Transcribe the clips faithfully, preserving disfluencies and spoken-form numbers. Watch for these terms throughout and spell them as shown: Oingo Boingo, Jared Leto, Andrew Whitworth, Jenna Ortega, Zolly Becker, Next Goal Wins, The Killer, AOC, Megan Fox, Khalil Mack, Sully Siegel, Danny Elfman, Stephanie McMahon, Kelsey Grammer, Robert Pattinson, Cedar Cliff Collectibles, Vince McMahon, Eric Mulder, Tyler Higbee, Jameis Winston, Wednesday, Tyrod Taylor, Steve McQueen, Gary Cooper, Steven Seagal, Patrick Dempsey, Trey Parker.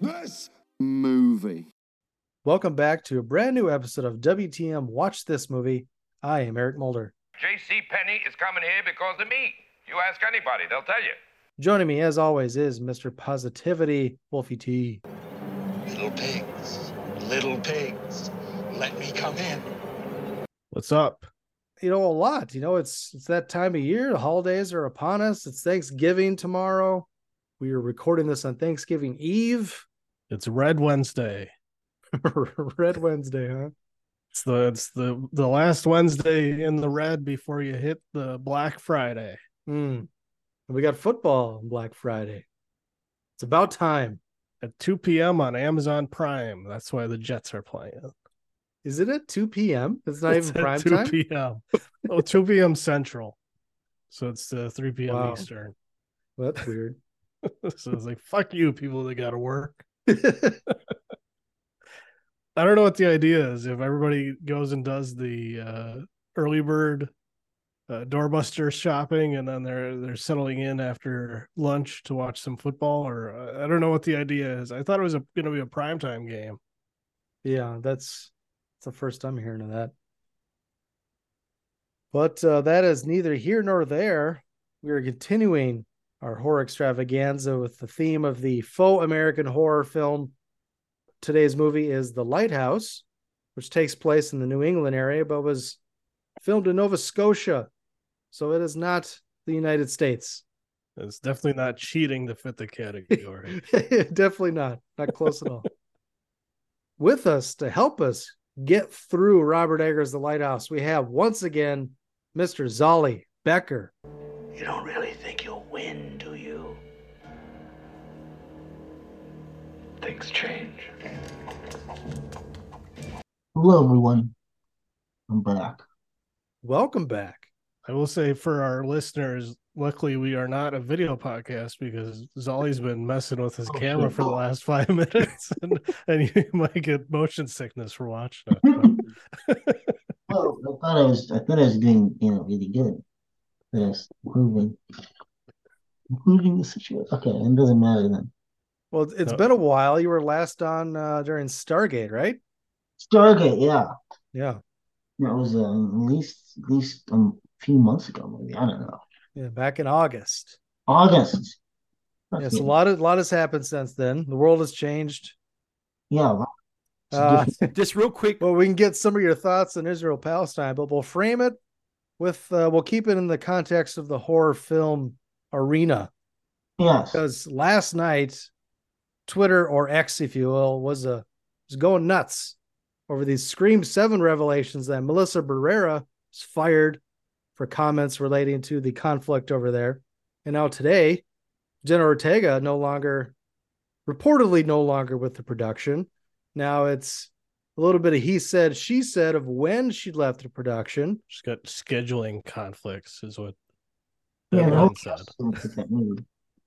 This Movie. Welcome back to a brand new episode of W T M Watch This Movie. I am Eric Mulder. JCPenney is coming here because of me. You ask anybody, they'll tell you. Joining me as always is Mister Positivity, Wolfie T. Little pigs, little pigs, let me come in. What's up? You know, a lot. You know, it's it's that time of year. The holidays are upon us. It's Thanksgiving tomorrow. We are recording this on Thanksgiving Eve. It's Red Wednesday. Red Wednesday, huh? It's the it's the, the last Wednesday in the red before you hit the Black Friday. Mm. And we got football on Black Friday. It's about time. At two p.m. on Amazon Prime. That's why the Jets are playing. Is it at two p.m.? It's not it's even prime two time? P M. Oh, two p.m. Central. So it's uh, three p.m. Wow. Eastern. Well, that's weird. So it's like, fuck you, people that got to work. I don't know what the idea is. If everybody goes and does the uh, early bird uh, doorbuster shopping and then they're they're settling in after lunch to watch some football, or uh, I don't know what the idea is. I thought it was going to be a primetime game. Yeah, that's, that's the first I'm hearing of that. But uh, that is neither here nor there. We are continuing our horror extravaganza with the theme of the faux American horror film. Today's movie is The Lighthouse, which takes place in the New England area, but was filmed in Nova Scotia. So it is not the United States. It's definitely not cheating to fit the category. Definitely not. Not close at all. With us to help us get through Robert Eggers' The Lighthouse, we have once again, Mister Zolly Becker. You don't really think you'll win, do you? Things change. Hello, everyone. I'm back. Welcome back. I will say for our listeners, luckily we are not a video podcast because Zolly's been messing with his camera for the last five minutes, and, and you might get motion sickness for watching it. Well, I thought I was, I thought I was doing, you know, really good. Yes, improving, improving the situation. Okay, it doesn't matter then. Well, it's no. been a while. You were last on uh, during Stargate, right? Stargate, yeah, yeah. That was uh, at least at least um, a few months ago, maybe. I don't know. Yeah, back in August. August. That's yes, me. a lot of a lot has happened since then. The world has changed. Yeah. Uh, just real quick. Well, we can get some of your thoughts on Israel Palestine, but we'll frame it with uh, we'll keep it in the context of the horror film arena. Yes. Because last night, Twitter, or X, if you will, was a was going nuts over these Scream seven revelations that Melissa Barrera was fired for comments relating to the conflict over there. And now today, Jenna Ortega no longer, reportedly no longer with the production. Now it's a little bit of he said, she said of when she left the production. She's got scheduling conflicts, is what yeah, no. said.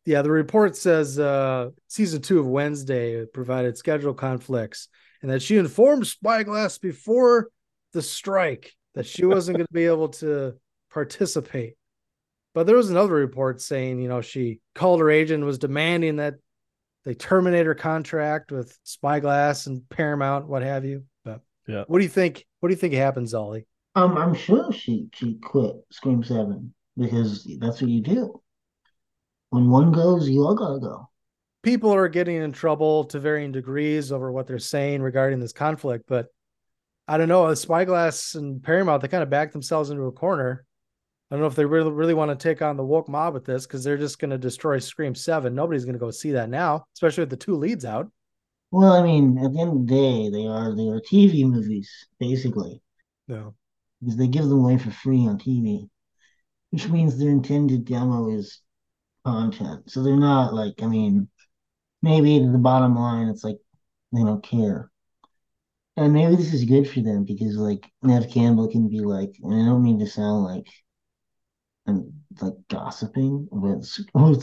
Yeah, the report says uh, season two of Wednesday provided schedule conflicts, and that she informed Spyglass before the strike that she wasn't going to be able to participate. But there was another report saying, you know, she called her agent and was demanding that they terminate her contract with Spyglass and Paramount, what have you. But yeah. What do you think? What do you think happens, Ollie? Um, I'm sure she she quit Scream seven because that's what you do. When one goes, you all gotta go. People are getting in trouble to varying degrees over what they're saying regarding this conflict, but I don't know. Spyglass and Paramount, they kind of back themselves into a corner. I don't know if they really, really want to take on the woke mob with this because they're just going to destroy Scream seven. Nobody's going to go see that now, especially with the two leads out. Well, I mean, at the end of the day, they are they are T V movies, basically. No. Because they give them away for free on T V, which means their intended demo is content. So they're not like, I mean, maybe the bottom line, it's like they don't care. And maybe this is good for them because, like, Neve Campbell can be like, and I don't mean to sound like I'm like gossiping about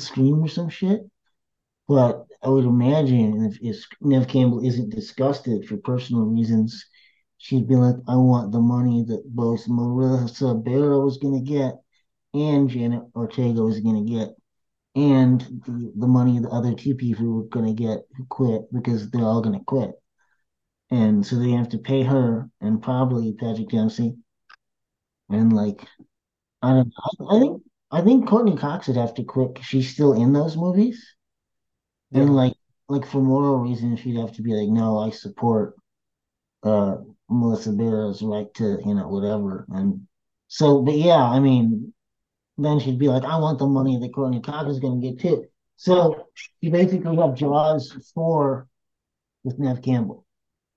Scream or some shit, but I would imagine if, if Neve Campbell isn't disgusted for personal reasons, she'd be like, I want the money that both Melissa Barrera was going to get and Janet Ortega was going to get, and the, the money the other two people were going to get who quit, because they're all going to quit. And so they have to pay her and probably Patrick Dempsey. And, like, I don't know. I, I think I think Courtney Cox would have to quit because she's still in those movies. Yeah. And, like, like, for moral reasons, she'd have to be like, no, I support uh, Melissa Barrera's right to, you know, whatever. And so, but yeah, I mean, then she'd be like, I want the money that Courtney Cox is going to get too. So you basically have Jaws four with Neve Campbell.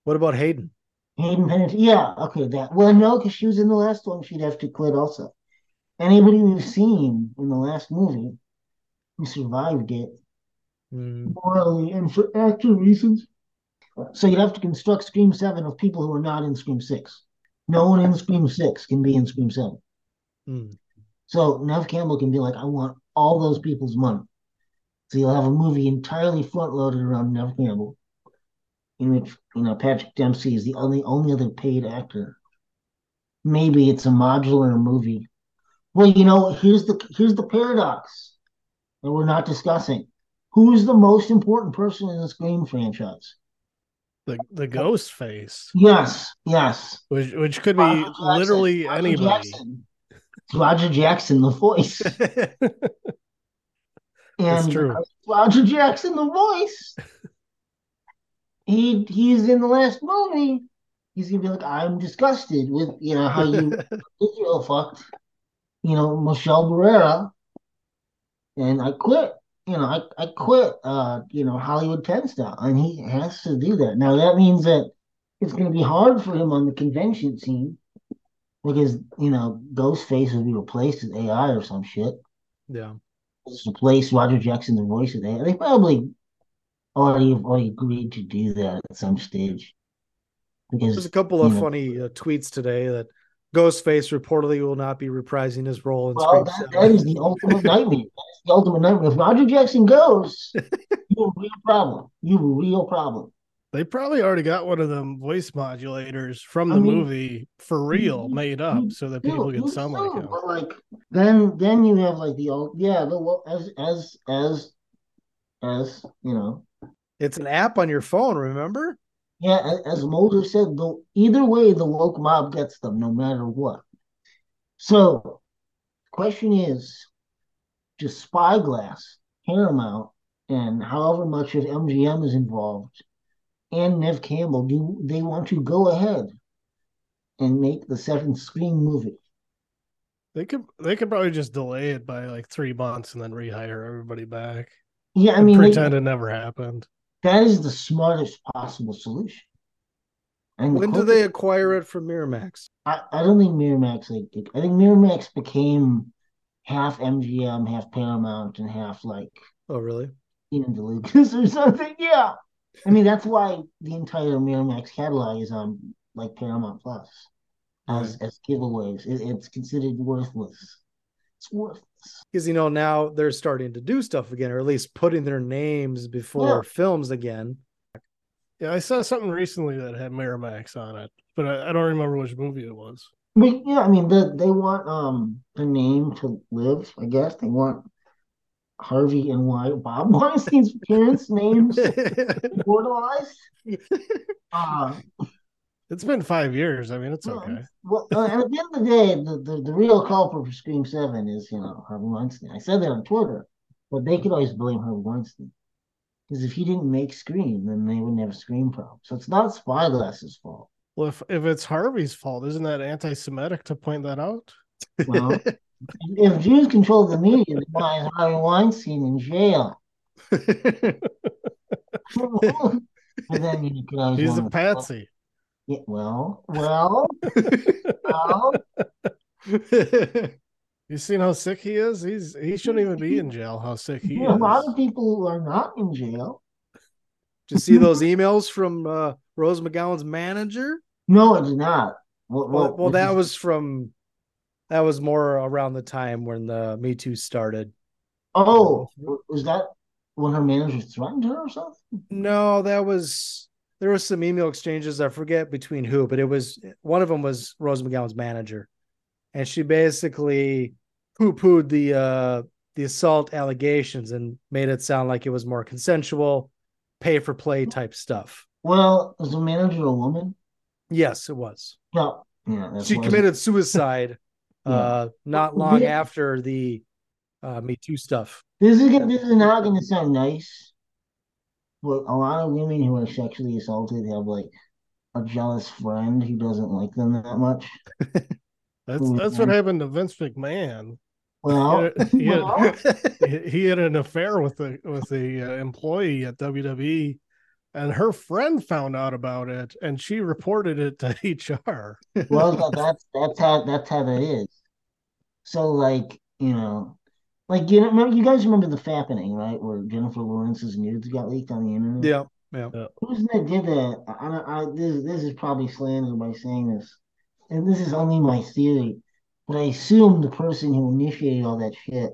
What about Hayden? Hayden Panettiere. Yeah, okay. That well, no, because she was in the last one. She'd have to quit also. Anybody we've seen in the last movie who survived it mm. morally and for actual reasons. So you'd have to construct Scream seven of people who are not in Scream six. No one in Scream six can be in Scream seven. Mm. So Neve Campbell can be like, I want all those people's money. So you'll have a movie entirely front-loaded around Neve Campbell, in which, you know, Patrick Dempsey is the only only other paid actor. Maybe it's a modular movie. Well, you know, here's the here's the paradox that we're not discussing. Who's the most important person in the Scream franchise? The the ghost face. Yes, yes. Which which could be Roger Jackson, literally Roger anybody. Jackson. Roger Jackson, the voice. That's and true. Roger Jackson, the voice. He he's in the last movie. He's gonna be like, I'm disgusted with, you know, how you Israel fucked, you know, Michelle Barrera, and I quit. You know, I I quit. Uh, you know, Hollywood Ten style, and he has to do that. Now that means that it's gonna be hard for him on the convention scene because, you know, Ghostface will be replaced with A I or some shit. Yeah, just replace Roger Jackson, the voice of A I. They probably already already agreed to do that at some stage. Because, there's a couple of know, funny uh, tweets today that Ghostface reportedly will not be reprising his role in well, Scream seven. That, that is the ultimate nightmare. That's the ultimate nightmare. If Roger Jackson goes, you have a real problem. You have a real problem. They probably already got one of them voice modulators from the I mean, movie for real you, made up you, so that you, people you can sound like him. But like then, then you have like the old yeah the as as as as you know. It's an app on your phone, remember? Yeah, as Mulder said, though, either way, the woke mob gets them, no matter what. So, question is, does Spyglass, Paramount, and however much of M G M is involved, and Neve Campbell, do they want to go ahead and make the seventh Scream movie? They could. They could probably just delay it by like three months and then rehire everybody back. Yeah, I mean, pretend they, it never happened. That is the smartest possible solution. And when do they acquire it from Miramax? I, I don't think Miramax, like, I think Miramax became half M G M, half Paramount, and half, like... Oh, really? You know, Lucas or something, yeah. I mean, that's why the entire Miramax catalog is on, like, Paramount Plus as, right. as giveaways. It, it's considered worthless. It's worthless. Because, you know, now they're starting to do stuff again, or at least putting their names before yeah. films again. Yeah, I saw something recently that had Miramax on it, but I, I don't remember which movie it was. But, yeah, I mean, the, they want um, the name to live, I guess. They want Harvey and y- Bob Weinstein's parents' names immortalized. uh, It's been five years. I mean, it's well, okay. Well, uh, and at the end of the day, the, the, the real culprit for Scream seven is, you know, Harvey Weinstein. I said that on Twitter, but they could always blame Harvey Weinstein. Because if he didn't make Scream, then they wouldn't have a Scream problem. So it's not Spyglass's fault. Well, if, if it's Harvey's fault, isn't that anti-Semitic to point that out? Well, if Jews control the media, then why is Harvey Weinstein in jail? And then you could always He's a patsy. Fault. Yeah, well, well, well. You seen how sick he is? He's he shouldn't even be in jail, how sick he is. A lot of people who are not in jail Did you see those emails from uh, Rose McGowan's manager? No, I did not. What, what, well, well, that was from, that was more around the time when the Me Too started. Oh, was that when her manager threatened her or something? No, that was, there was some email exchanges, I forget between who, but it was, one of them was Rose McGowan's manager. And she basically poo-pooed the uh, the assault allegations and made it sound like it was more consensual, pay for play type stuff. Well, was the manager a woman? Yes, it was. No. Yeah, she committed suicide uh, yeah. not long yeah. after the uh, Me Too stuff. This is, this is not going to sound nice, but a lot of women who are sexually assaulted have like a jealous friend who doesn't like them that much. That's that's what happened to Vince McMahon. Well, he had, well. He had, he had an affair with the with the uh, employee at W W E, and her friend found out about it, and she reported it to H R. Well, that's that's how that's how that is. So, like you know, like you remember, you guys remember the Fappening, right? Where Jennifer Lawrence's nudes got leaked on the internet. Yeah, yeah. yeah. Who's that did that? I, I, this this is probably slander by saying this. And this is only my theory, but I assume the person who initiated all that shit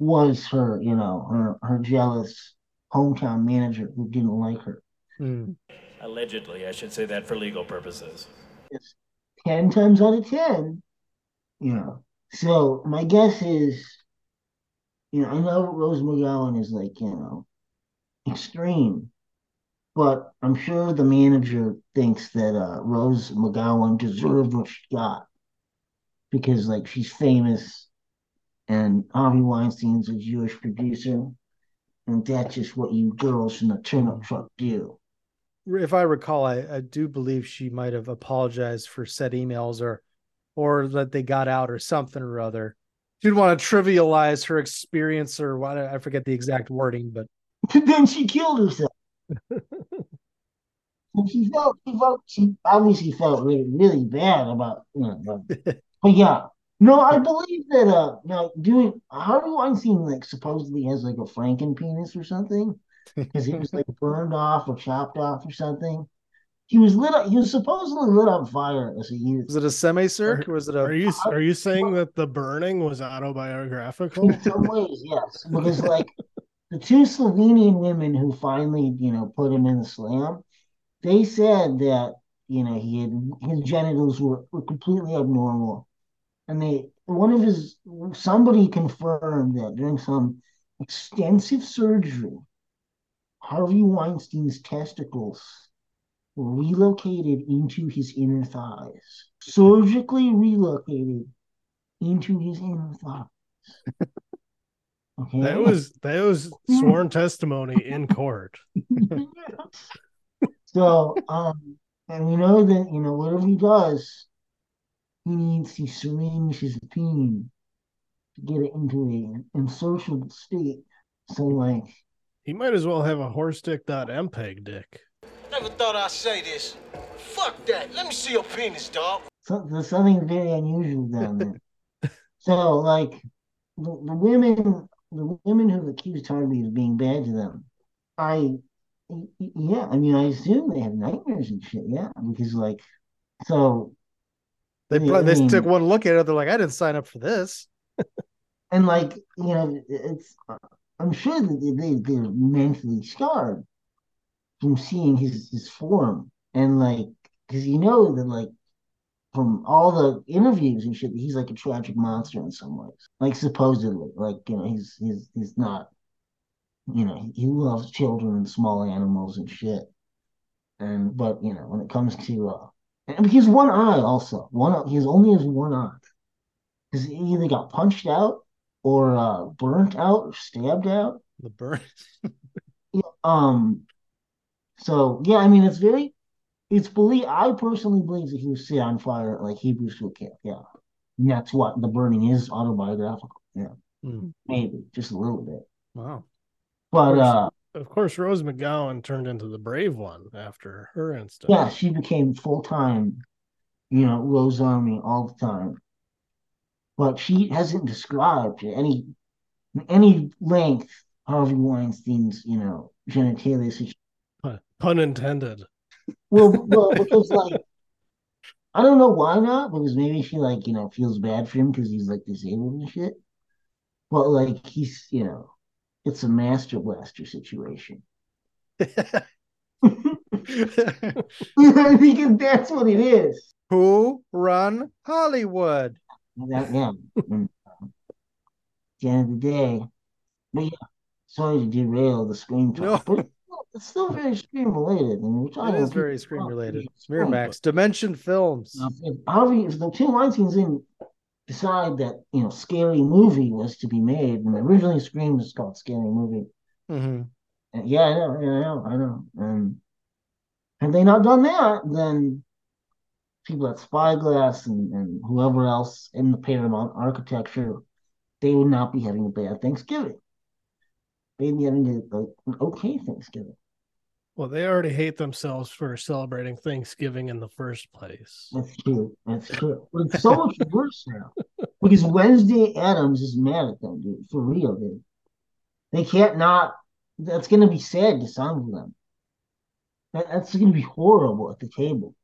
was her, you know, her, her jealous hometown manager who didn't like her. Mm. Allegedly, I should say that for legal purposes. It's ten times out of ten, you know. So my guess is, you know, I know Rose McGowan is like, you know, extreme. But I'm sure the manager thinks that uh, Rose McGowan deserved what she got because, like, she's famous, and Harvey Weinstein's a Jewish producer, and that's just what you girls in the turnip truck do. If I recall, I, I do believe she might have apologized for said emails or, or that they got out or something or other. She didn't want to trivialize her experience or what, I forget the exact wording, but then she killed herself. And she felt, she felt, she obviously felt really, really bad about, you know, but, but yeah, no, I believe that, uh, now doing Harvey Weinstein, like, supposedly has like a Franken penis or something because he was like burned off or chopped off or something. He was lit up, he was supposedly lit on fire as a youth. Was it a semicircle? Or was it a, are you, are you saying that the burning was autobiographical? In some ways, yes, because like. The two Slovenian women who finally, you know, put him in the slam, they said that, you know, he had his genitals were, were completely abnormal. And they, one of his, somebody confirmed that during some extensive surgery, Harvey Weinstein's testicles were relocated into his inner thighs, surgically relocated into his inner thighs. Okay. That was that was sworn testimony in court. So, um, and we know that, you know, whatever he does, he needs to syringe his peen to get it into a insociable state. So, like, he might as well have a horse dick, not M P E G dick. Never thought I'd say this. Fuck that. Let me see your penis, dog. So, there's something very unusual down there. So, like, the, the women. The women who accused Harvey of being bad to them, I, yeah, I mean, I assume they have nightmares and shit, yeah, because, like, so. They they, probably, I mean, they took one look at it, they're like, I didn't sign up for this. And, like, you know, it's, I'm sure that they, they're mentally scarred from seeing his, his form. And, like, because you know that, like, from all the interviews and shit, he's like a tragic monster in some ways. Like, supposedly, like, you know, he's he's he's not, you know, he, he loves children and small animals and shit. And but you know, when it comes to, uh, and he has one eye also. One he has only has one eye because he either got punched out or uh, burnt out or stabbed out. The burn. yeah, um. So yeah, I mean, it's very. It's believe I personally believe that he was set on fire at like Hebrew school camp. Yeah, and that's what the burning is autobiographical. Yeah, mm. Maybe just a little bit. Wow, but of course, uh, of course, Rose McGowan turned into the brave one after her instance. Yeah, she became full time, you know, Rose Army all the time. But she hasn't described at any any length Harvey Weinstein's, you know, genitalia situation. Pun intended. Well, well, because like, I don't know why not, because maybe she like, you know, feels bad for him because he's like disabled and shit. But like, he's, you know, it's a master blaster situation. I think that's what it is. Who Run Hollywood? That, yeah. At the end of the day, but yeah, sorry to derail the Scream talk, no. But it's still very Scream related. And it is about very Scream related. Miramax, Dimension Films. Harvey, if the two Weinsteins didn't decide that, you know, Scary Movie was to be made, and originally Scream was called Scary Movie. Mm-hmm. And yeah, I know, I know, I know. And had they not done that, then people at Spyglass and, and whoever else in the Paramount architecture, they would not be having a bad Thanksgiving. They'd be having a, like, an okay Thanksgiving. Well, they already hate themselves for celebrating Thanksgiving in the first place. That's true. That's true. But it's so much worse now. Because Wednesday Addams is mad at them, dude. For real, dude. They can't not. That's going to be sad to some of them. That, that's going to be horrible at the table.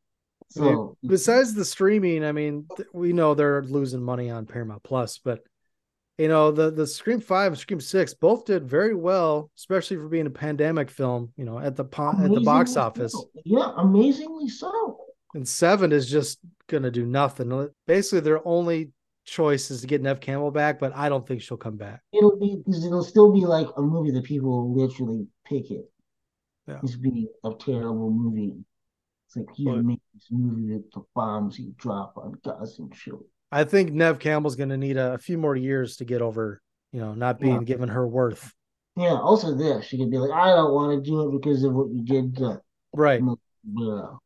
So, besides the streaming, I mean, th- we know they're losing money on Paramount Plus, but you know, the, the Scream five and Scream six both did very well, especially for being a pandemic film, you know, at the po- at the box office. So. Yeah, amazingly so. And seven is just going to do nothing. Basically, their only choice is to get Neve Campbell back, but I don't think she'll come back. It'll be, it'll still be like a movie that people will literally pick it. Yeah. It's being a terrible movie. It's like he but, made this movie with the bombs he drop on guys and shit. I think Neve Campbell's going to need a, a few more years to get over, you know, not being yeah. given her worth. Yeah. Also, this she could be like, I don't want to do it because of what you did to right. Melissa Barrera.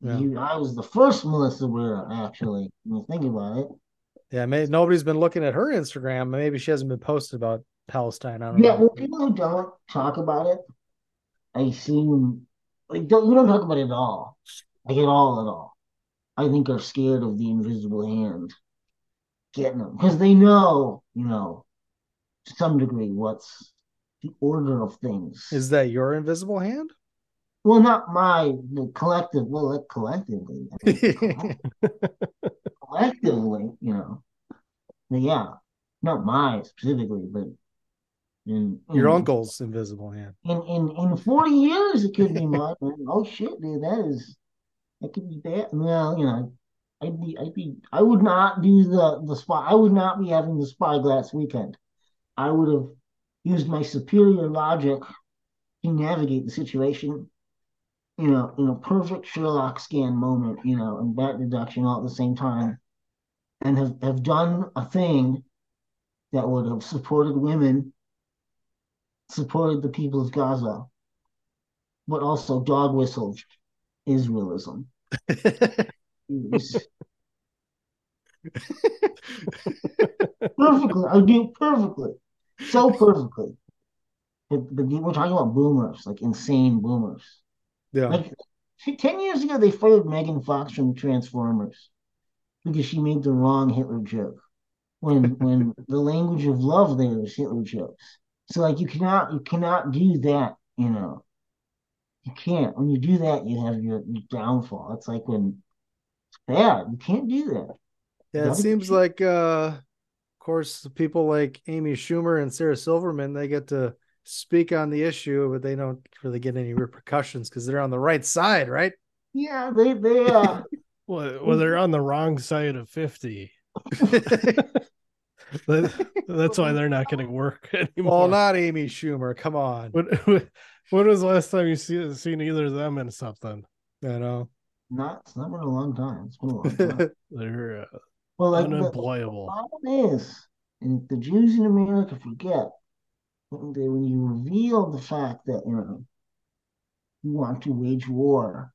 Yeah. You, I was the first Melissa Barrera, actually. When you think about it. Yeah, maybe nobody's been looking at her Instagram. Maybe she hasn't been posted about Palestine. I don't yeah, know. Yeah, well, people who don't talk about it, I assume. Like, don't, we don't talk about it at all. Like, at all, at all. I think are scared of the invisible hand getting them. Because they know, you know, to some degree, what's the order of things. Is that your invisible hand? Well, not my the collective. Well, like, collectively. I mean, collectively, you know. But yeah. Not mine specifically, but In, in, your uncle's invisible hand. In in in forty years, it could be mine. Oh shit, dude, that is that could be bad. Well, you know, I'd be, I'd be, I would not do the the spy. I would not be having the Spyglass weekend. I would have used my superior logic to navigate the situation. You know, in a perfect Sherlock scan moment. You know, and that deduction all at the same time, and have have done a thing that would have supported women. Supported the people of Gaza, but also dog whistled Israelism. Perfectly, I do perfectly, so perfectly. But, but we're talking about boomers, like insane boomers. Yeah. Like ten years ago, they fired Megan Fox from Transformers because she made the wrong Hitler joke. When when the language of love there is Hitler jokes. So like you cannot you cannot do that, you know. You can't. When you do that, you have your, your downfall. It's like when it's bad. You can't do that. Yeah, that it seems like uh of course people like Amy Schumer and Sarah Silverman, they get to speak on the issue, but they don't really get any repercussions because they're on the right side, right? Yeah, they they uh well, well they're on the wrong side of fifty. That's why they're not going to work anymore. Well, not Amy Schumer. Come on. When, when was the last time you see, seen either of them in something? I know. Not, it's not been a long time. It's been a long time. They're uh, well, like, unemployable. The problem is, and the Jews in America forget, when, they, when you reveal the fact that, you know, you want to wage war,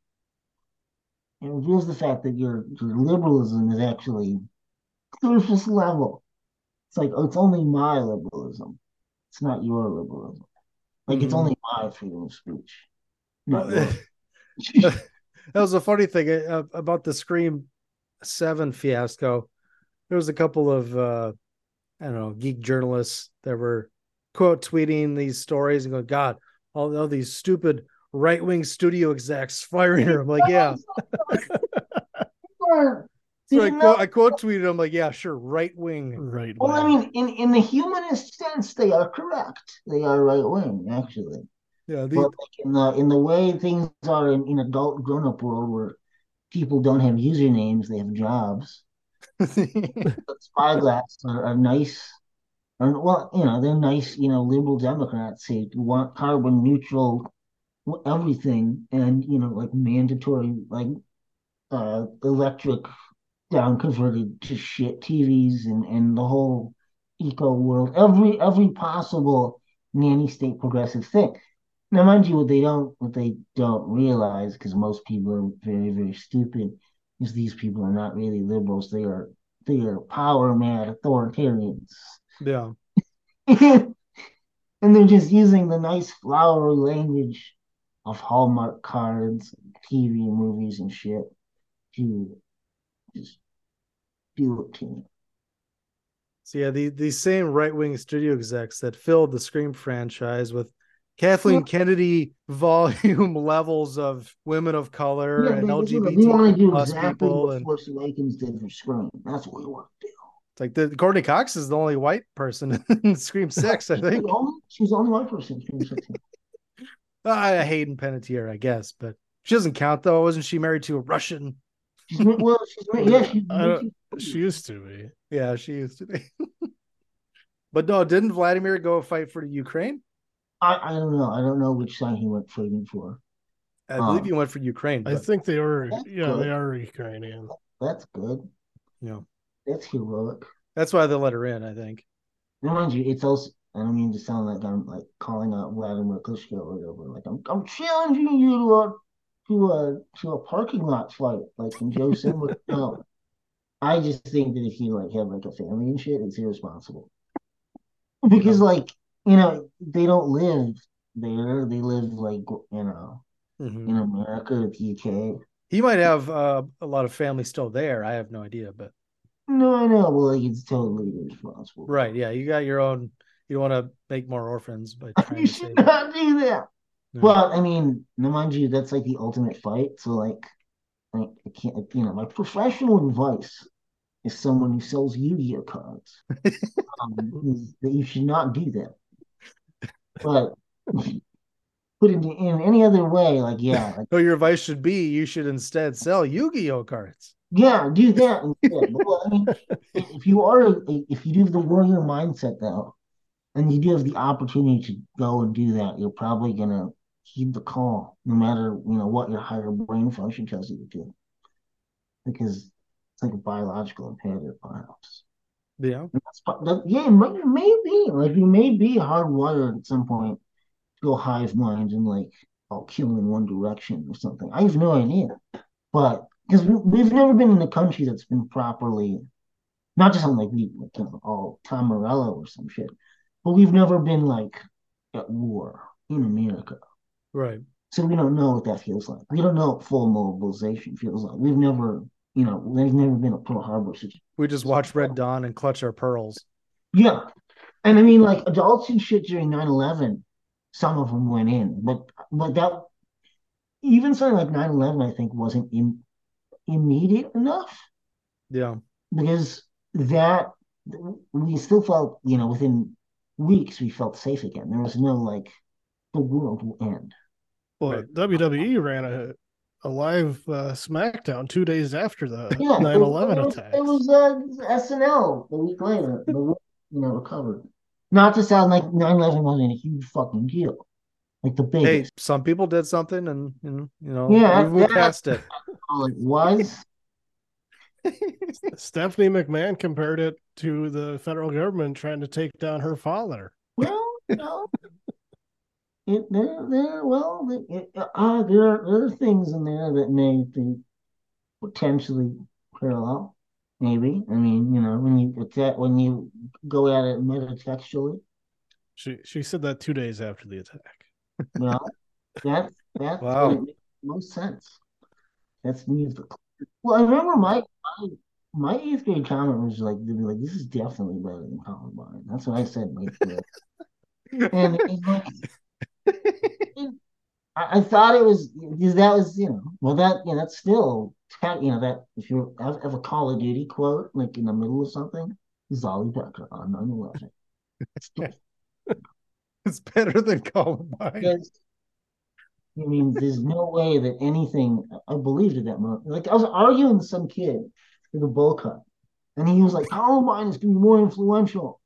it reveals the fact that your, your liberalism is actually surface level. It's like, oh, it's only my liberalism. It's not your liberalism. Like, mm-hmm. It's only my freedom of speech. Not that was a funny thing uh, about the Scream seven fiasco. There was a couple of, uh, I don't know, geek journalists that were, quote, tweeting these stories and going, God, all, all these stupid right-wing studio execs firing her. I'm like, yeah. So I, quote, I quote tweeted, I'm like, yeah, sure, right-wing. Right. Well, I mean, in, in the humanist sense, they are correct. They are right-wing, actually. Yeah, the... But like in the in the way things are in, in adult grown-up world where people don't have usernames, they have jobs. Spyglass are, are nice. Or, well, you know, they're nice, you know, liberal Democrats who want carbon neutral everything and, you know, like mandatory, like uh, electric down converted to shit T Vs and, and the whole eco world, every every possible nanny state progressive thing. Now, mind you, what they don't what they don't realize, because most people are very, very stupid, is these people are not really liberals. They are they are power mad authoritarians. Yeah. And they're just using the nice flowery language of Hallmark cards, T V movies and shit to just do it to me. So yeah, the, the same right-wing studio execs that filled the Scream franchise with Kathleen yeah. Kennedy volume levels of women of color yeah, and L G B T plus exactly people. And Force Awakens did for Scream. That's what we want to do. It's like the Courtney Cox is the only white person in Scream six, I think. She's the only white person in Scream six. uh, Hayden Panettiere, I guess, but she doesn't count, though. Wasn't she married to a Russian? She's, well, she's married, yeah, she's married to... She used to be. Yeah, she used to be. But no, didn't Vladimir go fight for the Ukraine? I, I don't know. I don't know which side he went fighting for. I um, believe he went for Ukraine. I think they are, yeah, good. They are Ukrainian. That's good. Yeah. That's heroic. That's why they let her in, I think. Mind you, it's also, I don't mean to sound like I'm like calling out Vladimir Klitschko or whatever. Like I'm, I'm challenging you to a to a to a parking lot fight, like in Joe Simba. No, I just think that if you like have like a family and shit, it's irresponsible. Because yeah. like you know they don't live there; they live like you know mm-hmm. in America or the U K. He might have uh, a lot of family still there. I have no idea, but. No, I know. Well, like, it's totally irresponsible. Right, yeah. You got your own... You want to make more orphans by trying you to should not that. do that. No. Well, I mean, mind you, that's like the ultimate fight. So, like, like, I can't... You know, my professional advice is someone who sells Yu-Gi-Oh cards. um, is that you should not do that. But... Put it in, in any other way, like, yeah. Like, so your advice should be you should instead sell Yu-Gi-Oh cards. Yeah, do that instead. But, well, I mean, if you are, if you do the warrior mindset though, and you do have the opportunity to go and do that, you're probably gonna heed the call, no matter you know what your higher brain function tells you to do, because it's like a biological imperative, perhaps. Yeah. That's, that, yeah, you may be like you may be hardwired at some point to go hive mind and like oh, kill in one direction or something. I have no idea, but. Because we've never been in a country that's been properly, not just on like we, like, you know, all Tom Morello or some shit, but we've never been like at war in America. Right. So we don't know what that feels like. We don't know what full mobilization feels like. We've never, you know, there's never been a Pearl Harbor situation. We just watch Red Dawn and clutch our pearls. Yeah. And I mean, like adults and shit during nine eleven, some of them went in, but, but that, even something like nine eleven, I think, wasn't in. immediate enough, yeah, because that we still felt, you know, within weeks we felt safe again. There was no like the world will end. Well, right. W W E ran a, a live uh, SmackDown two days after the yeah, nine eleven attack. It was uh, S N L a week later, but we, you know, recovered. Not to sound like nine eleven wasn't a huge fucking deal. Like the biggest. Hey, some people did something, and you know, yeah, we passed it. Like what? Stephanie McMahon compared it to the federal government trying to take down her father. Well, no, it, there, there, well, it, uh, there, are, there are things in there that may be potentially parallel. Maybe, I mean, you know, when you attack, when you go at it metatextually. She she said that two days after the attack. Well, that that's wow. what makes the most sense. That's music. Well, I remember my my, my eighth grade comment was like, they were like, this is definitely better than Columbine. That's what I said in eighth grade. And it was like, it, I, I thought it was, because that was, you know, well, that, you know, that's still, you know, that, if you have a Call of Duty quote, like in the middle of something, Zolly Becker on nonetheless. It's better than Columbine. I mean, there's no way that anything I believed at that moment. Like, I was arguing with some kid for the bowl cut, and he was like, Columbine is going to be more influential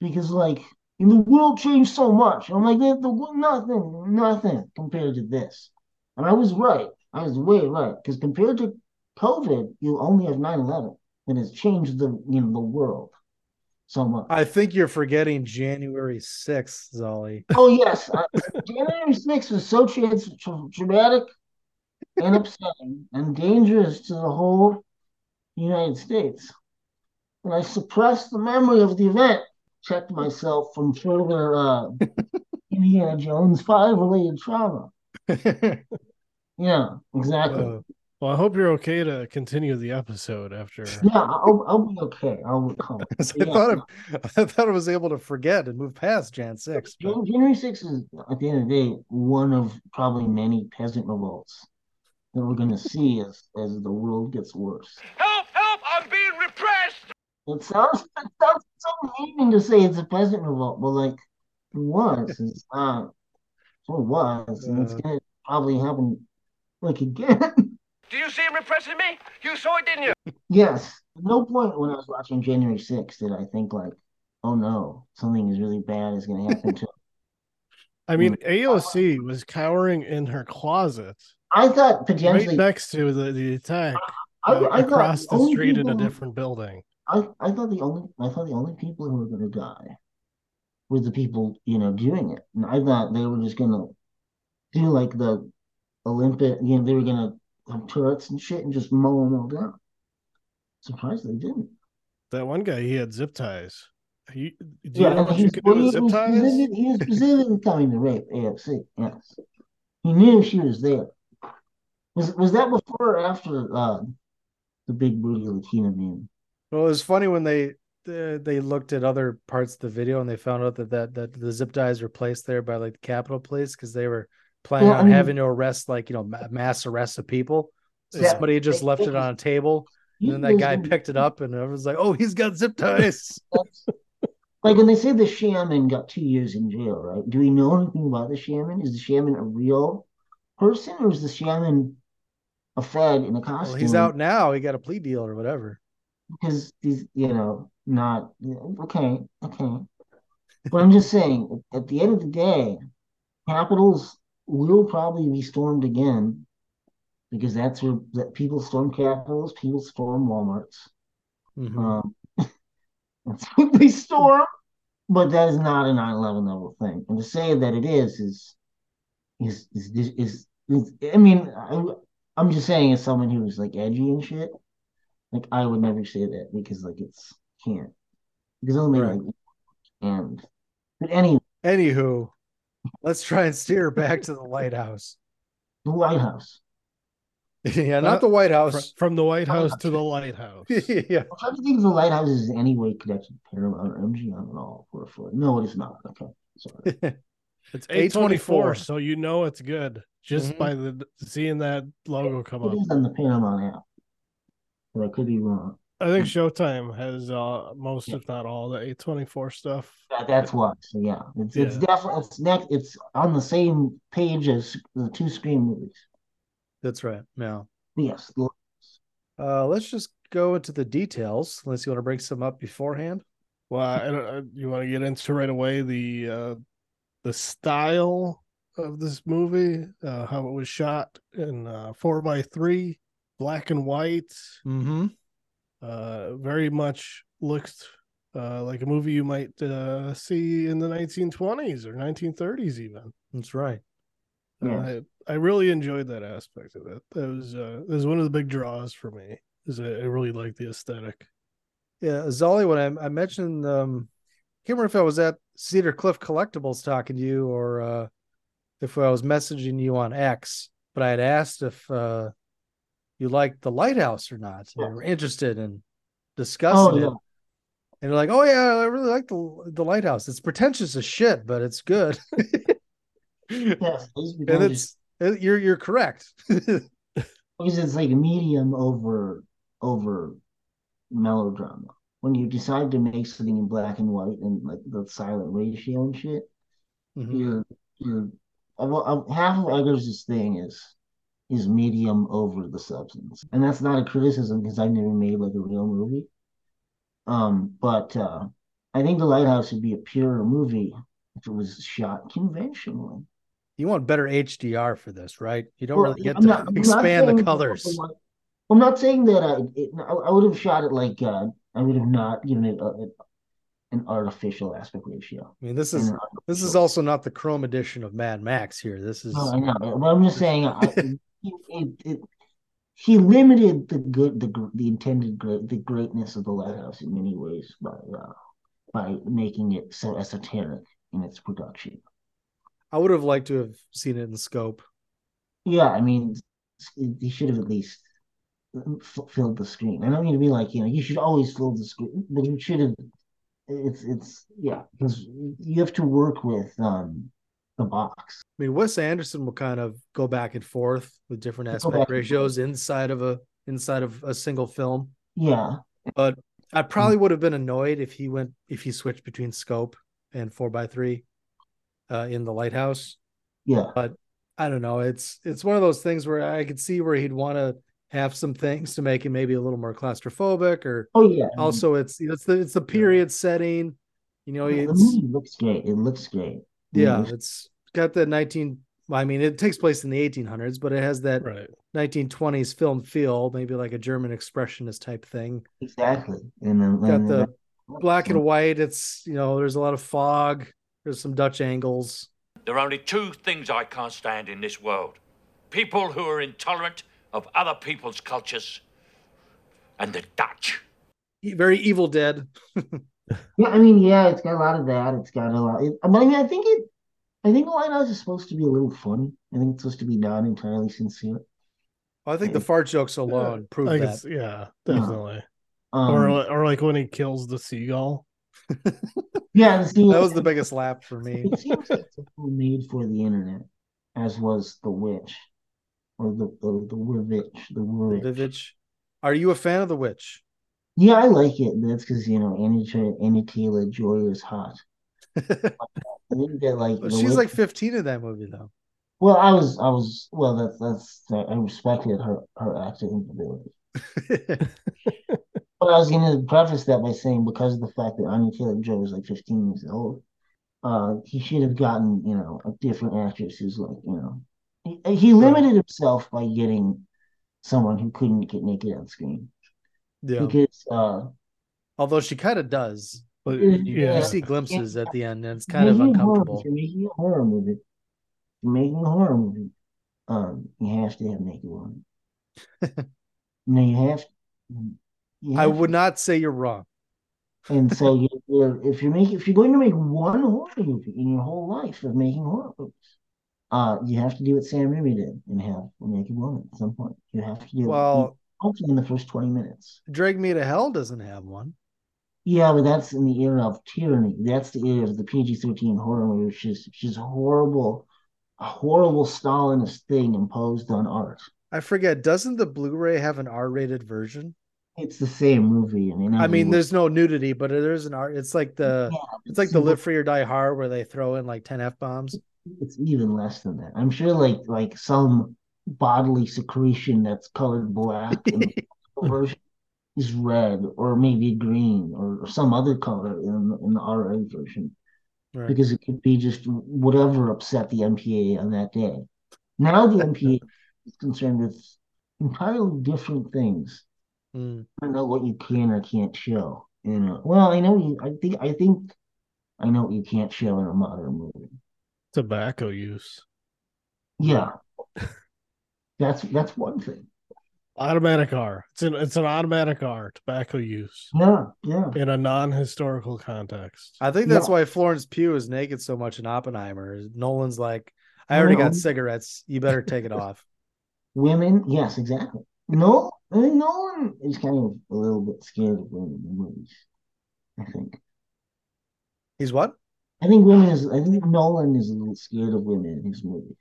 because, like, and the world changed so much. And I'm like, the, the, nothing, nothing compared to this. And I was right. I was way right. Because compared to COVID, you only have nine eleven, and it's changed the, you know, the world so much. I think you're forgetting January sixth, Zolly. Oh, yes. Uh, January sixth was so tra- traumatic and upsetting and dangerous to the whole United States. And I suppressed the memory of the event, checked myself from further uh, Indiana Jones five-related trauma. Yeah, exactly. Uh, well, I hope you're okay to continue the episode after. Yeah, I'll, I'll be okay. I'll recover. I, yeah. thought I, I thought I was able to forget and move past January sixth. But... January sixth is, at the end of the day, one of probably many peasant revolts that we're going to see as, as the world gets worse. Help! Help! I'm being repressed! It sounds, it sounds so mean to say it's a peasant revolt, but, like, it was. It's not. It was. And it's going to probably happen, like, again. Do you see him repressing me? You saw it, didn't you? Yes. No point when I was watching January sixth did I think, like, oh, no, something is really bad is going to happen to him. I mean, A O C was cowering in her closet. I thought potentially... Right next to the, the attack. I, I, I across the street people... in a different building. I, I thought the only I thought the only people who were going to die were the people, you know, doing it. And I thought they were just going to do like the Olympic, you know, they were going to have turrets and shit and just mow them all down. Surprised they didn't. That one guy, he had zip ties. He, do you yeah, know what you could do with zip ties? He was specifically coming to rape A F C. Yes, he knew she was there. Was was that before or after uh, the big booty Latina meme? Well, it was funny when they uh, they looked at other parts of the video and they found out that, that, that the zip ties were placed there by like the Capitol Police because they were planning well, on I mean, having to arrest like, you know, mass arrests of people. So yeah, somebody just left it, it on a table and then that guy in, picked it up and everyone's like, oh, he's got zip ties. Like when they say the shaman got two years in jail, right? Do we know anything about the shaman? Is the shaman a real person or is the shaman a fed in a costume? Well, he's out now. He got a plea deal or whatever. Because these, you know, not okay, okay. But I'm just saying, at the end of the day, capitals will probably be stormed again, because that's where that people storm capitals, people storm Walmarts. Mm-hmm. Um, that's what they storm. But that is not a nine eleven level thing, and to say that it is is is is is. is, is I mean, I, I'm just saying, as someone who's like edgy and shit. Like, I would never say that because, like, it's can't. Because only, right. like, and. But anyway. Anywho, let's try and steer back to the lighthouse. The lighthouse. Yeah, not uh, the White House. Fr- from the White House to the lighthouse. Yeah. How do you think the lighthouse is in any way connected to Paramount or M G M at all? For, for, no, it is not. Okay. Sorry. It's eight twenty-four, so you know it's good just mm-hmm. by the seeing that logo it, come it up. It is on the Paramount app. But I could be wrong. I think Showtime has uh, most, yeah. if not all, the eight twenty-four stuff. Yeah, that's why. So yeah, it's yeah. it's definitely it's next. It's on the same page as the two Scream movies. That's right. Yeah. Yes. Uh, let's just go into the details, unless you want to break some up beforehand. Well, I don't, I, you want to get into right away the uh, the style of this movie, uh, how it was shot in uh, four by three. Black and white, mm-hmm. uh, very much looked uh, like a movie you might uh, see in the nineteen twenties or nineteen thirties even. That's right. Yeah. Uh, I, I really enjoyed that aspect of it. That was uh, that was one of the big draws for me. Is I, I really liked the aesthetic. Yeah, Zolly, when I, I mentioned, um, I can't remember if I was at Cedar Cliff Collectibles talking to you or uh, if I was messaging you on X, but I had asked if... Uh, you like the lighthouse or not? And yeah. We're interested in discussing oh, it. Yeah. And you're like, oh yeah, I really like the the lighthouse. It's pretentious as shit, but it's good. Yeah, it's and it's You're you're correct. Because it's like medium over over melodrama. When you decide to make something in black and white and like the silent ratio and shit, mm-hmm. you're you're I'm, I'm, half of Eggers' thing is is medium over the substance, and that's not a criticism because I never made like a real movie. Um, but uh, I think The Lighthouse would be a purer movie if it was shot conventionally. You want better H D R for this, right? You don't well, really get I'm to not, expand the colors. That, I'm not saying that I it, I would have shot it like uh, I would have not given it a, a, an artificial aspect ratio. I mean, this is this is also not the Chrome edition of Mad Max here. This is. Oh, I know, but I'm just saying, I, it, it, it, he limited the good, the the intended great, the greatness of The Lighthouse in many ways by uh, by making it so esoteric in its production. I would have liked to have seen it in scope. Yeah, I mean, he should have at least filled the screen. I don't mean to be like, you know, you should always fill the screen, but you should have. It's, it's, yeah, because you have to work with um, the box. I mean, Wes Anderson will kind of go back and forth with different aspect ratios inside of a inside of a single film. Yeah, but I probably would have been annoyed if he went if he switched between scope and four by three. Uh, in The Lighthouse. Yeah. But I don't know. It's it's one of those things where I could see where he'd want to have some things to make it maybe a little more claustrophobic or oh yeah. Also it's it's the it's the period yeah. setting. You know, yeah, it's, the movie looks great. It looks great. Yeah, yeah, it's got that nineteen I mean it takes place in the eighteen hundreds, but it has that right. nineteen twenties film feel, maybe like a German expressionist type thing. Exactly. And then got and the then, black and white, it's you know, there's a lot of fog. There's some Dutch angles. There are only two things I can't stand in this world. People who are intolerant of other people's cultures and the Dutch. Very Evil Dead. Yeah, I mean, yeah, it's got a lot of that. It's got a lot. It, but I mean, I think it, I think The Lighthouse is supposed to be a little funny. I think it's supposed to be not entirely sincere. Well, I think and, the fart jokes alone yeah, prove that. Yeah, definitely. Um, or, or like when he kills the seagull. Yeah, that was the biggest laugh for me. It seems like it's made for the internet, as was The Witch, or the or the Witch, the Witch. Are you a fan of The Witch? Yeah, I like it. That's because you know Anya Anya Taylor-Joy is hot. I think that like well, she's Witch, like fifteen in that movie though. Well, I was I was well that's that's I respected her her acting ability. But I was going to preface that by saying because of the fact that Anya Taylor-Joy was like fifteen years old, uh, he should have gotten, you know, a different actress who's like, you know... He, he limited himself by getting someone who couldn't get naked on screen. Yeah. Because... Uh, although she kind of does. But it, you, yeah. you see glimpses yeah. at the end and it's kind making of uncomfortable. You're making a horror movie. You're making a horror movie. Um, you have to have naked women. No, you have to... Yeah. I would not say you're wrong. And so, you, you're, if you're making, if you're going to make one horror movie in your whole life of making horror movies, uh, you have to do what Sam Raimi did and have a naked woman at some point. You have to do well, it, hopefully in the first twenty minutes. Drag Me to Hell doesn't have one. Yeah, but that's in the era of tyranny. That's the era of the P G thirteen horror movie, which is which is horrible, a horrible Stalinist thing imposed on art. I forget. Doesn't the Blu-ray have an R-rated version? It's the same movie. I mean, I mean there's no nudity, but there's an art. It's like the yeah, it's, it's like the Live Free or Die Hard, where they throw in like ten F-bombs. It's even less than that. I'm sure, like like some bodily secretion that's colored black in the version is red, or maybe green, or, or some other color in in the R A version, right. Because it could be just whatever upset the M P A A on that day. Now the M P A A is concerned with entirely different things. Mm. I don't know what you can or can't show. You know, well, I know you. I think. I think. I know what you can't show in a modern movie. Tobacco use. Yeah, that's that's one thing. Automatic R. It's an it's an automatic R. Tobacco use. Yeah, yeah. In a non-historical context, I think that's yeah. why Florence Pugh is naked so much in Oppenheimer. Nolan's like, I already no. got cigarettes. You better take it off. Women, yes, exactly. No. I think Nolan is kind of a little bit scared of women in movies. I think he's what? I think women is. I think Nolan is a little scared of women in his movies.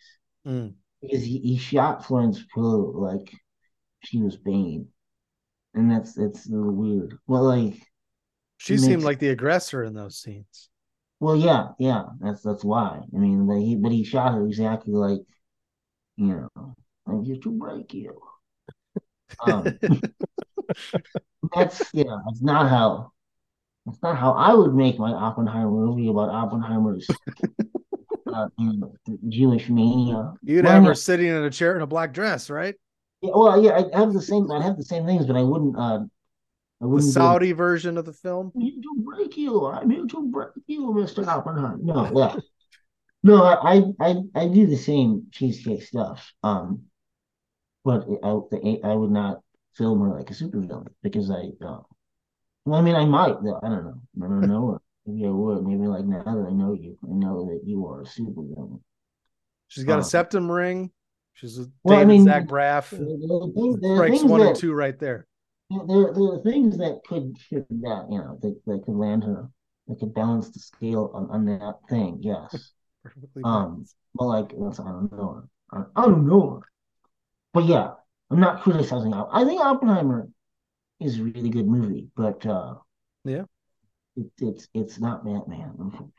Mm. Because he, he shot Florence Pugh like she was Bane. And that's that's weird. Well, like she seemed makes... like the aggressor in those scenes. Well, yeah, yeah. That's that's why. I mean, but he but he shot her exactly like, you know, I'm here to break you. Um, that's yeah. That's not how. That's not how I would make my Oppenheimer movie about Oppenheimer's uh, you know, Jewish mania. You'd have her sitting in a chair in a black dress, right? Yeah, well, yeah, I have the same. I have the same things, but I wouldn't. Uh, I wouldn't the Saudi do, version of the film. I'm here to break you. I'm here to break you, Mister Oppenheimer. No, yeah, no, I, I, I do the same cheesecake stuff. Um, but I, I would not film her like a supervillain because I. Uh, I mean, I might though. I don't know. I don't know. Maybe I would. Maybe like now that I know you, I know that you are a supervillain. She's got um, a septum ring. She's a well, I mean, Zach Braff. Breaks one that, and two right there. There, there are things that could, should, uh, you know, that, that could land her, that could balance the scale on, on that thing. Yes. Perfectly um, but like, that's, I don't know. I, I don't know. But yeah, I'm not criticizing. I think Oppenheimer is a really good movie, but uh, yeah, it, it's it's not Batman.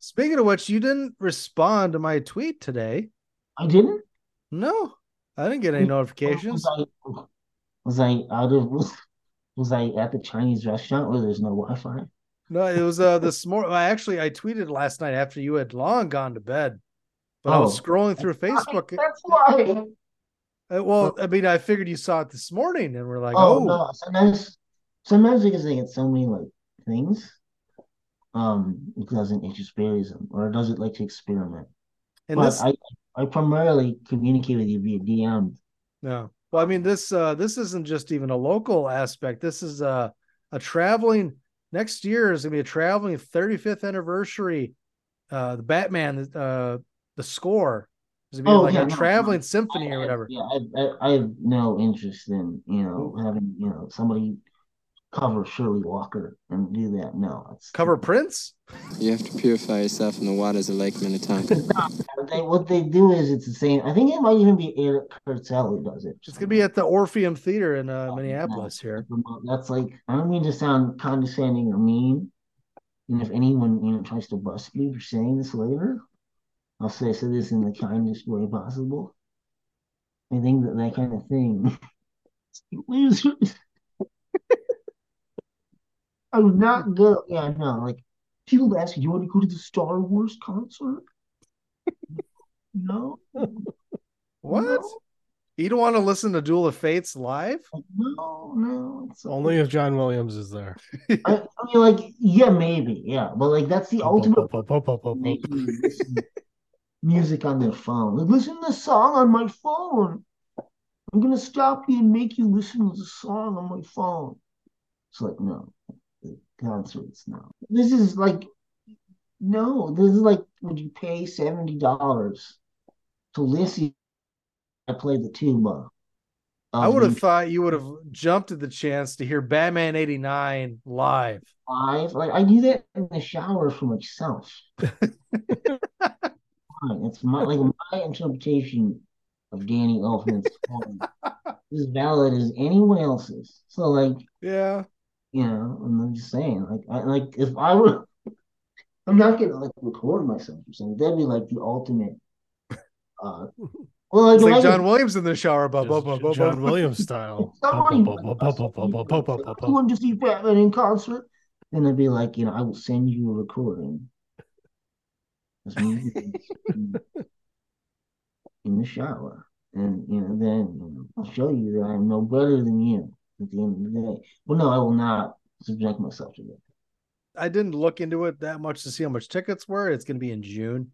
Speaking of which, you didn't respond to my tweet today. I didn't? No, I didn't get any notifications. Was I, was I out of? Was, was I at the Chinese restaurant where there's no Wi-Fi? No, it was uh, this morning. I actually I tweeted last night after you had long gone to bed, but oh, I was scrolling through that's Facebook. Why, that's why. I, well, I mean, I figured you saw it this morning, and we're like, oh, oh. No. Sometimes, sometimes because they get so many like things, um, it doesn't it just buries them, or it doesn't like to experiment. And but this... I. I primarily communicate with you via D M. No, well, I mean this. Uh, this isn't just even a local aspect. This is a a traveling. Next year is gonna be a traveling thirty-fifth anniversary. Uh, the Batman. Uh, the score is gonna be oh, like yeah, a no, traveling no, symphony I, or whatever. Yeah, I, I, I have no interest in you know having you know somebody cover Shirley Walker and do that. No, it's cover Prince. You have to purify yourself in the waters of Lake Minnetonka. They, what they do is it's the same. I think it might even be Eric Kurtzel who does it. It's gonna be at the Orpheum Theater in uh, oh, Minneapolis. No. Here, that's like I don't mean to sound condescending or mean. And if anyone you know tries to bust me for saying this later, I'll say so this in the kindest way possible. I think that that kind of thing. I would not go. Yeah, no. Like people ask, "Do you want to go to the Star Wars concert?" No. What? No. You don't want to listen to Duel of Fates live? No, no. It's only okay. If John Williams is there. I, I mean, like, yeah, maybe, yeah, but like that's the ultimate. Music on their phone. Like, listen to the song on my phone. I'm gonna stop you and make you listen to the song on my phone. It's like no. Concerts now. This is like no. This is like would you pay seventy dollars to listen? I play the tuba. Um, I would have thought you would have jumped at the chance to hear Batman eighty-nine live. Live, like I do that in the shower for myself. It's my like my interpretation of Danny Elfman's poem is valid as anyone else's. So like yeah. You know, and I'm just saying, like, I, like if I were, I'm not gonna like record myself or something. That'd be like the ultimate. Uh, well, like, it's like I John just, Williams in the shower, blah, blah, blah, blah, John blah, Williams style. Someone just see Batman in concert, and I'd be like, you know, I will send you a recording. In the shower, and you know, then you know, I'll show you that I'm no better than you. At the end of the day. Well, no, I will not subject myself to that. I didn't look into it that much to see how much tickets were. It's going to be in June.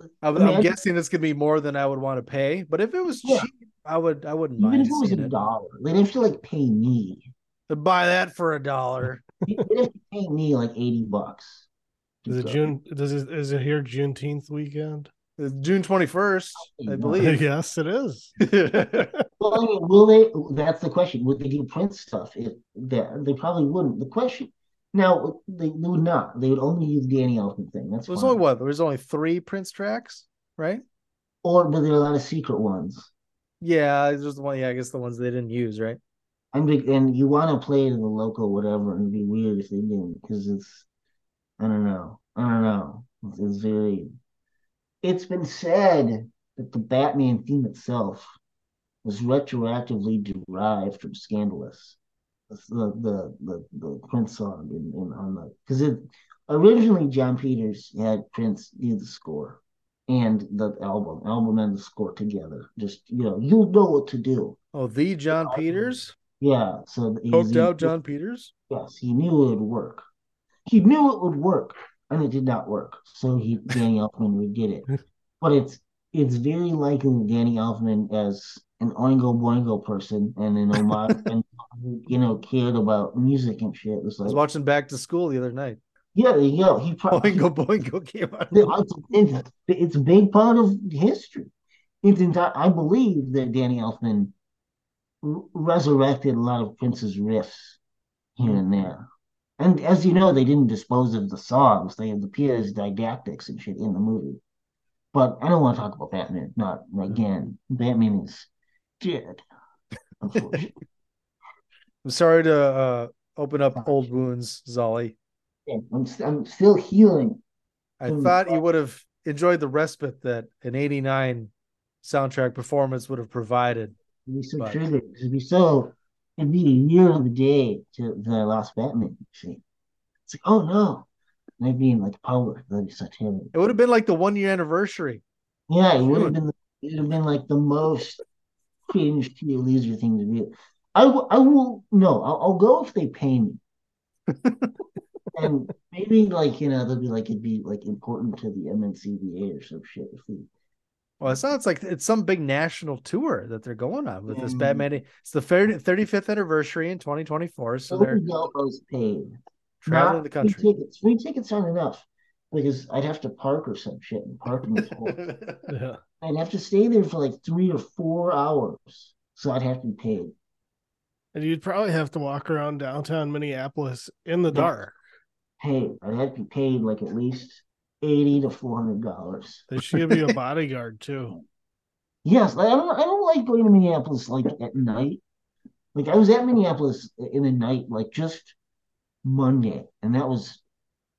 I, I mean, I'm I, guessing it's going to be more than I would want to pay. But if it was yeah. cheap, I would. I wouldn't even mind. Even if it was a it. dollar, they'd have to like pay me to buy that for a dollar. They'd have to pay me like eighty bucks. Is it so. June? Does it, is it here Juneteenth weekend? It's June twenty-first, I, I believe. Yes, it is. Well, I mean, will they? That's the question. Would they do Prince stuff? If there, they probably wouldn't. The question now, they, they would not. They would only use Danny Elfman thing. That's there's fine. Only what? There's only three Prince tracks, right? Or were there a lot of secret ones? Yeah, it's just the one. Yeah, I guess the ones they didn't use, right? And and you want to play it in the local whatever, and it'd be weird if they didn't, because it's I don't know, I don't know. It's, it's very. It's been said that the Batman theme itself was retroactively derived from Scandalous, the the the, the Prince song in, in on the because it originally John Peters had Prince do the score. And the album, album and the score together. Just, you know, you know what to do. Oh, the John the Peters? Yeah. So poked out John Peters? Yes, he knew it would work. He knew it would work, and it did not work. So he Danny Elfman redid it. But it's it's very likely Danny Elfman as an Oingo Boingo person and an homage and, you know, cared about music and shit. It was like, I was watching Back to School the other night. Yeah, yeah, he probably Boingo Boingo came out. It's, it's a big part of history. It's entire, I believe that Danny Elfman r- resurrected a lot of Prince's riffs here and there. And as you know, they didn't dispose of the songs. They had the Peters didactics and shit in the movie. But I don't want to talk about Batman. Not again. Batman is dead. Unfortunately. I'm sorry to uh, open up old wounds, Zolly. I'm, I'm still healing. I thought you would have enjoyed the respite that an eighty-nine soundtrack performance would have provided. It'd be so but... triggered. It'd be so. It'd be a year of the day to, that I lost Batman. See, it's like, oh no, and I'd be in like power. That'd be so terrible. It would have been like the one-year anniversary. Yeah, it would have been. It would have been like the most cringe loser thing to do. I, w- I will no. I'll, I'll go if they pay me. And maybe, like, you know, they'll be like, it'd be like important to the M N C B A or some shit. Well, it sounds like it's some big national tour that they're going on with um, this Batman. It's the thirty-fifth anniversary in twenty twenty-four. So they're paid. Traveling Not the country. Free tickets. Free tickets aren't enough because I'd have to park or some shit and park in this hole. Yeah. I'd have to stay there for like three or four hours. So I'd have to be paid. And you'd probably have to walk around downtown Minneapolis in the yeah. dark. Paid. I'd have to be paid like at least eighty to four hundred dollars. They should give you a bodyguard too. Yes, like, I don't. I don't like going to Minneapolis like at night. Like I was at Minneapolis in the night, like just Monday, and that was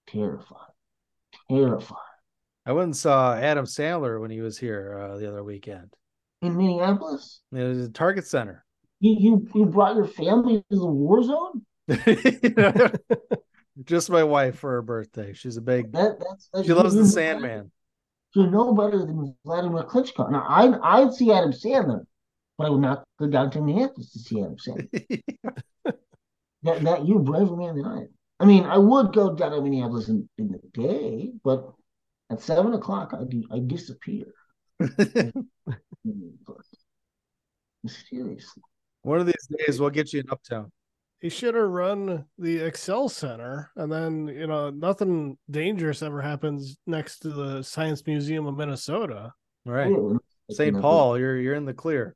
terrifying. Terrifying. I went and saw Adam Sandler when he was here uh, the other weekend in Minneapolis. It was a Target Center. You you, you brought your family to the war zone. You know? Just my wife for her birthday. She's a big. That, that's, that's, she loves the Sandman. You're no better than Vladimir Klitschko. Now I I'd see Adam Sandler, but I would not go down to Minneapolis to see Adam Sandler. that that you're a braver man than I am. I mean, I would go down to Minneapolis in, in the day, but at seven o'clock I I disappear. Mysteriously. One of these days we'll get you in Uptown. He should have run the Excel Center, and then, you know, nothing dangerous ever happens next to the Science Museum of Minnesota. Right. Saint Paul, you're you're in the clear.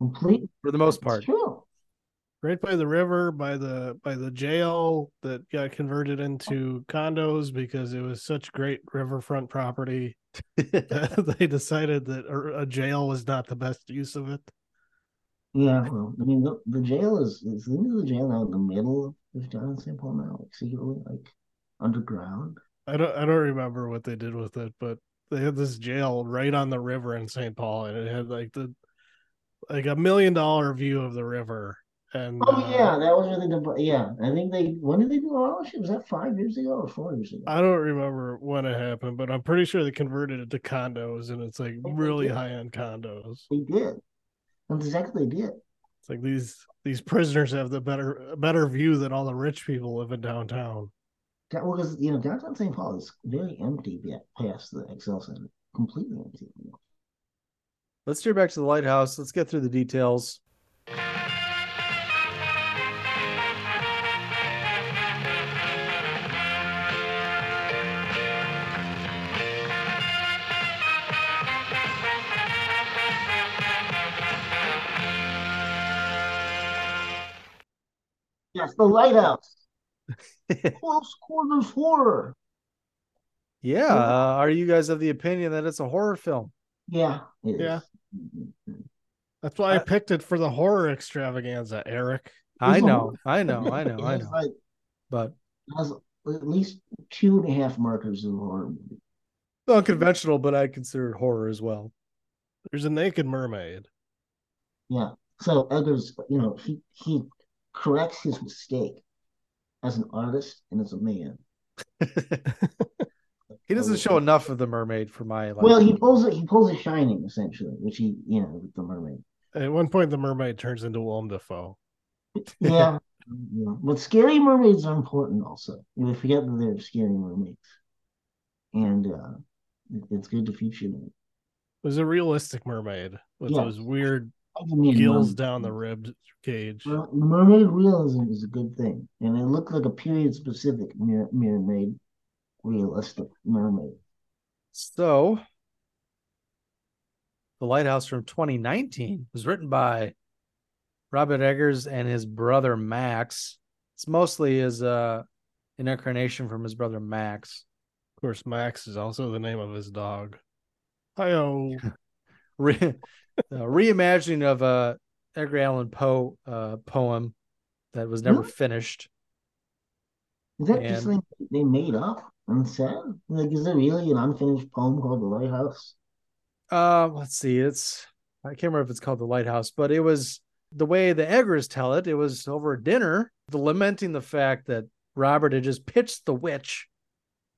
Complete. For the most part. True. Right by the river, by the by the jail that got converted into condos because it was such great riverfront property. They decided that a jail was not the best use of it. Yeah, well, I mean, the, the jail is, is the jail out in the middle of down Saint Paul now, like secretly, like underground. I don't, I don't remember what they did with it, but they had this jail right on the river in Saint Paul, and it had like the like a million dollar view of the river. And oh uh, yeah, that was really the yeah. I think they when did they do all this shit? Was that five years ago or four years ago? I don't remember when it happened, but I'm pretty sure they converted it to condos, and it's like oh, really high end condos. They did. That's exactly what they did. It's like these these prisoners have the better better view than all the rich people live in downtown. Well, because you know downtown Saint Paul is very empty past the Excel Center, completely empty. Let's steer back to the lighthouse. Let's get through the details. Yes, the lighthouse. Close quarters horror. Yeah, uh, are you guys of the opinion that it's a horror film? Yeah. Yeah. That's why I picked it for the horror extravaganza, Eric. I know, I know, I know, I know. Like, but was at least two and a half markers of horror movie. Unconventional, but I consider it horror as well. There's a naked mermaid. Yeah. So Eggers, you know, he he corrects his mistake as an artist and as a man. He doesn't show enough of the mermaid for my life. Well, he pulls it. He pulls a Shining essentially, which he, you know, with the mermaid. At one point, the mermaid turns into Willem Dafoe. Yeah, yeah, but scary mermaids are important also. We forget that they're scary mermaids, and uh, it's good to feature them. It was a realistic mermaid with yeah. those weird gills down the ribbed cage. Well, mermaid realism is a good thing, and it looked like a period-specific mer- mermaid. Realistic mermaid. So, The Lighthouse from twenty nineteen was written by Robert Eggers and his brother Max. It's mostly his uh, an incarnation from his brother Max. Of course, Max is also the name of his dog. Hi-oh. Re- reimagining of a Edgar Allan Poe uh, poem that was never really? finished. Is that and, just like they made up and said? Like, is there really an unfinished poem called The Lighthouse? Uh, let's see. It's I can't remember if it's called The Lighthouse, but it was the way the Eggers tell it. It was over dinner, the lamenting the fact that Robert had just pitched The Witch,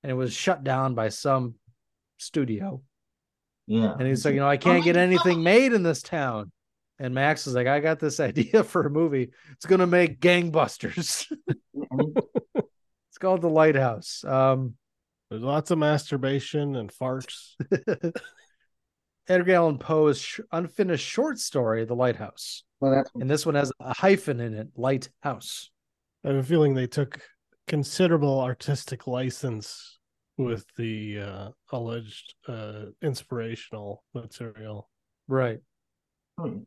and it was shut down by some studio. Yeah, and he's like, you know, I can't get anything made in this town. And Max is like, I got this idea for a movie. It's gonna make gangbusters. It's called The Lighthouse. Um, There's lots of masturbation and farts. Edgar Allan Poe's sh- unfinished short story, The Lighthouse. Well, that's- and this one has a hyphen in it, Lighthouse. I have a feeling they took considerable artistic license with the uh, alleged uh, inspirational material. Right. Oh,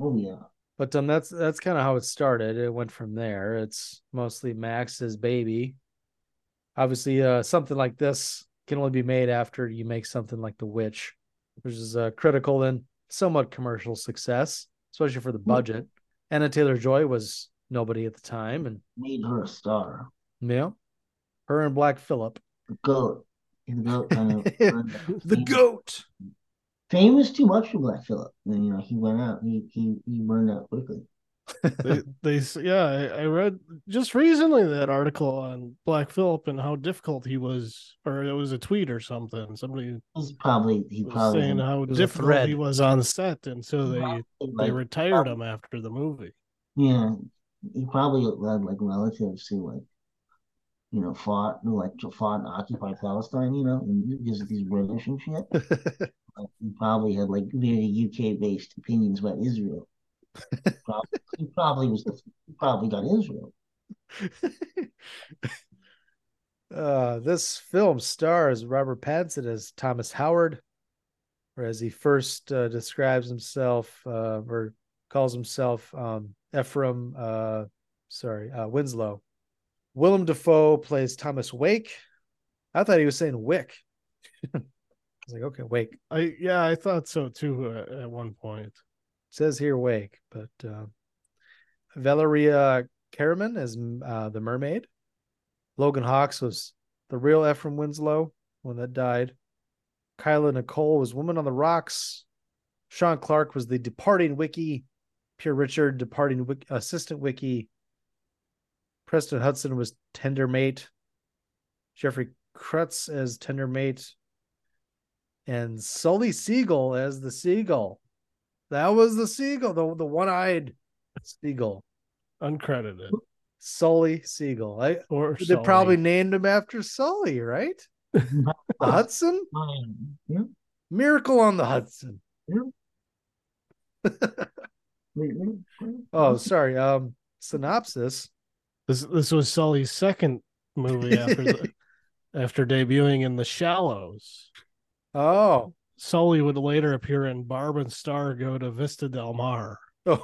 oh yeah. But um, that's that's kind of how it started. It went from there. It's mostly Max's baby. Obviously, uh, something like this can only be made after you make something like The Witch, which is a critical and somewhat commercial success, especially for the budget. Yeah. Anya Taylor-Joy was nobody at the time, and made her a star. Yeah, her and Black Phillip. The goat. The goat. The goat. Fame was too much for Black Phillip. And, you know, he went out. He he he burned out quickly. they, they yeah, I, I read just recently that article on Black Phillip and how difficult he was, or it was a tweet or something. Somebody was probably he was probably saying how difficult he was on set, and so they probably, like, they retired probably, him after the movie. Yeah, he probably led like relatives who like you know fought like fought and occupied Palestine, you know, and just these British and shit. He probably had like very U K-based opinions about Israel. Probably, he probably was. The, he probably got Israel. Uh, this film stars Robert Pattinson as Thomas Howard, or as he first uh, describes himself, uh, or calls himself um, Ephraim. Uh, sorry, uh, Winslow. Willem Dafoe plays Thomas Wake. I thought he was saying Wick. I was like, okay, Wake. I yeah, I thought so too uh, at one point. It says here Wake, but uh, Valeria Karaman is uh, the mermaid. Logan Hawks was the real Ephraim Winslow, one that died. Kyla Nicole was Woman on the Rocks. Sean Clark was the departing Wiki. Pure Richard, departing Wiki, assistant Wiki. Preston Hudson was Tender Mate. Jeffrey Kretz as Tender Mate. And Sully Siegel as the seagull. That was the seagull, the, the one-eyed seagull. Uncredited. Sully Siegel. I, or Sully. They probably named him after Sully, right? The Hudson? Yeah. Miracle on the Hudson. Yeah. Oh, sorry. Um, synopsis. This this was Sully's second movie after the, after debuting in The Shallows. Oh, Sully would later appear in Barb and Star Go to Vista Del Mar. Oh.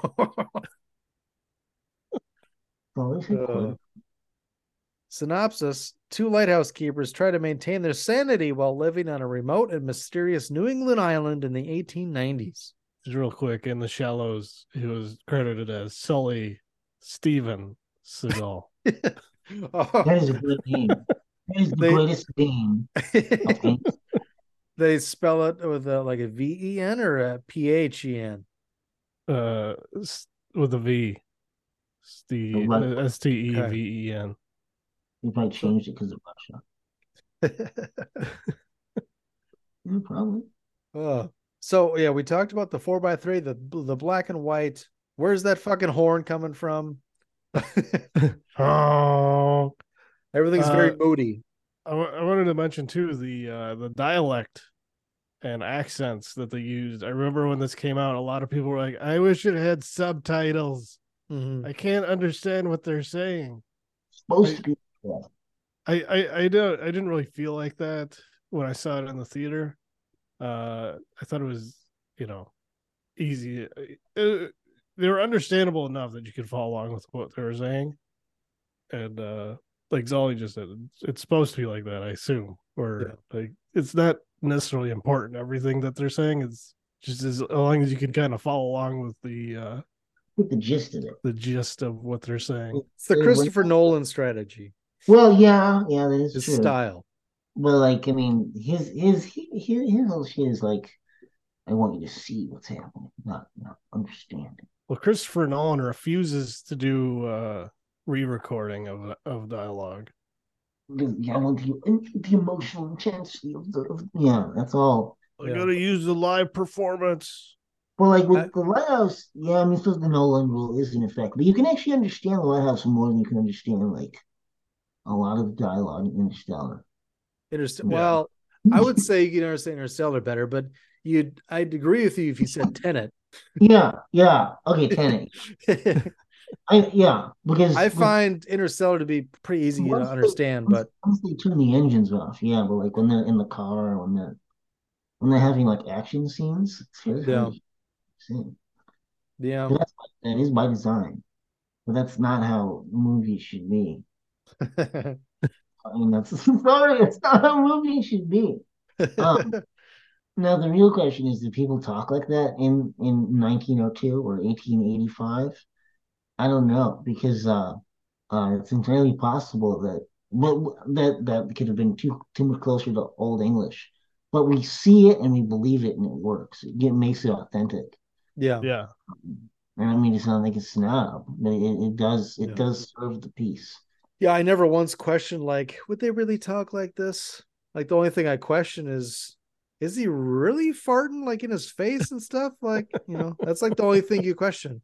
uh, Synopsis: two lighthouse keepers try to maintain their sanity while living on a remote and mysterious New England island in the eighteen nineties. Just real quick, in The Shallows, he was credited as Sully Steven Seagal. Oh. That is a good name. That is the they, greatest name. Okay. They spell it with a, like a V E N or a P H E N? Uh, with a V. S T E V E N. Okay. They probably changed it because of Russia. Yeah, probably. Uh, so, yeah, we talked about the four by three, the, the black and white. Where's that fucking horn coming from? Oh, everything's very uh, moody. I, w- I wanted to mention, too, the uh, the dialect and accents that they used. I remember when this came out, a lot of people were like, I wish it had subtitles. Mm-hmm. I can't understand what they're saying. It's supposed I, to be. Yeah. I, I, I don't I didn't really feel like that when I saw it in the theater. Uh, I thought it was, you know, easy. It, it, they were understandable enough that you could follow along with what they were saying. And uh, like Zolly just said, it's supposed to be like that, I assume. Or yeah. like it's not necessarily important, everything that they're saying. It's just as long as you can kind of follow along with the uh, with the gist of it. The gist of what they're saying. It's the Christopher Nolan strategy. Well, yeah, yeah, that is his true. Style. Well, like, I mean, his his his, his whole shit is like, I want you to see what's happening, not not understand it. Well, Christopher Nolan refuses to do uh, re-recording of of dialogue. The, yeah, well, the, the emotional intensity of the of, yeah, that's all. I yeah. gotta use the live performance. Well, like with I, the Lighthouse, yeah, I mean, so the Nolan rule is in effect, but you can actually understand the Lighthouse more than you can understand like a lot of dialogue in Interstellar. Interstellar. Yeah. Well, I would say you can understand Interstellar better, but you'd I'd agree with you if you said Tenet. Yeah, yeah, okay, Tenet. I, yeah, because I find when, Interstellar to be pretty easy to understand, they, but once they turn the engines off, yeah, but like when they're in the car, when they're when they're having like action scenes, it's very yeah, scene. Yeah, but that's, that is by design, but that's not how movies should be. I mean, that's sorry, it's not how movies should be. Um, now, the real question is, do people talk like that in, in nineteen oh two or eighteen eighty-five? I don't know, because uh, uh, it's entirely possible that well, that that could have been too too much closer to Old English. But we see it and we believe it, and it works. It makes it authentic. Yeah, yeah. And I mean, it's not like a snob, but it, it does it yeah. does serve the piece. Yeah, I never once questioned, like, would they really talk like this? Like, the only thing I question is, is he really farting, like, in his face and stuff? Like, you know, that's, like, the only thing you question.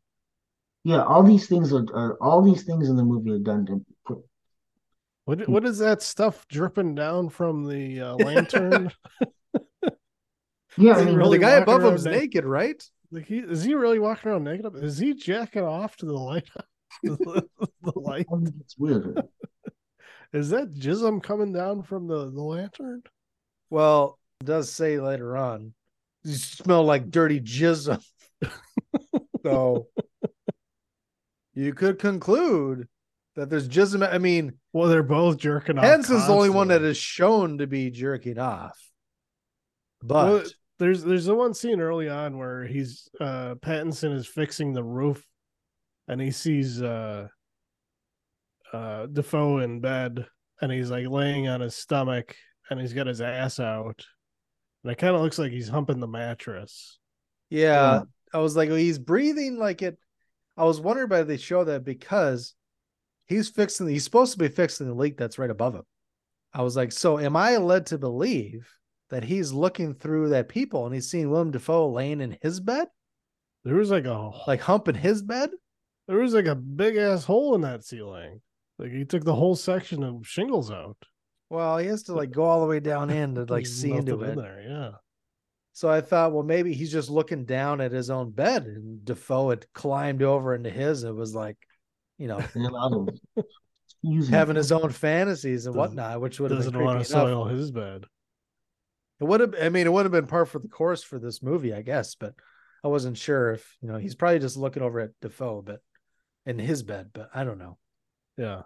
Yeah, all these things are, are all these things in the movie are done to put... What, what is that stuff dripping down from the uh, lantern? Yeah, I mean, really the guy above him is naked, naked, right? Like he, is he really walking around naked? Is he jacking off to the lighthouse? the, the light it's weird. Is that jism coming down from the, the lantern? Well, it does say later on you smell like dirty jism. So you could conclude that there's jism. I mean, well, they're both jerking off. Hence is the only one that is shown to be jerking off. But well, there's there's the one scene early on where he's uh Pattinson is fixing the roof. And he sees uh, uh, Defoe in bed, and he's like laying on his stomach, and he's got his ass out, and it kind of looks like he's humping the mattress. Yeah, yeah. I was like, well, he's breathing like it. I was wondering why they show that because he's fixing. The, he's supposed to be fixing the leak that's right above him. I was like, so am I led to believe that he's looking through that people and he's seeing Willem Dafoe laying in his bed? There was like a like humping his bed. There was like a big ass hole in that ceiling. Like he took the whole section of shingles out. Well, he has to like go all the way down in to like see into it. In there, yeah. So I thought, well, maybe he's just looking down at his own bed, and Defoe had climbed over into his. It was like, you know, having his own fantasies and whatnot, which would have doesn't been want to soil enough. His bed. It would have. I mean, it would have been part for the course for this movie, I guess. But I wasn't sure if you know he's probably just looking over at Defoe, but. In his bed, but I don't know. Yeah.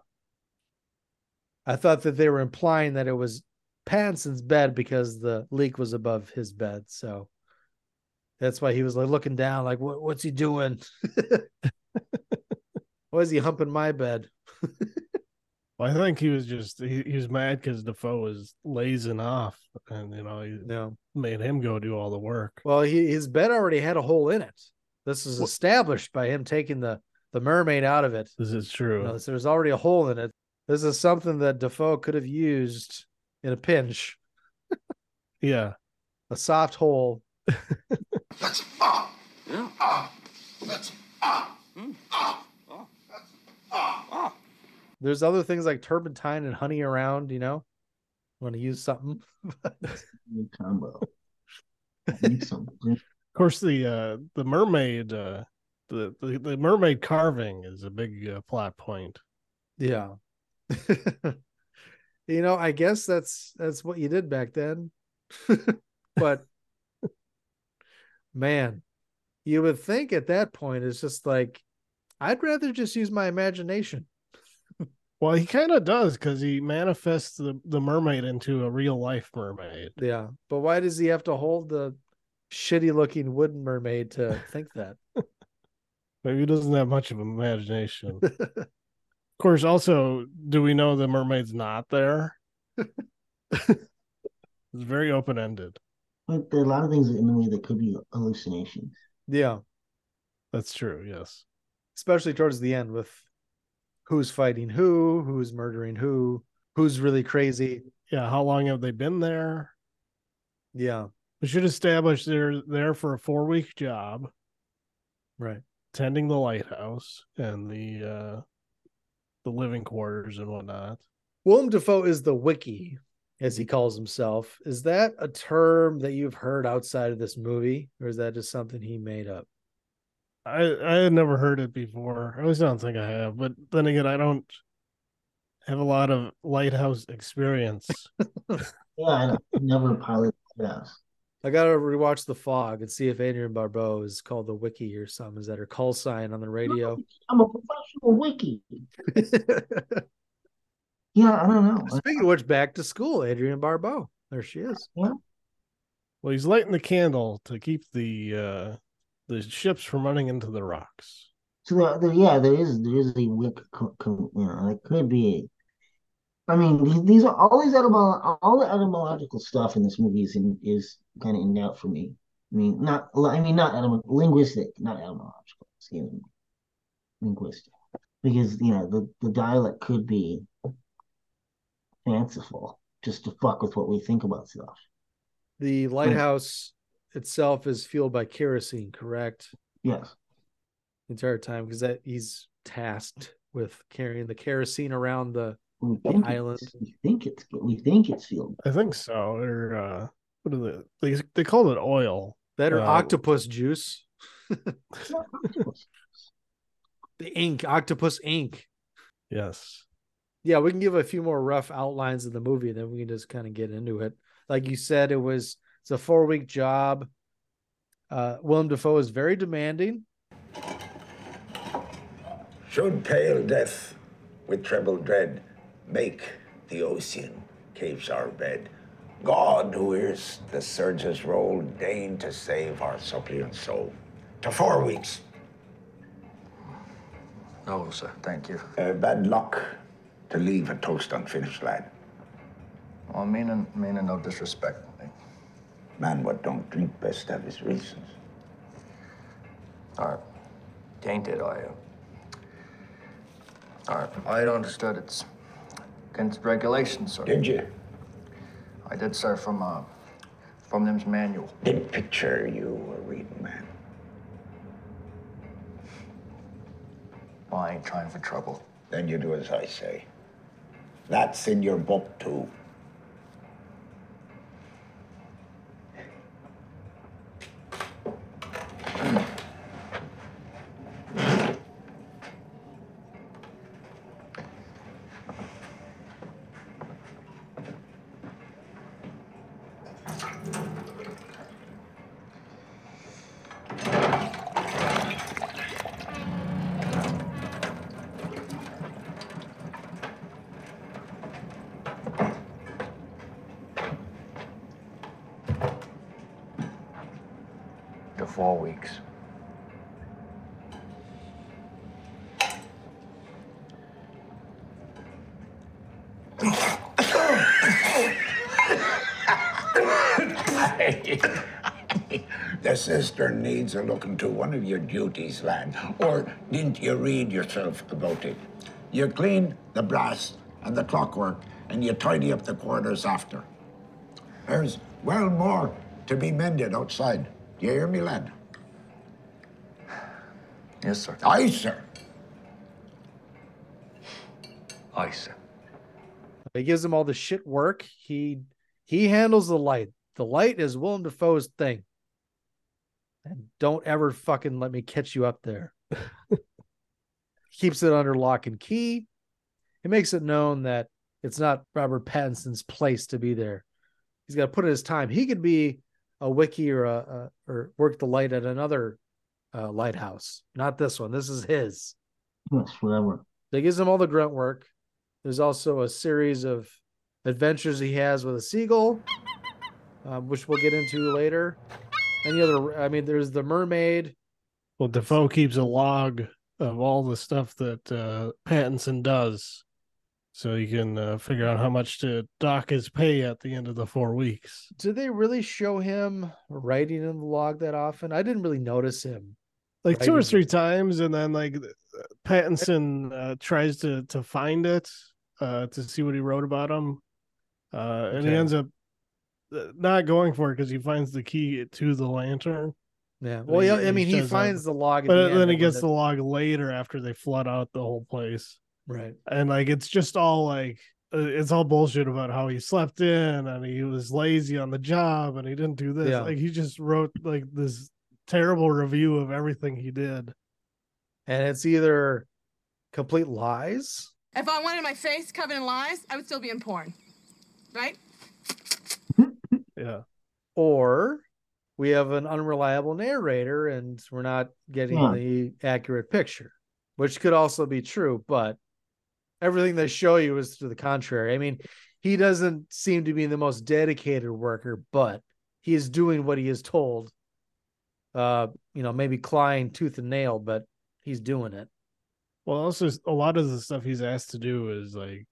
I thought that they were implying that it was Pattinson's bed because the leak was above his bed. So that's why he was like looking down, like, what, what's he doing? Why is he humping my bed? Well, I think he was just, he, he was mad because Defoe was lazing off and, you know, he yeah. made him go do all the work. Well, he, his bed already had a hole in it. This is established by him taking the, the mermaid out of it. This is true. You know, so there's already a hole in it. This is something that Defoe could have used in a pinch. Yeah. A soft hole. That's ah. Yeah. Ah. That's ah. Mm. Ah. Ah. That's ah. Ah. There's other things like turpentine and honey around, you know. Want to use something? Combo. Need something. Of course, the uh, the mermaid, uh, the, the the mermaid carving is a big uh, plot point. Yeah. You know, I guess that's that's what you did back then. But man, you would think at that point it's just like, I'd rather just use my imagination. Well, he kind of does, because he manifests the, the mermaid into a real life mermaid. Yeah. But why does he have to hold the shitty looking wooden mermaid to think that? Maybe he doesn't have much of an imagination. Of course, also, do we know the mermaid's not there? It's very open-ended. But there are a lot of things in the movie that could be hallucinations. Yeah. That's true, yes. Especially towards the end with who's fighting who, who's murdering who, who's really crazy. Yeah, how long have they been there? Yeah. We should establish they're there for a four-week job. Right. Tending the lighthouse and the uh, the living quarters and whatnot. Willem Dafoe is the Wiki, as he calls himself. Is that a term that you've heard outside of this movie? Or is that just something he made up? I, I had never heard it before. I always don't think I have, but then again, I don't have a lot of lighthouse experience. Yeah, I never pilot lighthouse. I gotta rewatch The Fog and see if Adrian Barbeau is called the Wiki or something. Is that her call sign on the radio? I'm a professional Wiki. Yeah, I don't know. Speaking of which, back to school, Adrian Barbeau. There she is. Yeah. Well, he's lighting the candle to keep the uh, the ships from running into the rocks. So there, there, yeah, there is there is a wick. You know, it could be. I mean, these, these are all these etymolo- all the etymological stuff in this movie is in, is kind of in doubt for me. I mean, not I mean not etym- linguistic, not etymological. Excuse me, linguistic, because you know the, the dialect could be fanciful, just to fuck with what we think about stuff. The lighthouse but, itself is fueled by kerosene, correct? Yes. The entire time, because that he's tasked with carrying the kerosene around the, the island. We think it's we think it's fueled. I think so. Or uh, what are they? They they call it oil. That or uh, octopus juice. Octopus. The ink, octopus ink. Yes. Yeah, we can give a few more rough outlines of the movie, and then we can just kind of get into it. Like you said, it was it's a four-week job. Uh, Willem Dafoe is very demanding. Should pale death with treble dread make the ocean caves our bed? God, who hears the surge's roll, deign to save our suppliant soul. To four weeks. No, sir, thank you. Uh, bad luck. To leave a toast unfinished, lad. Oh, meaning, meaning no disrespect. Man, what don't drink best have his reasons. All right. Tainted, are you? All right. I don't understood. It's against regulations, sir. Did you? I did, sir, from uh, from them's manual. Didn't picture you were reading, man. Well, I ain't trying for trouble. Then you do as I say. That's in your book, too. to four weeks. The sister needs a look into one of your duties, lad. Or didn't you read yourself about it? You clean the brass and the clockwork, and you tidy up the quarters after. There's well more to be mended outside. Do you hear me, lad? Yes, sir. Aye, sir. Aye, sir. He gives him all the shit work. He he handles the light. The light is Willem Dafoe's thing. And don't ever fucking let me catch you up there. Keeps it under lock and key. It makes it known that it's not Robert Pattinson's place to be there. He's got to put in his time. He could be a wiki or a, a or work the light at another uh, lighthouse. Not this one. This is his. Yes, whatever. They gives him all the grunt work. There's also a series of adventures he has with a seagull, um, which we'll get into later. Any other? I mean, there's the mermaid. Well, Defoe keeps a log of all the stuff that uh, Pattinson does, so he can uh, figure out how much to dock his pay at the end of the four weeks. Do they really show him writing in the log that often? I didn't really notice him. Like writing. Two or three times, and then like Pattinson uh, tries to to find it uh, to see what he wrote about him, uh, okay. and he ends up not going for it because he finds the key to the lantern. Yeah. Well, yeah, I mean, he finds the log, but then he gets the log later after they flood out the whole place. Right. And like, it's just all like, it's all bullshit about how he slept in and he was lazy on the job and he didn't do this. Yeah. Like he just wrote like this terrible review of everything he did. And it's either complete lies. If I wanted my face covered in lies, I would still be in porn. Right. Yeah. Or we have an unreliable narrator and we're not getting huh. the accurate picture, which could also be true, but everything they show you is to the contrary. I mean, he doesn't seem to be the most dedicated worker, but he is doing what he is told. Uh, you know, maybe clawing tooth and nail, but he's doing it. Well, also a lot of the stuff he's asked to do is like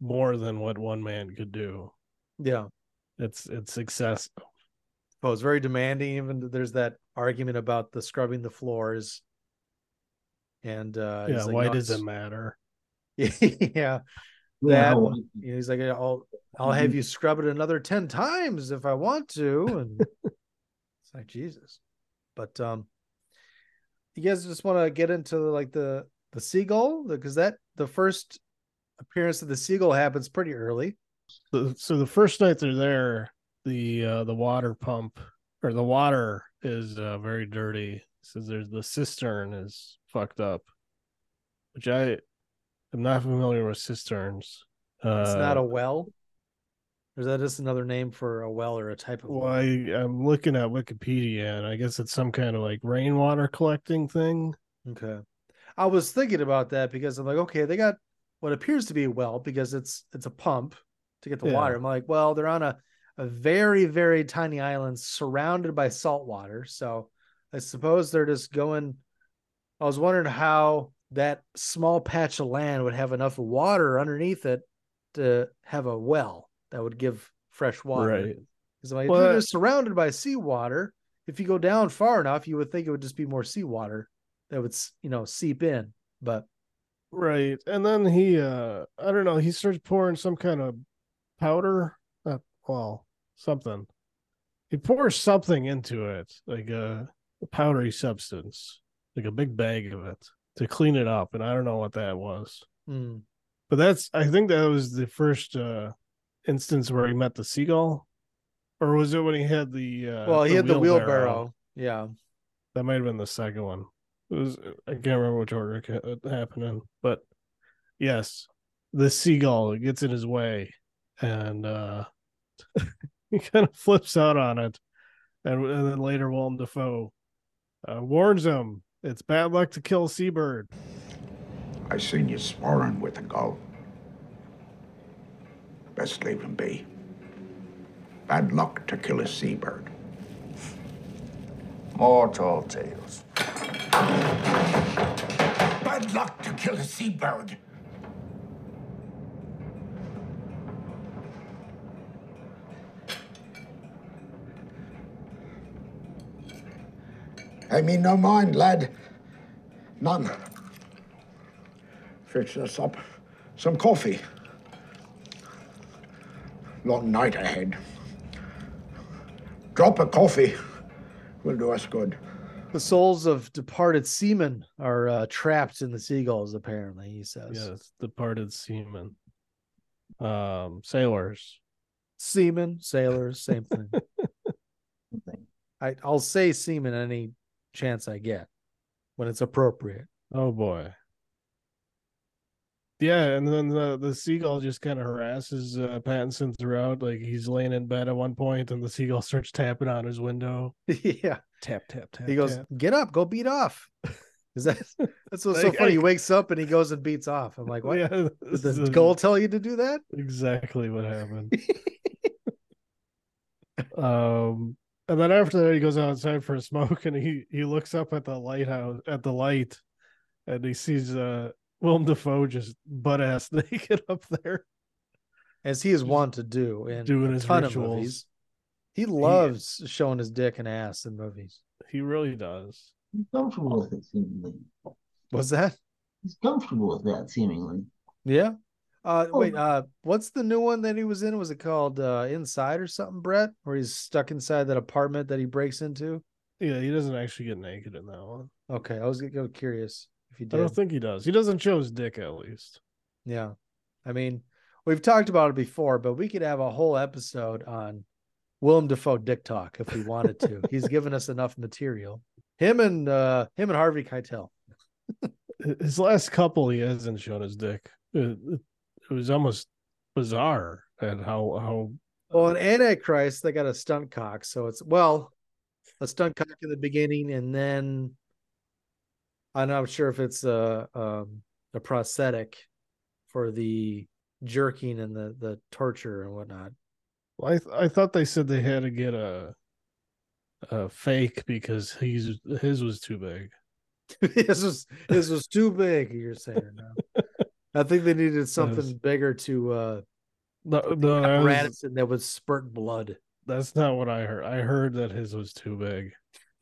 more than what one man could do. Yeah. It's it's excessive. Oh, it's very demanding. Even there's that argument about the scrubbing the floors. And uh, yeah, like, why no, does it matter? yeah, that no. You know, he's like, I'll I'll have you scrub it another ten times if I want to, and it's like Jesus. But um, you guys just want to get into like the the seagull because that the first appearance of the seagull happens pretty early. So, so the first night they're there, the uh, the water pump or the water is uh, very dirty. So there's the cistern is fucked up, which I am not familiar with cisterns. Uh, it's not a well. Or is that just another name for a well or a type of well? well? I, I'm looking at Wikipedia, and I guess it's some kind of like rainwater collecting thing. Okay, I was thinking about that because I'm like, okay, they got what appears to be a well because it's it's a pump. To get the yeah. water. I'm like, well, they're on a, a very, very tiny island surrounded by salt water. So I suppose they're just going. I was wondering how that small patch of land would have enough water underneath it to have a well that would give fresh water. Right. Because I'm like, but if you're surrounded by seawater, if you go down far enough, you would think it would just be more seawater that would, you know, seep in. But right. And then he, uh, I don't know, he starts pouring some kind of powder, uh, well, something. He pours something into it, like a, a powdery substance, like a big bag of it, to clean it up. And I don't know what that was, mm. but that's. I think that was the first uh, instance where he met the seagull, or was it when he had the? Uh, well, he the had wheelbarrow. the wheelbarrow. Yeah, that might have been the second one. It was. I can't remember which order it happened in, but yes, the seagull gets in his way. And uh, he kind of flips out on it. And, and then later, Willem Dafoe uh, warns him it's bad luck to kill a seabird. I seen you sparring with a gull. Best leave him be. Bad luck to kill a seabird. More tall tales. Bad luck to kill a seabird. I mean, no mind, lad. None. Fetch us up some coffee. Long night ahead. Drop a coffee will do us good. The souls of departed seamen are uh, trapped in the seagulls, apparently, he says. Yes, departed seamen. Um, sailors. Seamen, sailors, same thing. I, I'll say seamen any chance I get when it's appropriate. Oh, boy. Yeah, and then the, the seagull just kind of harasses uh, Pattinson throughout. Like, he's laying in bed at one point, and the seagull starts tapping on his window. Yeah. Tap, tap, tap. He goes, tap. Get up, go beat off. Is that That's what's like, so funny. I, he wakes up, and he goes and beats off. I'm like, what? Yeah, Did the is, goal tell you to do that? Exactly what happened. um... And then after that, he goes outside for a smoke, and he, he looks up at the lighthouse at the light, and he sees uh, Willem Dafoe just butt ass naked up there, as he is wont to do in doing his ton rituals. Of movies. He loves he, showing his dick and ass in movies. He really does. He's comfortable with it, seemingly. What's that? He's comfortable with that, seemingly. Yeah. Uh, wait, uh, what's the new one that he was in? Was it called uh, Inside or something, Brett? Where he's stuck inside that apartment that he breaks into? Yeah, he doesn't actually get naked in that one. Okay, I was curious if he did. I don't think he does. He doesn't show his dick, at least. Yeah. I mean, we've talked about it before, but we could have a whole episode on Willem Dafoe dick talk if we wanted to. He's given us enough material. Him and uh, him and Harvey Keitel. His last couple, he hasn't shown his dick. It was almost bizarre at how how. Well, in Antichrist, they got a stunt cock, so it's well, a stunt cock in the beginning, and then I'm not sure if it's a a, a prosthetic for the jerking and the, the torture and whatnot. Well, I th- I thought they said they had to get a a fake because he's his was too big. his was his was too big. You're saying now. I think they needed something was, bigger to uh, no, no, apparatus was, that would spurt blood. That's not what I heard. I heard that his was too big,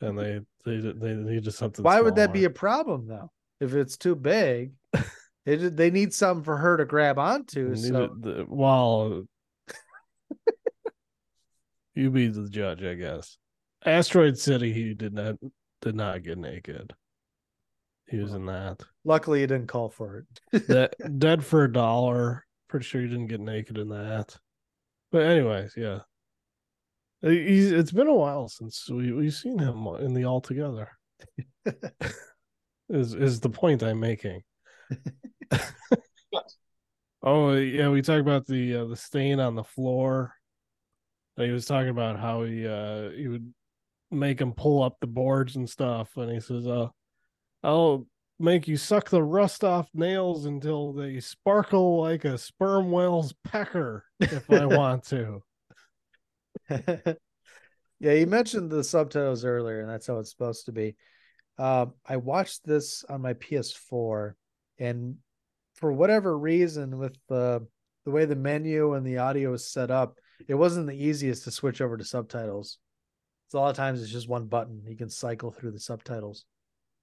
and they they they needed something. Why smaller. Would that be a problem though? If it's too big, they they need something for her to grab onto. So the, well, you be the judge, I guess. Asteroid City, he did not did not get naked. He was in that. Luckily, he didn't call for it. that, Dead for a Dollar. Pretty sure he didn't get naked in that. But anyways, yeah. He's, it's been a while since we, we've seen him in the All Together. is is the point I'm making. Oh, yeah, we talked about the uh, the stain on the floor. He was talking about how he, uh, he would make him pull up the boards and stuff. And he says, oh, I'll make you suck the rust off nails until they sparkle like a sperm whale's pecker if I want to. Yeah, you mentioned the subtitles earlier, and that's how it's supposed to be. Uh, I watched this on my P S four, and for whatever reason, with the, the way the menu and the audio is set up, it wasn't the easiest to switch over to subtitles. So a lot of times it's just one button. You can cycle through the subtitles.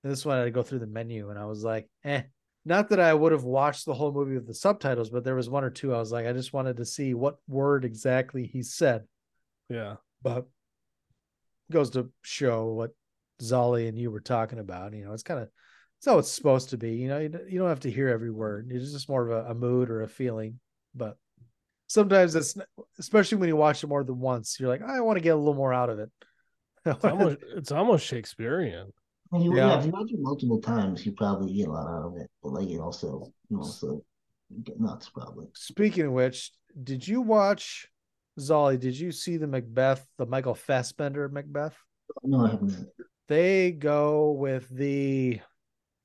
This one I had to go through the menu, and I was like, eh. Not that I would have watched the whole movie with the subtitles, but there was one or two I was like, I just wanted to see what word exactly he said. Yeah. But it goes to show what Zolly and you were talking about. You know, it's kind of, it's how it's supposed to be. You know, you don't have to hear every word. It's just more of a, a mood or a feeling. But sometimes it's, especially when you watch it more than once, you're like, I want to get a little more out of it. It's almost, it's almost Shakespearean. Well, you, yeah. yeah, if you watch it multiple times, you probably get a lot out of it. But like, it also, you also get nuts, probably. Speaking of which, did you watch, Zolly, did you see the Macbeth, the Michael Fassbender Macbeth? No, I haven't. They go with the,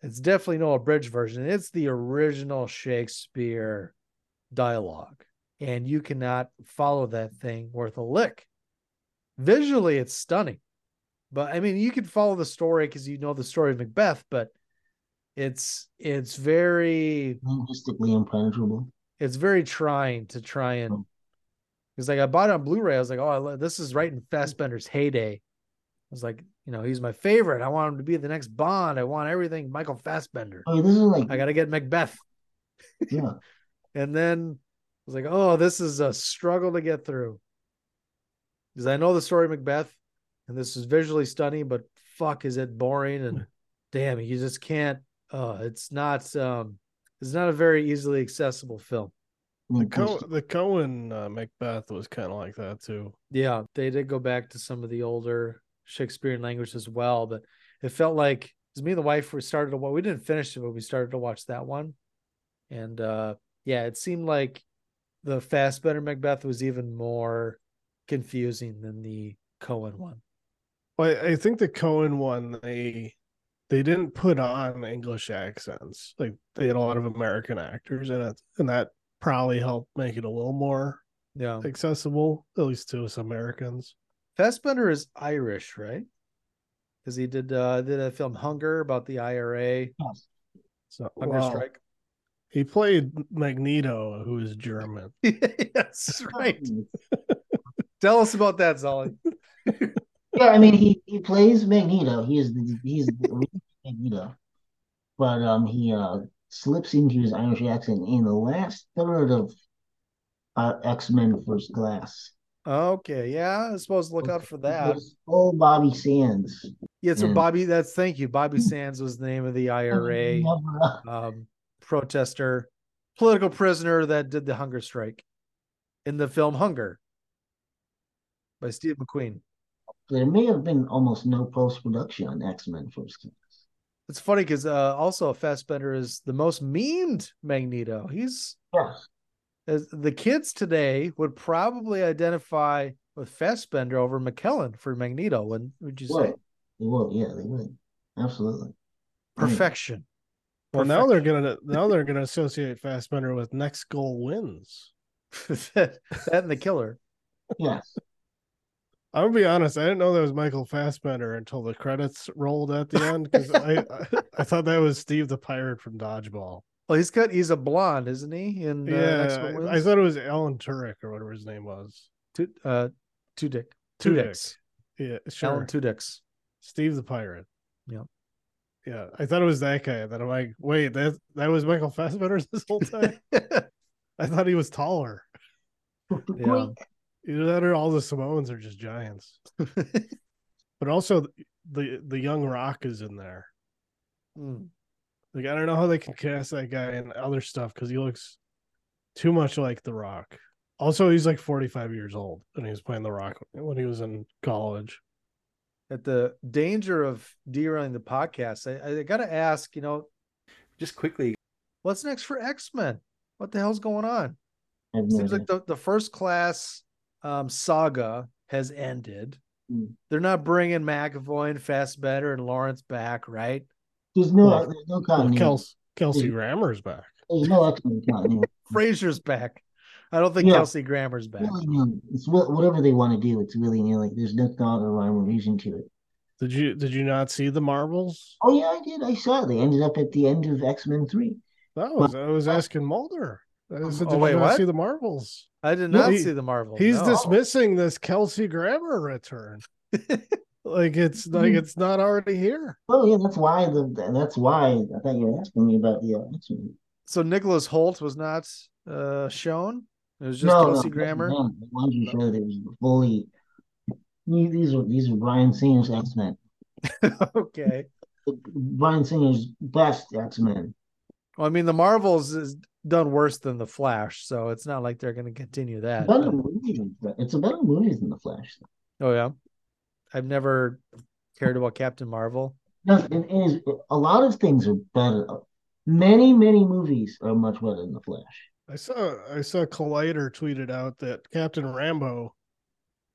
it's definitely no abridged version. It's the original Shakespeare dialogue. And you cannot follow that thing worth a lick. Visually, it's stunning. But I mean, you can follow the story because you know the story of Macbeth, but it's it's very linguistically impenetrable. It's very trying to try and because like I bought it on Blu-ray. I was like, oh, I love, this is right in Fassbender's heyday. I was like, you know, he's my favorite. I want him to be the next Bond. I want everything Michael Fassbender. Oh, this is like I gotta get Macbeth. Yeah. And then I was like, oh, this is a struggle to get through. Because I know the story of Macbeth, and this is visually stunning, but fuck, is it boring? And damn, you just can't. Uh, it's not. Um, it's not a very easily accessible film. The Co- the Coen uh, Macbeth was kind of like that too. Yeah, they did go back to some of the older Shakespearean language as well, but it felt like it was me and the wife. We started to. Well, we didn't finish it, but we started to watch that one, and uh, yeah, it seemed like the Fassbender Macbeth was even more confusing than the Coen one. Well, I think the Coen one, they they didn't put on English accents. Like they had a lot of American actors in it, and that probably helped make it a little more yeah. accessible, at least to us Americans. Fassbender is Irish, right? Because he did uh, did a film Hunger about the I R A. Oh. So Hunger well, Strike. He played Magneto, who is German. Yes, right. Tell us about that, Zolly. Yeah, I mean, he, he plays Magneto. He is the, he's the Magneto, but um, he uh, slips into his Irish accent in the last third of uh, X-Men First Class. Okay, yeah, I suppose look out for that. Oh, Bobby Sands. Yeah, so and... Bobby. That's thank you. Bobby Sands was the name of the I R A um, protester, political prisoner that did the hunger strike in the film Hunger by Steve McQueen. There may have been almost no post-production on X-Men First Class. It's funny because uh, also Fassbender is the most memed Magneto. He's yeah. as the kids today would probably identify with Fassbender over McKellen for Magneto. Wouldn't would you would. say? They would, yeah, they would, absolutely. Perfection. Well, Perfection. now they're gonna now they're gonna associate Fassbender with Next Goal Wins. that, that and the killer. Yes. Yeah. I'm gonna be honest. I didn't know that was Michael Fassbender until the credits rolled at the end because I, I I thought that was Steve the Pirate from Dodgeball. Well, he's got he's a blonde, isn't he? And yeah, uh, I, I thought it was Alan Tudyk or whatever his name was. Two, uh, Tudyk. Tudyk. Yeah, sure. Alan Tudyk. Steve the Pirate. Yeah, yeah. I thought it was that guy. Then I'm like, wait, that that was Michael Fassbender this whole time. I thought he was taller. Yeah. Either that or all the Samoans are just giants. But also the the young Rock is in there. Mm. Like I don't know how they can cast that guy and other stuff because he looks too much like the Rock. Also, he's like forty-five years old and he was playing the Rock when he was in college. At the danger of derailing the podcast, I, I gotta ask, you know, just quickly, what's next for X-Men? What the hell's going on? It seems like the, the first class Um, saga has ended. Mm. They're not bringing McAvoy and Fassbender and Lawrence back, right? There's no, well, there's no continuity. Well, Kelsey, Kelsey Grammer's back. There's no continuity. Fraser's back. I don't think yeah. Kelsey Grammer's back. Really, no. It's whatever they want to do. It's really new. Like there's no thought or rhyme or reason to it. Did you Did you not see the Marvels? Oh yeah, I did. I saw it. They ended up at the end of X-Men three. That was but, I was asking Mulder. I said, did oh, wait, you not what? see the Marvels? I did not he, see the Marvels. He's no. dismissing this Kelsey Grammer return, like it's like it's not already here. Well, yeah, that's why the that's why I thought you were asking me about the X-Men. So Nicholas Hoult was not uh, shown. It was just no, Kelsey no, Grammer. No, the ones you showed it was fully. These were these were Bryan Singer's X-Men. Okay. Bryan Singer's best X-Men. Well, I mean, the Marvels is done worse than the Flash, so it's not like they're going to continue that. Better movie than, it's a better movie than the Flash. Though. Oh yeah, I've never cared about Captain Marvel. No, it is, a lot of things are better. Many, many movies are much better than the Flash. I saw I saw Collider tweeted out that Captain Rambo,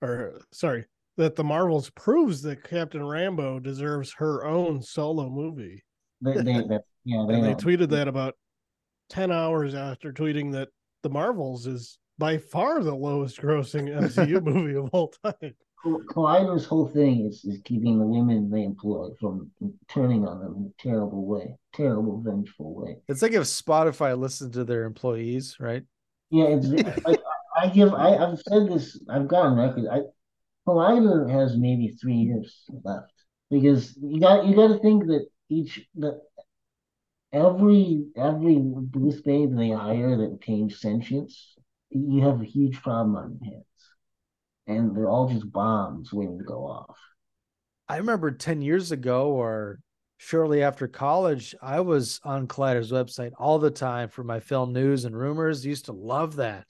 or sorry, that the Marvels proves that Captain Rambo deserves her own solo movie. They, they, they, yeah, they, and they tweeted that about ten hours after tweeting that The Marvels is by far the lowest grossing M C U movie of all time. Collider's whole thing is, is keeping the women they employ from turning on them in a terrible way, terrible, vengeful way. It's like if Spotify listened to their employees, right? Yeah, it's like I give. I, I've said this. I've got on record. I, Collider has maybe three years left because you got you got to think that each that every every booth babe they hire that attains sentience, you have a huge problem on your hands. And they're all just bombs waiting to go off. I remember ten years ago or shortly after college, I was on Collider's website all the time for my film news and rumors. I used to love that.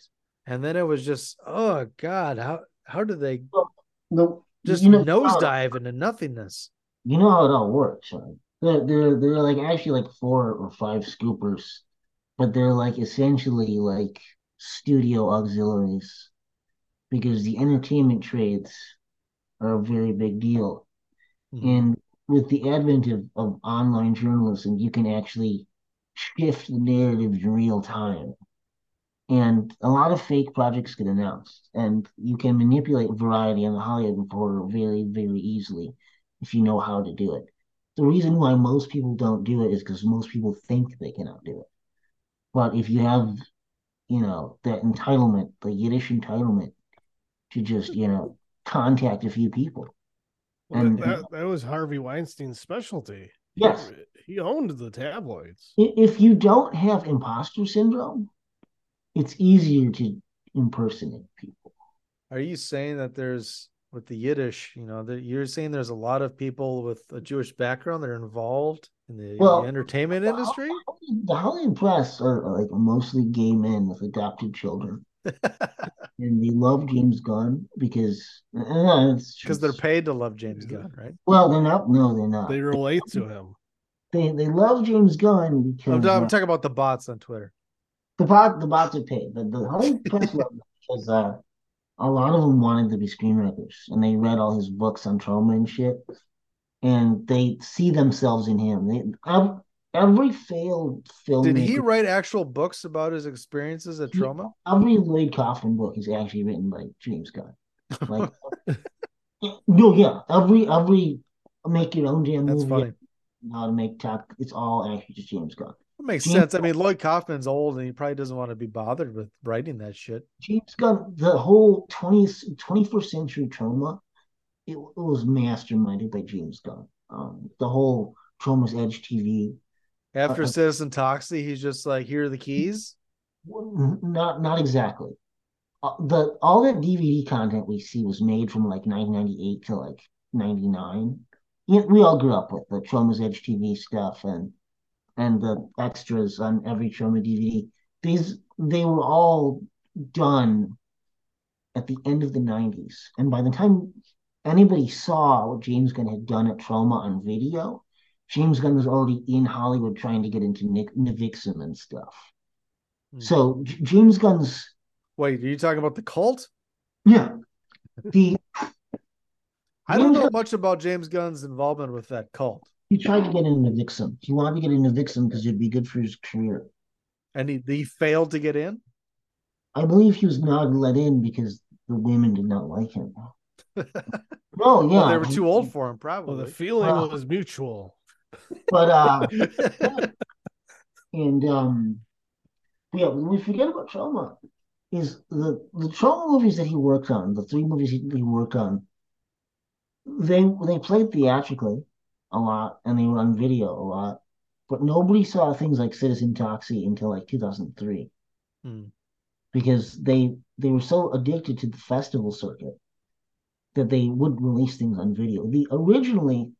And then it was just, oh, God, how how do they well, the, just you know, nosedive into nothingness? You know how it all works, right? They're, they're, they're like actually like four or five scoopers, but they're like essentially like studio auxiliaries. Because the entertainment trades are a very big deal. Mm-hmm. And with the advent of, of online journalism, you can actually shift the narrative in real time. And a lot of fake projects get announced. And you can manipulate Variety and the Hollywood Reporter very, very easily if you know how to do it. The reason why most people don't do it is because most people think they cannot do it. But if you have, you know, that entitlement, the Yiddish entitlement, to just, you know, contact a few people. Well, and that, that was Harvey Weinstein's specialty. Yes. He, he owned the tabloids. If you don't have imposter syndrome, it's easier to impersonate people. Are you saying that there's, with the Yiddish, you know, that you're saying there's a lot of people with a Jewish background that are involved in the, well, the entertainment the, industry? The Hollywood press are, are like mostly gay men with adopted children. And they love James Gunn because uh, because they're paid to love James Gunn, right? Well, they're not. No, they're not. They relate they, to him. They they love James Gunn because I'm, I'm uh, talking about the bots on Twitter. The bot the bots are paid, but the Hollywood press love him because uh, a lot of them wanted to be screenwriters, and they read all his books on trauma and shit, and they see themselves in him. They I've, Every failed film. Did he write actual books about his experiences at trauma? Every Lloyd Kaufman book is actually written by James Gunn. Like, no, yeah. Every every make your own damn That's movie. Funny. How to make talk? It's all actually just James Gunn. That makes James sense. Gunn, I mean, Lloyd Kaufman's old, and he probably doesn't want to be bothered with writing that shit. James Gunn, the whole twentieth, twenty-first century trauma, it, it was masterminded by James Gunn. Um, the whole Trauma's Edge T V. After uh, Citizen Toxie, he's just like, here are the keys? Not not exactly. Uh, the, all that D V D content we see was made from like nineteen ninety-eight to like ninety-nine. We all grew up with the Trauma's Edge T V stuff and and the extras on every Trauma D V D. These, they were all done at the end of the nineties. And by the time anybody saw what James Gunn had done at Trauma on video, James Gunn was already in Hollywood trying to get into Nick, Nivixim and stuff. Mm. So J- James Gunn's... Wait, are you talking about the cult? Yeah. The I don't know Gunn... much about James Gunn's involvement with that cult. He tried to get into Nivixim. He wanted to get into Nivixim because it'd be good for his career. And he, he failed to get in? I believe he was not let in because the women did not like him. Oh, well, yeah. Well, they were too old for him, probably. Well, the feeling uh, was mutual. But uh and um yeah, we forget about Trauma is the the Trauma movies that he worked on, the three movies he, he worked on, they they played theatrically a lot and they were on video a lot, but nobody saw things like Citizen Toxie until like two thousand three. Hmm. Because they they were so addicted to the festival circuit that they would release things on video. The originally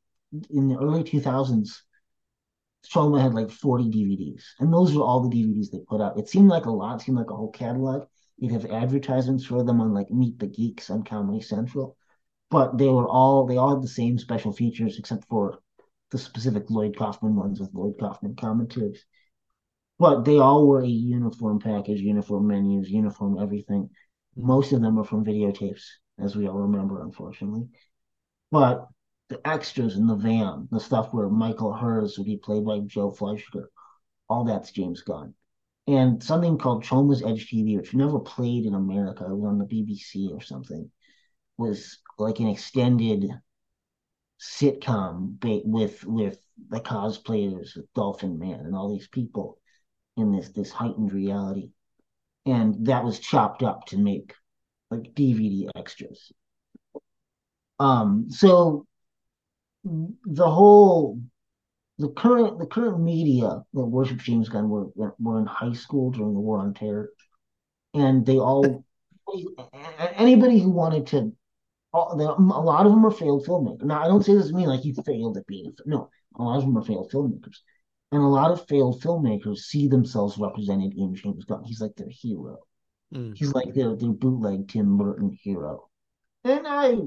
in the early two thousands, Trauma had like forty D V Ds, and those were all the D V Ds they put out. It seemed like a lot, it seemed like a whole catalog. You'd have advertisements for them on like Meet the Geeks on Comedy Central, but they were all they all had the same special features except for the specific Lloyd Kaufman ones with Lloyd Kaufman commentaries. But they all were a uniform package, uniform menus, uniform everything. Most of them were from videotapes, as we all remember, unfortunately. But the extras in the van, the stuff where Michael Hurst would be played by Joe Fleischer, all that's James Gunn. And something called Trauma's Edge T V, which never played in America, it was on the B B C or something, was like an extended sitcom with with the cosplayers, with Dolphin Man and all these people in this this heightened reality. And that was chopped up to make like D V D extras. Um, so the whole the current the current media that worshipped James Gunn were were in high school during the War on Terror, and they all anybody who wanted to, all, they, a lot of them are failed filmmakers. Now I don't say this to mean like you failed at being a, no, a lot of them are failed filmmakers, and a lot of failed filmmakers see themselves represented in James Gunn. He's like their hero. Mm. He's like their their bootleg Tim Burton hero, and I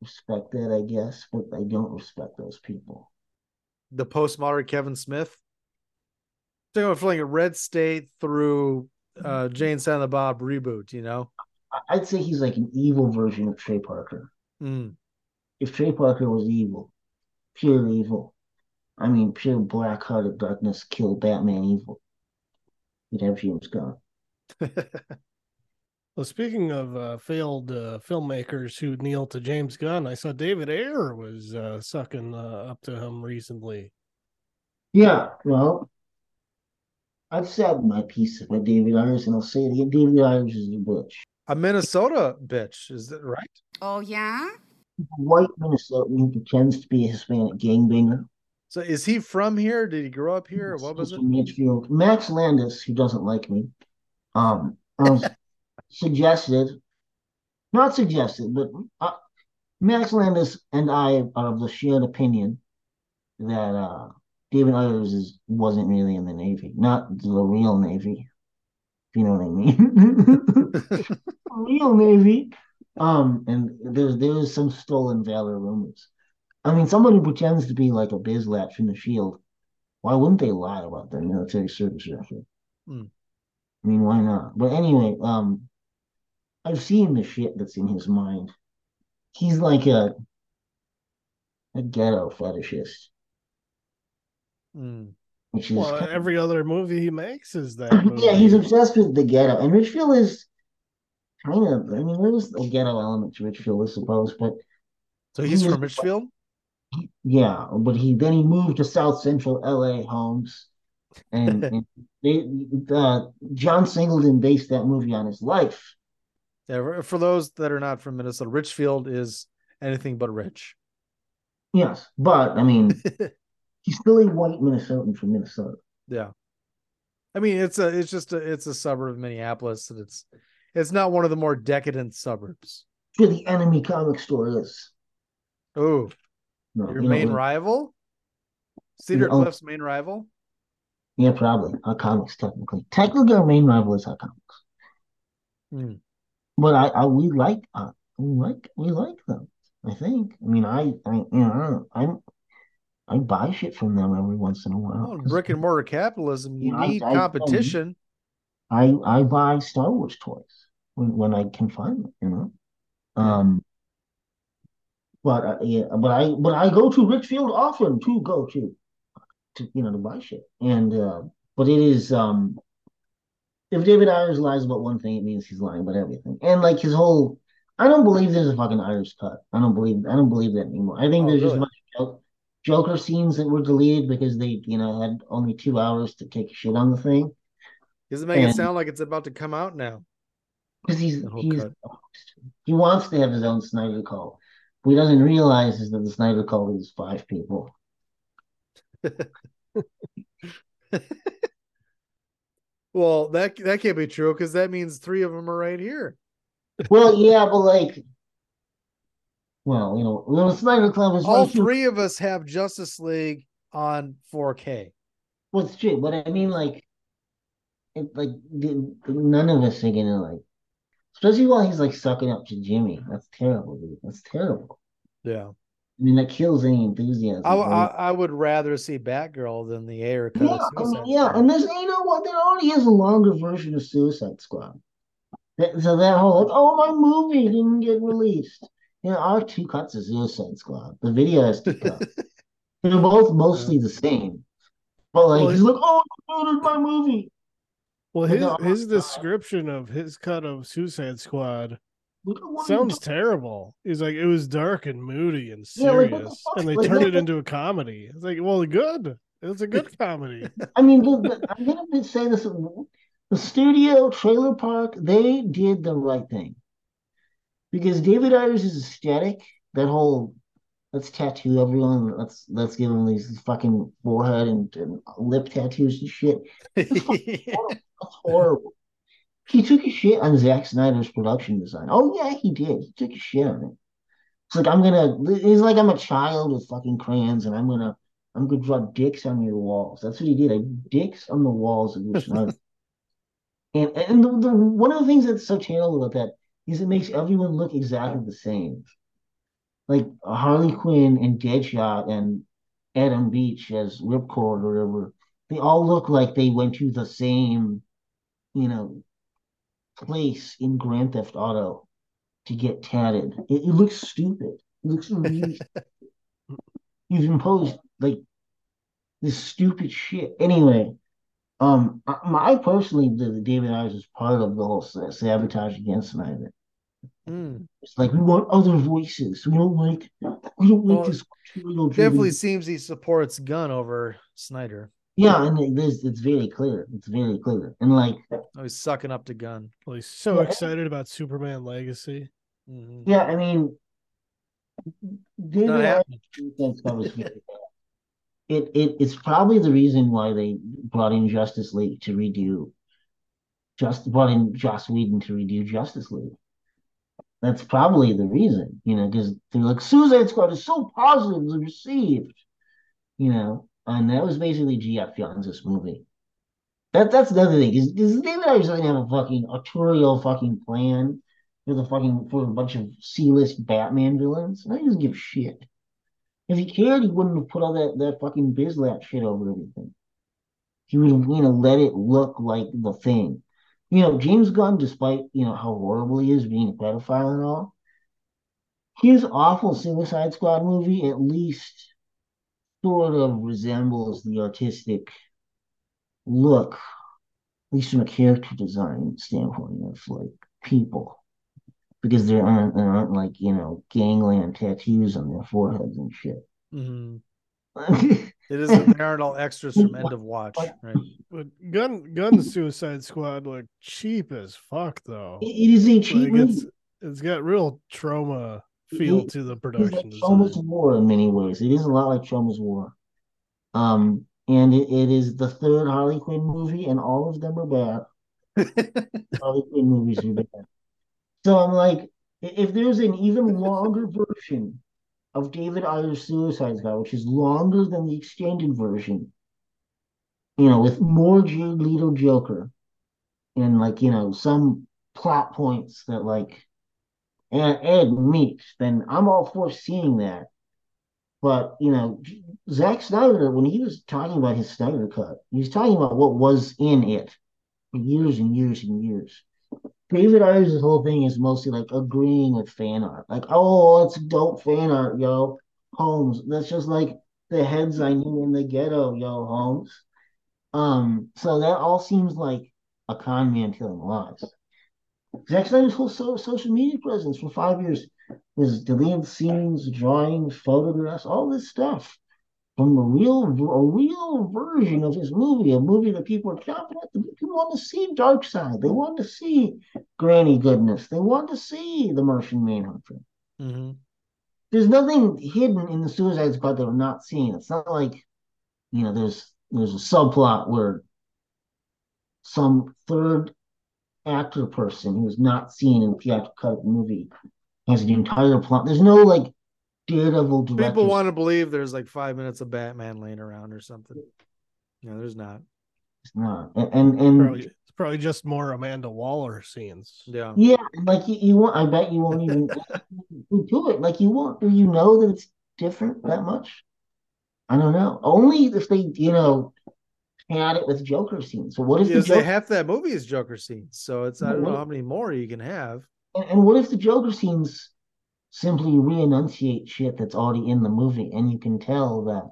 respect that, I guess, but I don't respect those people. The postmodern Kevin Smith. Talking about feeling a Red State through uh, Jane Silent Bob reboot, you know? I'd say he's like an evil version of Trey Parker. Mm. If Trey Parker was evil, pure evil, I mean, pure black-hearted darkness, kill Batman evil, you'd have James Gunn. Well, speaking of uh, failed uh, filmmakers who kneel to James Gunn, I saw David Ayer was uh, sucking uh, up to him recently. Yeah, well, I've said my piece about David Ayer, and I'll say it again. David Ayer is a bitch. A Minnesota bitch, is that right? Oh, yeah? White Minnesotan who pretends to be a Hispanic gangbanger. So is he from here? Did he grow up here? Or what was it? Mansfield. Max Landis, who doesn't like me, um, I was... Suggested, not suggested, but uh, Max Landis and I are of the shared opinion that uh, David Ayer is, wasn't really in the Navy, not the real Navy, if you know what I mean. Real Navy. Um, and there's there's some stolen valor rumors. I mean, somebody pretends to be like a bislap from the Shield. Why wouldn't they lie about their military service record? Mm. I mean, why not? But anyway, um. I've seen the shit that's in his mind. He's like a a ghetto fetishist. Mm. Which is well, kind of... every other movie he makes is that movie. Yeah, he's obsessed with the ghetto. And Richfield is kind of, I mean, there was a ghetto element to Richfield, I suppose. But so he's he from was, Richfield? He, yeah, but he then he moved to South Central L A, Holmes. And, and they, uh, John Singleton based that movie on his life. Yeah, for those that are not from Minnesota, Richfield is anything but rich. Yes, but, I mean, he's still a white Minnesotan from Minnesota. Yeah. I mean, it's a, it's just a, it's a suburb of Minneapolis, and it's, it's not one of the more decadent suburbs. Sure, the enemy comic store is. Oh, no, your you main know, rival? Cedar you know, Cliff's main rival? Yeah, probably. Our comics, technically. Technically, our main rival is our comics. Hmm. But I, I we like uh, we like we like them. I think. I mean, I I you know I I buy shit from them every once in a while. Oh, brick and mortar capitalism. You, you know, need I, competition. I, I buy Star Wars toys when, when I can find them. You know. Um. But uh, yeah, but I but I go to Richfield often to go to, to you know to buy shit and uh, but it is um. If David Ayer lies about one thing, it means he's lying about everything. And like his whole, I don't believe there's a fucking Irish cut. I don't believe, I don't believe that anymore. I think oh, there's really? just a bunch of Joker scenes that were deleted because they, you know, had only two hours to take a shit on the thing. Does it make and, it sound like it's about to come out now? Because he's, he's he wants to have his own Snyder Call. What he doesn't realize is that the Snyder Call is five people. Well, that that can't be true because that means three of them are right here. Well, yeah, but like, well, you know, the Snyder Club is all right three here. Of us have Justice League on four K. Well, it's true, but I mean, like, it, like none of us are gonna like, especially while he's like sucking up to Jimmy. That's terrible, dude. That's terrible. Yeah, I mean, that kills any enthusiasm. I, I, I would rather see Batgirl than the Ayer cut. Yeah, I mean, yeah, and there's, you know what? There already is a longer version of Suicide Squad. That, so that whole, like, oh, my movie didn't get released. You know, our two cuts of Suicide Squad. The video has two cuts. They're both mostly the same. But like, well, he's like, oh, I murdered my movie. Well, his, his description of his cut of Suicide Squad Look at one Sounds of terrible. He's like, it was dark and moody and serious, yeah, like, the and they like, turned it into a comedy. It's like, well, good. It's a good comedy. I mean, the, the, I'm going to say this. The studio, Trailer Park, they did the right thing. Because David Ayers is ecstatic. That whole, let's tattoo everyone. Let's let's give them these fucking forehead and, and lip tattoos and shit. That's horrible. That's horrible. He took a shit on Zack Snyder's production design. Oh, yeah, he did. He took a shit on it. It's like, I'm going to... He's like, I'm a child with fucking crayons, and I'm going to I'm gonna draw dicks on your walls. That's what he did. Like, dicks on the walls of your Snyder. and and the, the, one of the things that's so terrible about that is it makes everyone look exactly the same. Like, Harley Quinn and Deadshot and Adam Beach as Ripcord or whatever, they all look like they went to the same, you know... place in Grand Theft Auto to get tatted. It, it looks stupid. It looks really stupid. You've imposed like this stupid shit. Anyway, um, I, I personally, the, the David Ayers is part of the whole sabotage against Snyder. Mm. It's like, we want other voices. We don't like. We don't like well, this. Definitely seems he supports Gunn over Snyder. Yeah, and it, it's very clear. It's very clear. And like, oh, he's sucking up to Gunn. Well, he's so yeah, excited about Superman Legacy. Mm-hmm. Yeah, I mean, David Ayers, it it it's probably the reason why they brought in Justice League to redo. Just brought in Joss Whedon to redo Justice League. That's probably the reason, you know, because they're like, Suicide Squad is so positively received, you know. And that was basically G F Jones's movie. That that's another thing. Is does David Ayers doesn't have a fucking autorial fucking plan for the fucking for a bunch of C-list Batman villains? No, he doesn't give a shit. If he cared, he wouldn't have put all that, that fucking Bislap shit over everything. He would have, you know, let it look like the thing. You know, James Gunn, despite, you know, how horrible he is being a pedophile and all, his awful Suicide Squad movie at least sort of resembles the artistic look, at least from a character design standpoint, of like people, because there aren't there aren't like, you know, gangland tattoos on their foreheads and shit. Mm-hmm. It is the marital extras from End of Watch, right? But Gun Gun Suicide Squad look cheap as fuck, though. It, it is a cheap. Like, it's, it's got real trauma feel it, to the production. It's almost like war in many ways. It is a lot like Choma's War. Um, and it, it is the third Harley Quinn movie, and all of them are bad. Harley Quinn movies are bad. So I'm like, if there's an even longer version of David Ayer's Suicide Squad, which is longer than the extended version, you know, with more Jared Leto Joker, and like, you know, some plot points that like And Ed meets, then I'm all for seeing that. But, you know, Zack Snyder, when he was talking about his Snyder Cut, he was talking about what was in it for years and years and years. David Ayers' whole thing is mostly like agreeing with fan art. Like, oh, it's dope fan art, yo, Holmes. That's just like the heads I knew in the ghetto, yo, Holmes. Um, so that all seems like a con man telling lies. Zack Snyder's whole so- social media presence for five years was deleted scenes, drawings, photographs, all this stuff from a real, a real version of his movie, a movie that people are confident people want to see Dark Side. They want to see Granny Goodness. They want to see The Martian Manhunter. Mm-hmm. There's nothing hidden in the Suicide Squad that we're not seeing. It's not like, you know, there's there's a subplot where some third actor person who's not seen in the theatrical movie has an entire plot. There's no like Daredevil director. People want to believe there's like five minutes of Batman laying around or something. No, there's not. It's not. And and, and probably, it's probably just more Amanda Waller scenes. Yeah. Yeah. Like you, you won't I bet you won't even do it. Like you won't you know that it's different that much? I don't know. Only if they, you know, at it with Joker scenes. So what if the Joker... half that movie is Joker scenes? So it's I don't know how many more you can have. And, and what if the Joker scenes simply re-enunciate shit that's already in the movie, and you can tell that.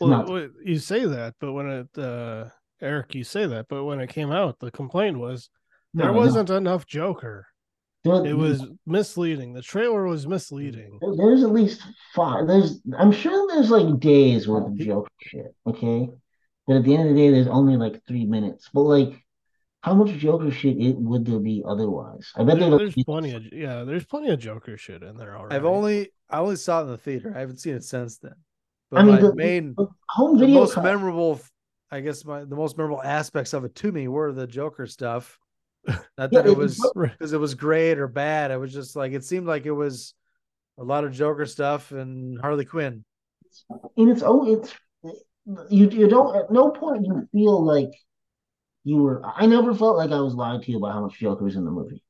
Well, not... well you say that, but when it uh, Eric, you say that, but when it came out, the complaint was there no, wasn't no. enough Joker. There, it was misleading. The trailer was misleading. There's at least five. There's, I'm sure there's like days worth of joke shit, okay? But at the end of the day, there's only like three minutes. But like, how much Joker shit it would there be otherwise? I bet there, there there's plenty of yeah, there's plenty of Joker shit in there already. I've only I only saw it in the theater. I haven't seen it since then. But I mean, my the, main the home video the most cut. memorable, I guess, my the most memorable aspects of it to me were the Joker stuff. Not that yeah, it was because it was great or bad. It was just like it seemed like it was a lot of Joker stuff and Harley Quinn. In its own, it's you. You don't at no point you feel like you were. I never felt like I was lied to you about how much Joker was in the movie.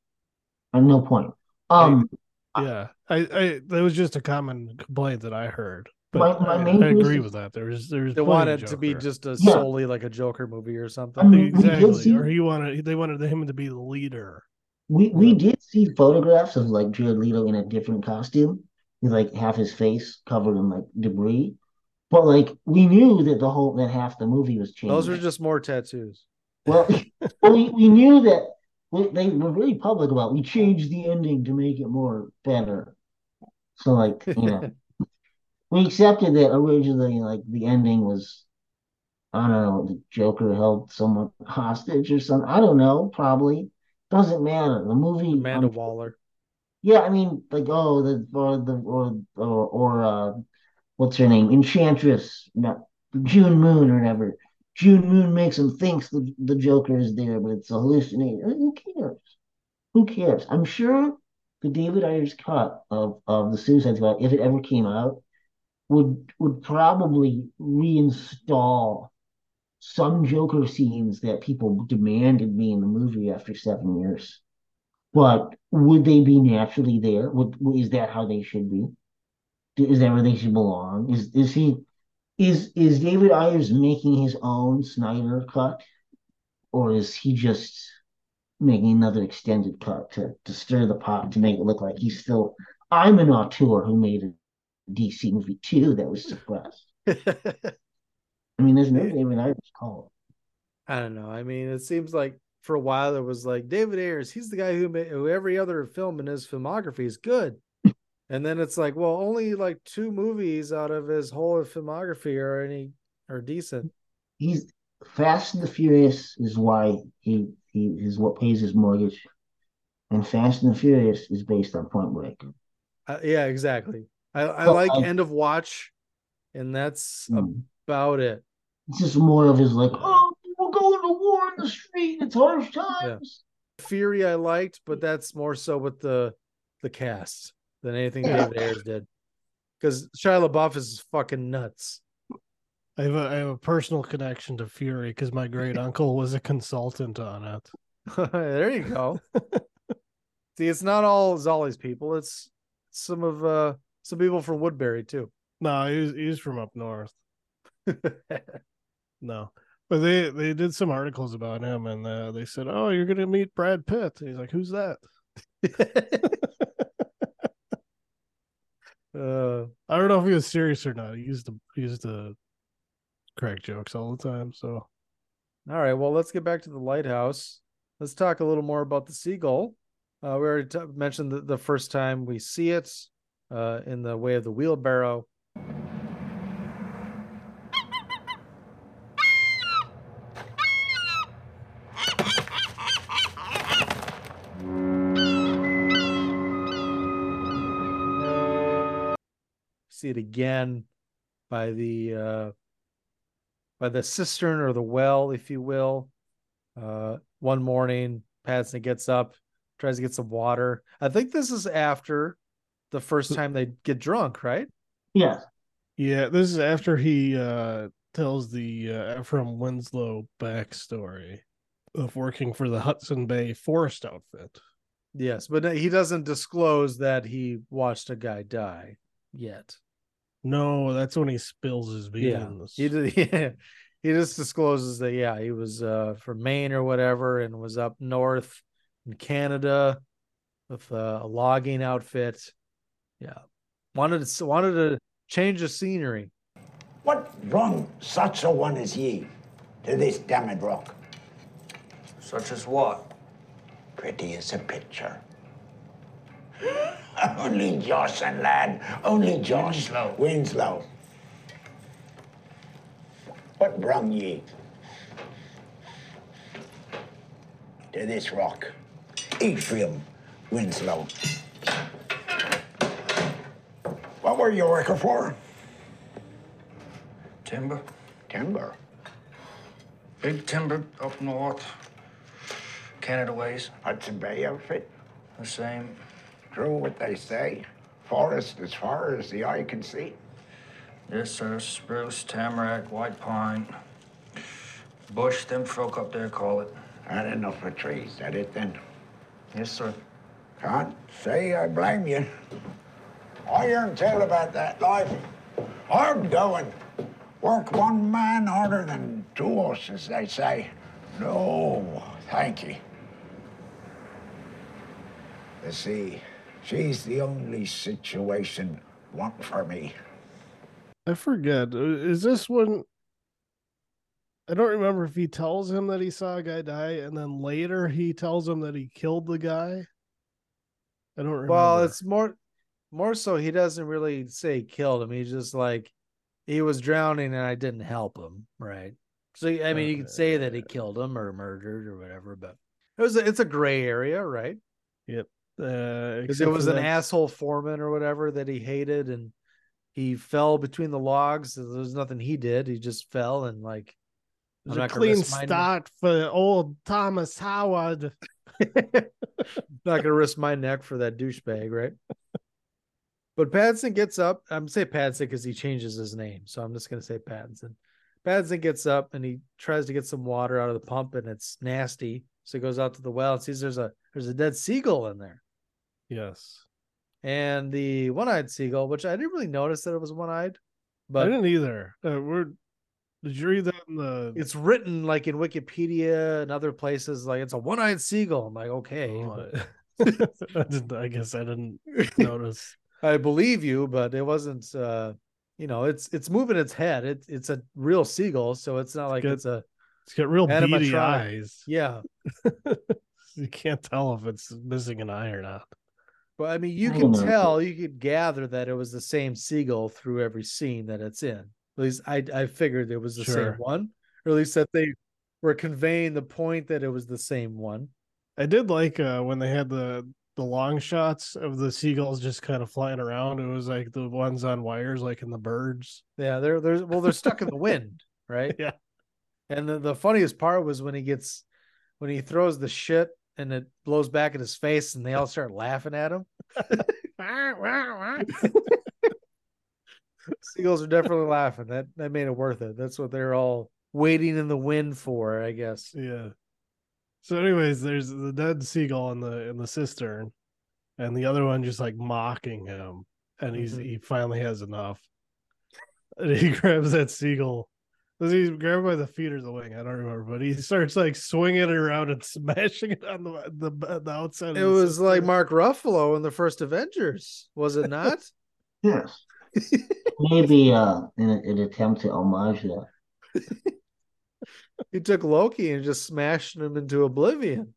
At no point. Um. Yeah, I. I that was just a common complaint that I heard. But my, my I, main I agree with that. There's, there's. They wanted it to be just a yeah. solely like a Joker movie or something. I mean, exactly. See, or he wanted, they wanted him to be the leader. We we yeah. did see photographs of like Jared Leto in a different costume, with like half his face covered in like debris. But like we knew that the whole that half the movie was changed. Those were just more tattoos. Well, we we knew that we, they were very public about. We changed the ending to make it more better. So like you know. We accepted that originally, like, the ending was, I don't know, the Joker held someone hostage or something. I don't know, probably. Doesn't matter. The movie... Amanda um, Waller. Yeah, I mean, like, oh, the or, the, or, or, or uh, what's her name? Enchantress. Not, June Moon or whatever. June Moon makes him think the, the Joker is there, but it's a hallucination. Who cares? Who cares? I'm sure the David Iyer's cut of, of The Suicide Squad, if it ever came out, would would probably reinstall some Joker scenes that people demanded be in the movie after seven years. But would they be naturally there? Would, is that how they should be? Is that where they should belong? Is is he is is David Iyers making his own Snyder cut? Or is he just making another extended cut to, to stir the pot to make it look like he's still I'm an auteur who made it D C movie two that was suppressed. I mean, there's no David Iyers call. I don't know. I mean, it seems like for a while it was like David Iyers. He's the guy who made who every other film in his filmography is good, and then it's like, well, only like two movies out of his whole filmography are any are decent. He's Fast and the Furious is why he he is what pays his mortgage, and Fast and the Furious is based on Point Break. Uh, yeah, exactly. I, I like I, End of Watch, and that's mm. about it. It's just more of his like, oh, we're going to war in the street. It's harsh times. Yeah. Fury I liked, but that's more so with the the cast than anything yeah. David Ayers did. Because Shia LaBeouf is fucking nuts. I have a, I have a personal connection to Fury because my great uncle was a consultant on it. There you go. See, it's not all Zolly's people. It's some of... uh. Some people from Woodbury, too. No, he was, he was from up north. No. But they, they did some articles about him, and uh, they said, oh, you're going to meet Brad Pitt. And he's like, who's that? uh, I don't know if he was serious or not. He used to, he used to crack jokes all the time. So, all right, well, let's get back to The Lighthouse. Let's talk a little more about The Seagull. Uh, we already t- mentioned the, the first time we see it. Uh, in the way of the wheelbarrow. See it again by the uh, by the cistern or the well, if you will. Uh, one morning, Pattinson gets up, tries to get some water. I think this is after the first time they get drunk, right? Yeah. Yeah, this is after he uh, tells the uh, Ephraim Winslow backstory of working for the Hudson Bay Forest outfit. Yes, but he doesn't disclose that he watched a guy die yet. No, that's when he spills his beans. Yeah, he, did, yeah. He just discloses that, yeah, he was uh, from Maine or whatever and was up north in Canada with uh, a logging outfit. Yeah, wanted to wanted to change the scenery. What wrong such a one as ye to this damned rock? Such as what? Pretty as a picture. Only Jocelyn, lad. Only Josh. Winslow. Winslow. What brung ye to this rock? Ephraim Winslow. What were you working for? Timber. Timber? Big timber up north. Canada ways. Hudson Bay outfit? The same. True what they say. Forest as far as the eye can see. Yes, sir. Spruce, tamarack, white pine. Bush, them folk up there call it. Not enough for trees, that it then? Yes, sir. Can't say I blame you. I hear him tell about that life. Hard going. Work one man harder than two horses, they say. No, thank you. You see, she's the only situation one for me. I forget. Is this one? I don't remember if he tells him that he saw a guy die, and then later he tells him that he killed the guy. I don't remember. Well, it's more, more so he doesn't really say killed him. He's just like, he was drowning and I didn't help him, right? So I mean, you could say that he killed him or murdered or whatever, but it was a, it's a gray area, right? Yep. Because uh, it was an that... asshole foreman or whatever that he hated, and he fell between the logs. There was nothing he did. He just fell and like. It was a clean start for old Thomas Howard. Not gonna risk my neck for that douchebag, right? But Pattinson gets up. I'm say Pattinson because he changes his name, so I'm just gonna say Pattinson. Pattinson gets up and he tries to get some water out of the pump, and it's nasty. So he goes out to the well and sees there's a there's a dead seagull in there. Yes. And the one-eyed seagull, which I didn't really notice that it was one-eyed, but I didn't either. Uh, we're Did you read that in the... It's written like in Wikipedia and other places, like it's a one-eyed seagull. I'm like, okay. Oh, but... I, didn't, I guess I didn't notice. I believe you, but it wasn't, uh, you know, it's it's moving its head. It, it's a real seagull, so it's not it's like got, it's a... It's got real beady eyes. Yeah. You can't tell if it's missing an eye or not. But I mean, you can oh, tell, you could gather that it was the same seagull through every scene that it's in. At least I I figured it was the sure. same one, or at least that they were conveying the point that it was the same one. I did like uh, when they had the, the long shots of the seagulls just kind of flying around. It was like the ones on wires, like in the birds. Yeah, they're they're well, they're stuck in the wind, right? Yeah. And the, the funniest part was when he gets when he throws the shit and it blows back in his face, and they all start laughing at him. Seagulls are definitely laughing. That that made it worth it. That's what they're all waiting in the wind for, I guess. Yeah. So, anyways, there's the dead seagull in the in the cistern, and the other one just like mocking him, and he's mm-hmm. he finally has enough. And he grabs that seagull. Does he grab it by the feet or the wing? I don't remember, but he starts like swinging it around and smashing it on the the, the outside. It of the was cistern. Like Mark Ruffalo in the first Avengers, was it not? Yes. Maybe uh, in an attempt to homage that. He took Loki and just smashed him into oblivion.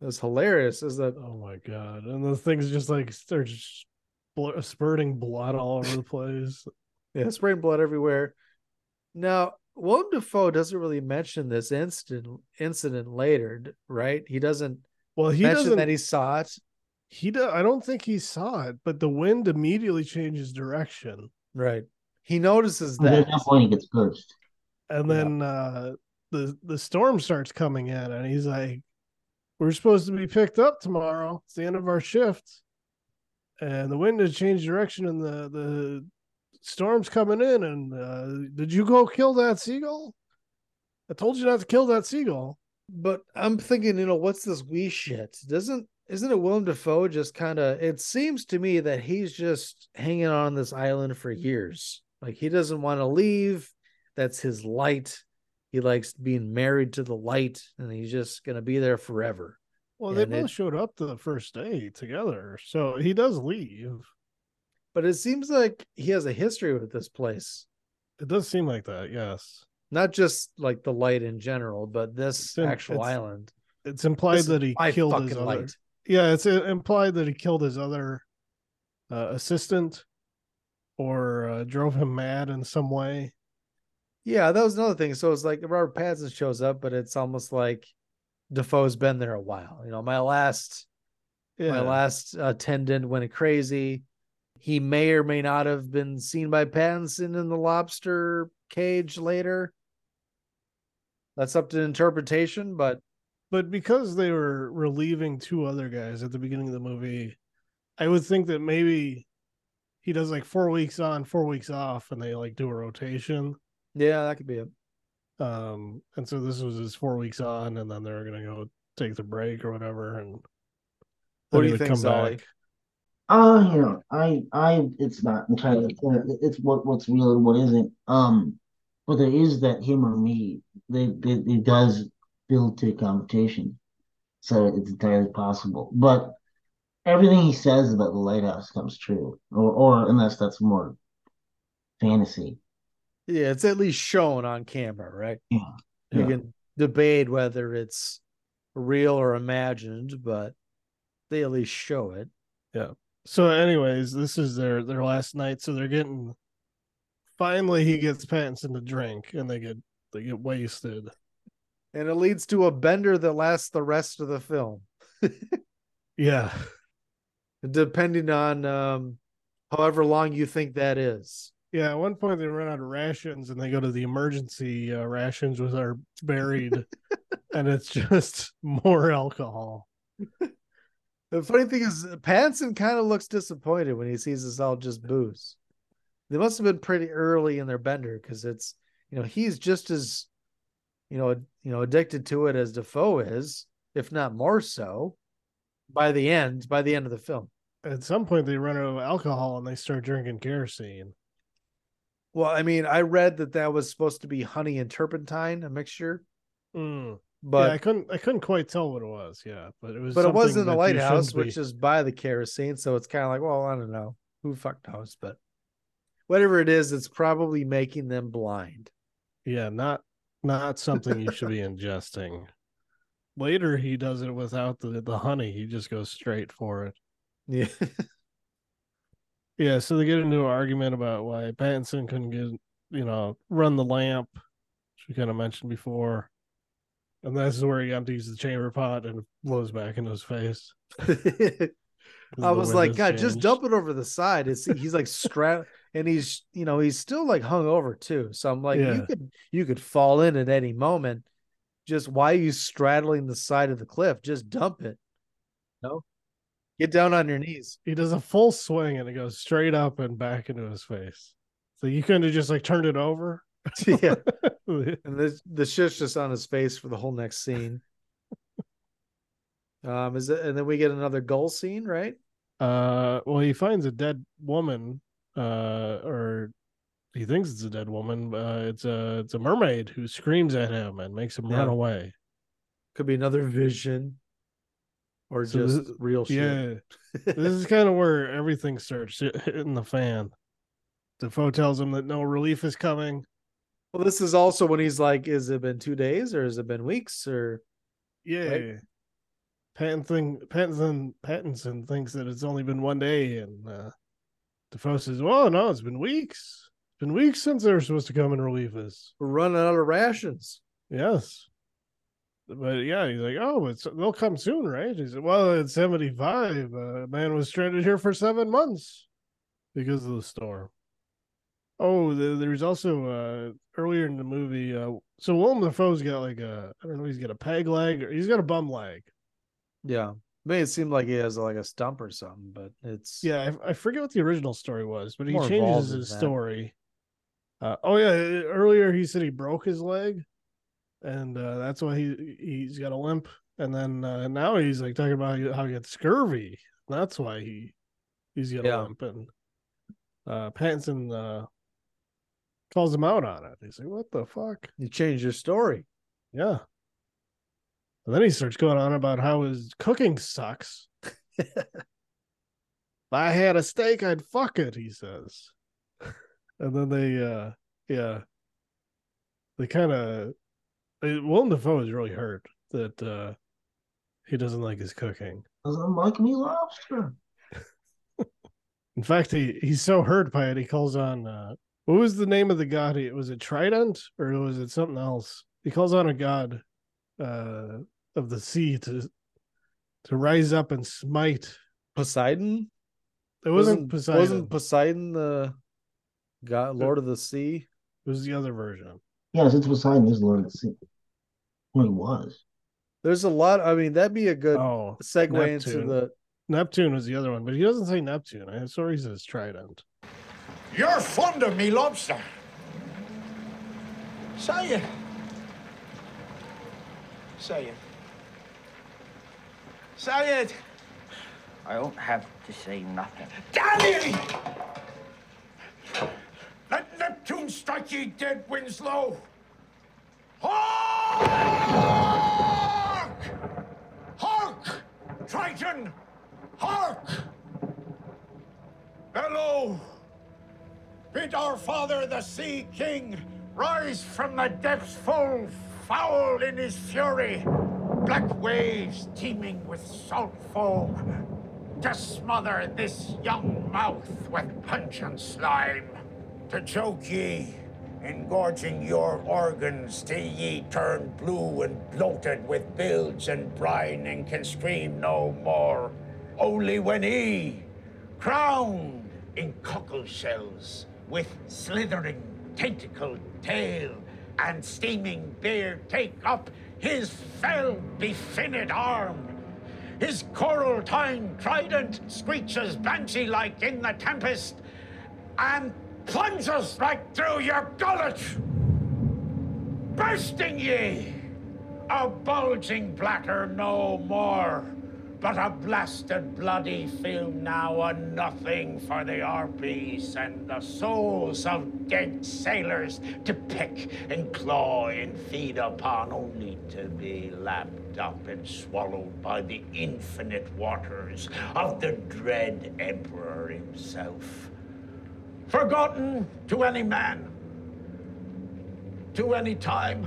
That's hilarious. Is that? Oh my god! And the things just like start spurting blood all over the place. Yeah, spraying blood everywhere. Now, Willem Dafoe doesn't really mention this incident incident later, right? He doesn't. Well, he mention doesn't that he saw it. He does, I don't think he saw it, but the wind immediately changes direction. Right. He notices that. At that point, he gets cursed. And yeah. then uh, the, the storm starts coming in, and he's like, we're supposed to be picked up tomorrow. It's the end of our shift. And the wind has changed direction, and the, the storm's coming in. And uh, did you go kill that seagull? I told you not to kill that seagull. But I'm thinking, you know, what's this wee shit? Doesn't. Isn't it Willem Dafoe just kind of, it seems to me that he's just hanging on this island for years. Like he doesn't want to leave. That's his light. He likes being married to the light, and he's just going to be there forever. Well, and they both it, showed up to the first day together. So he does leave. But it seems like he has a history with this place. It does seem like that. Yes. Not just like the light in general, but this in, actual island. It's implied that he killed his other light. yeah, it's implied that he killed his other uh, assistant or uh, drove him mad in some way. Yeah, that was another thing. So it's like Robert Pattinson shows up, but it's almost like Defoe's been there a while. You know, my last, yeah. my last attendant went crazy. He may or may not have been seen by Pattinson in the lobster cage later. That's up to interpretation, but but because they were relieving two other guys at the beginning of the movie, I would think that maybe he does like four weeks on, four weeks off, and they like do a rotation. Yeah, that could be it. Um, and so this was his four weeks on, and then they're going to go take the break or whatever. And what do you think, Zolly? Uh, you know, I, I, it's not entirely clear. It's what, what's real and what isn't. Um, but there is that him or me. They, they, it does build to a conversation, so it's entirely possible. But everything he says about the lighthouse comes true, or, or unless that's more fantasy. Yeah, it's at least shown on camera, right? Yeah. You yeah. can debate whether it's real or imagined, but they at least show it. Yeah. So anyways, this is their, their last night, so they're getting... Finally, he gets Pattinson to drink, and they get they get wasted. And it leads to a bender that lasts the rest of the film. Yeah. Depending on um, however long you think that is. Yeah, at one point they run out of rations and they go to the emergency uh, rations, which are buried, and it's just more alcohol. The funny thing is, Pattinson kind of looks disappointed when he sees us all just booze. They must have been pretty early in their bender because it's, you know, he's just as, you know, you know, addicted to it as Defoe is, if not more so, by the end, by the end of the film. At some point they run out of alcohol and they start drinking kerosene. Well, I mean, I read that that was supposed to be honey and turpentine, a mixture. Mm. But yeah, I couldn't, I couldn't quite tell what it was. Yeah, but it was. But it was in the lighthouse, which is by the kerosene, so it's kind of like, well, I don't know, who fuck knows, but whatever it is, it's probably making them blind. Yeah, not not something you should be ingesting. Later, he does it without the the honey; he just goes straight for it. Yeah. Yeah, so they get into an argument about why Pattinson couldn't get, you know, run the lamp, which we kind of mentioned before. And that's where he empties the chamber pot and it blows back in his face. I was like, God, changed. Just dump it over the side. It's, he's like strapped, and he's, you know, he's still like hung over too. So I'm like, yeah. you could you could fall in at any moment. Just why are you straddling the side of the cliff? Just dump it. No. Get down on your knees. He does a full swing and it goes straight up and back into his face. So you couldn't have just like turned it over. Yeah. And the the shit's just on his face for the whole next scene. Um, is it, and then we get another goal scene, right? Uh, well, he finds a dead woman, uh, or he thinks it's a dead woman. Uh, it's a it's a mermaid who screams at him and makes him yeah. run away. Could be another vision. Or so just this, real shit. Yeah. This is kind of where everything starts hitting the fan. Defoe tells him that no relief is coming. Well, this is also when he's like, "Is it been two days or has it been weeks?" Or yeah, right? Pattinson, Pattinson, Pattinson thinks that it's only been one day, and uh, Defoe says, "Well, no, it's been weeks. It's been weeks since they were supposed to come and relieve us. We're running out of rations." Yes. But yeah, he's like, oh, it's they'll come soon, right? He said, well, it's seventy-five. A man was stranded here for seven months because of the storm. Oh, the, there's also uh, earlier in the movie. Uh, so Willem Dafoe's got like a, I don't know, he's got a peg leg or he's got a bum leg. Yeah, made it seem like he has like a stump or something, but it's yeah, I, I forget what the original story was, but he changes his story. Uh, oh yeah, earlier he said he broke his leg. And uh, that's why he, he's got a limp. And then uh, now he's like talking about how he got scurvy. That's why he, he's got yeah. a limp. And uh, Pattinson uh, calls him out on it. He's like, what the fuck? You changed your story. Yeah. And then he starts going on about how his cooking sucks. If I had a steak, I'd fuck it, he says. And then they, uh, yeah, they kind of... Willem Dafoe is really hurt that uh, he doesn't like his cooking. doesn't like me lobster. In fact, he, he's so hurt by it, he calls on, uh, what was the name of the god? Was it Trident or was it something else? He calls on a god uh, of the sea to to rise up and smite. Poseidon? It wasn't, wasn't Poseidon. Wasn't Poseidon the god, Lord of the Sea? It was the other version. Yes, it's Poseidon is Lord of the Sea. Well, he was. There's a lot. I mean, that'd be a good oh, segue Neptune. into the... Neptune was the other one, but he doesn't say Neptune. I'm sorry, he says Trident. You're fond of me, lobster. Say it. Say it. Say it. I don't have to say nothing. Damn it! Let Neptune strike ye dead, Winslow. Hark! Hark! Triton! Hark! Bellow! Bid our father, the sea king, rise from the depths full, foul in his fury. Black waves teeming with salt foam to smother this young mouth with pungent slime. To choke ye, engorging your organs till ye turn blue and bloated with bilge and brine and can scream no more. Only when he, crowned in cockle shells, with slithering tentacle tail and steaming beard, take up his fell befinned arm. His coral-tined trident screeches banshee-like in the tempest and plunges right through your gullet, bursting ye, a bulging bladder no more, but a blasted bloody film now, a nothing for the harpies and the souls of dead sailors to pick and claw and feed upon, only to be lapped up and swallowed by the infinite waters of the dread emperor himself. Forgotten to any man, to any time,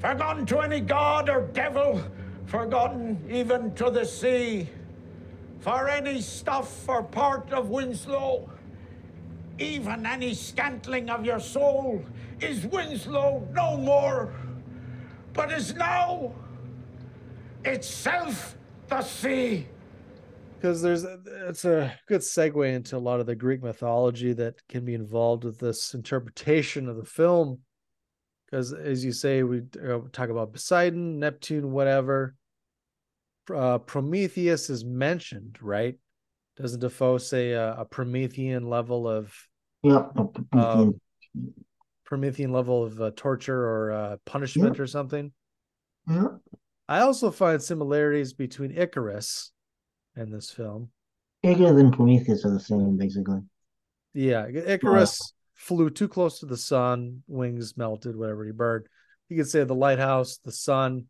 forgotten to any god or devil, forgotten even to the sea, for any stuff or part of Winslow, even any scantling of your soul, is Winslow no more, but is now itself the sea. Because there's a, it's a good segue into a lot of the Greek mythology that can be involved with this interpretation of the film. Because, as you say, we talk about Poseidon, Neptune, whatever. Uh, Prometheus is mentioned, right? Doesn't Defoe say a, a Promethean level of yeah, uh, Promethean level of uh, torture or uh, punishment yeah. or something? Yeah. I also find similarities between Icarus and this film. Icarus and Prometheus are the same, basically. Yeah, Icarus. Yeah. Flew too close to the sun, wings melted, whatever, he burned. You could say The Lighthouse, The Sun,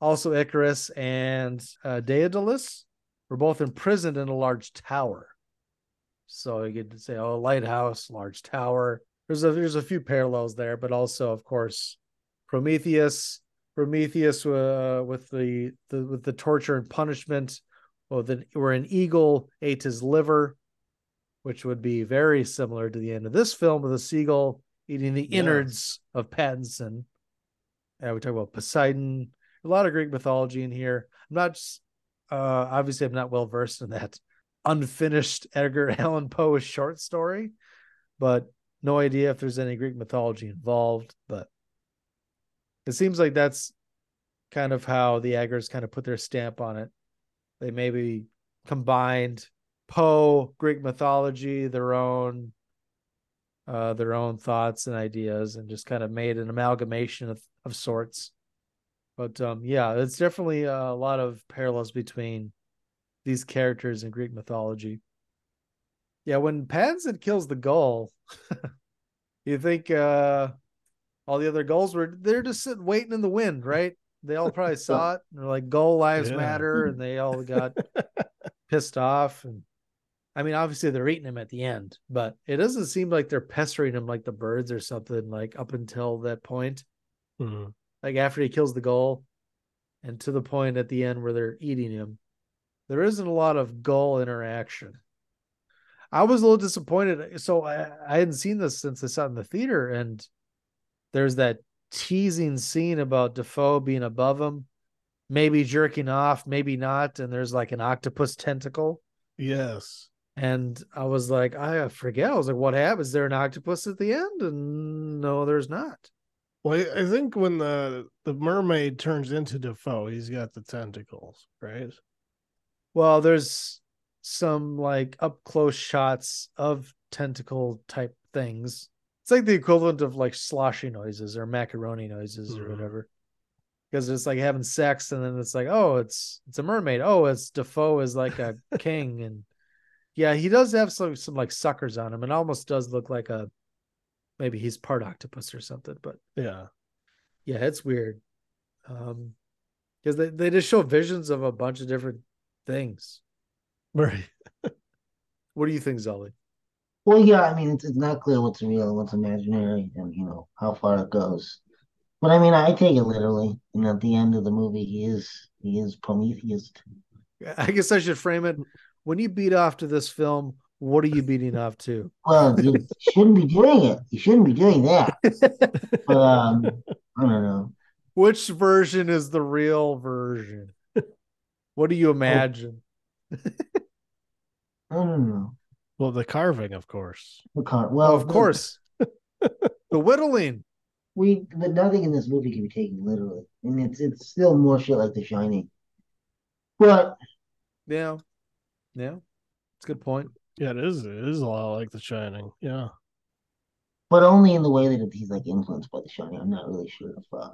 also Icarus and uh, Daedalus were both imprisoned in a large tower. So you could say, oh, lighthouse, large tower. There's a, there's a few parallels there, but also, of course, Prometheus, Prometheus uh, with the, the with the torture and punishment, well, the, where an eagle ate his liver, which would be very similar to the end of this film with a seagull eating the yes. innards of Pattinson. And we talk about Poseidon, a lot of Greek mythology in here. I'm not, uh, obviously I'm not well-versed in that unfinished Edgar Allan Poe short story, but no idea if there's any Greek mythology involved, but it seems like that's kind of how the Eggers kind of put their stamp on it. They maybe combined Poe, Greek mythology, their own uh, their own thoughts and ideas, and just kind of made an amalgamation of, of sorts. But um, yeah, it's definitely a lot of parallels between these characters in Greek mythology. Yeah, when Pattinson kills the gull, you think uh, all the other gulls were, they're just sitting waiting in the wind, right? They all probably saw it. And they're like, gull lives yeah. matter, and they all got pissed off. And I mean, obviously they're eating him at the end, but it doesn't seem like they're pestering him like the birds or something, like up until that point. Mm-hmm. Like after he kills the gull and to the point at the end where they're eating him, there isn't a lot of Gull interaction. I was a little disappointed. So I, I hadn't seen this since I saw it in the theater, and there's that teasing scene about Defoe being above him, maybe jerking off, maybe not. And there's like an octopus tentacle. Yes. And I was like, I forget. I was like, what happened? Is there an octopus at the end? And no, there's not. Well, I think when the, the mermaid turns into Defoe, he's got the tentacles, right? Well, there's some like up close shots of tentacle type things. It's like the equivalent of like sloshy noises or macaroni noises mm-hmm. or whatever. Because it's like having sex, and then it's like, oh, it's it's a mermaid. Oh, it's Defoe is like a king. And yeah, he does have some some like suckers on him, and almost does look like a maybe he's part octopus or something. But yeah. Yeah, it's weird. Um because they, they just show visions of a bunch of different things. Right. What do you think, Zolly? Well, yeah, I mean, it's, it's not clear what's real, what's imaginary, and, you know, how far it goes. But, I mean, I take it literally. And at the end of the movie, he is he is Prometheus. I guess I should frame it. When you beat off to this film, what are you beating off to? Well, you shouldn't be doing it. You shouldn't be doing that. But, um, I don't know. Which version is the real version? What do you imagine? I don't know. Well, the carving, of course. The car- well, oh, of the- course. The whittling. We, but nothing in this movie can be taken literally, and it's it's still more shit like The Shining. But yeah, yeah, it's a good point. Yeah, it is. It is a lot like The Shining. Yeah, but only in the way that he's like influenced by The Shining. I'm not really sure if. Uh,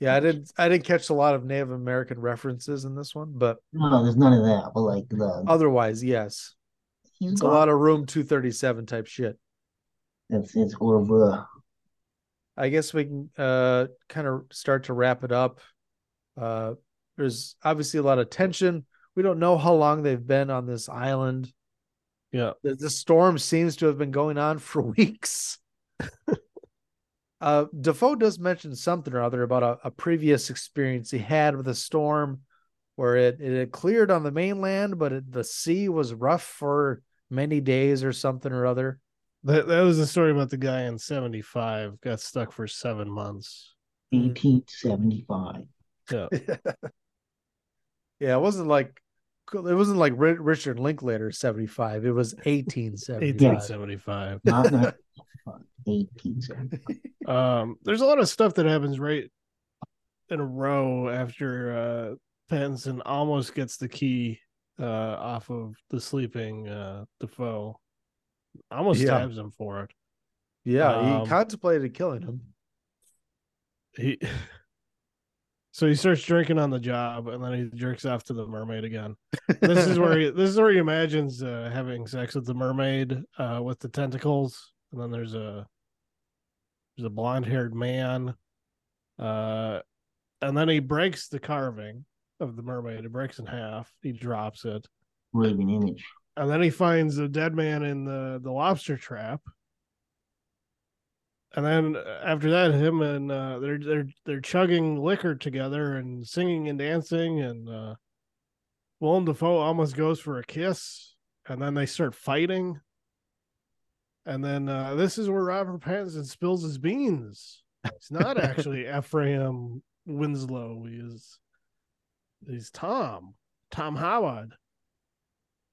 yeah, I didn't. I didn't catch a lot of Native American references in this one, but no, there's none of that. But like the otherwise, yes, it's gone. A lot of Room two thirty-seven type shit. It's it's over. I guess we can uh, kind of start to wrap it up. Uh, there's obviously a lot of tension. We don't know how long they've been on this island. Yeah. The, the storm seems to have been going on for weeks. uh, Defoe does mention something or other about a, a previous experience he had with a storm where it, it had cleared on the mainland, but it, the sea was rough for many days or something or other. That that was the story about the guy in seventy-five got stuck for seven months. eighteen seventy-five. Yeah. Yeah, it wasn't like it wasn't like Richard Linklater seventy-five. It was eighteen seventy-five. eighteen seventy-five. eighteen seventy-five. Um, there's a lot of stuff that happens right in a row after uh, Pattinson almost gets the key uh, off of the sleeping uh, Defoe. Almost yeah. stabs him for it. Yeah, um, he contemplated killing him. He so he starts drinking on the job, and then he jerks off to the mermaid again. This is where he, this is where he imagines uh, having sex with the mermaid uh, with the tentacles, and then there's a there's a blonde-haired man, uh, and then he breaks the carving of the mermaid. It breaks in half. He drops it. Raving image. And then he finds a dead man in the, the lobster trap. And then after that, him and uh, they're they're they're chugging liquor together and singing and dancing. And uh, Willem Dafoe almost goes for a kiss. And then they start fighting. And then uh, this is where Robert Pattinson spills his beans. It's not actually Ephraim Winslow. He is he's Tom Tom Howard.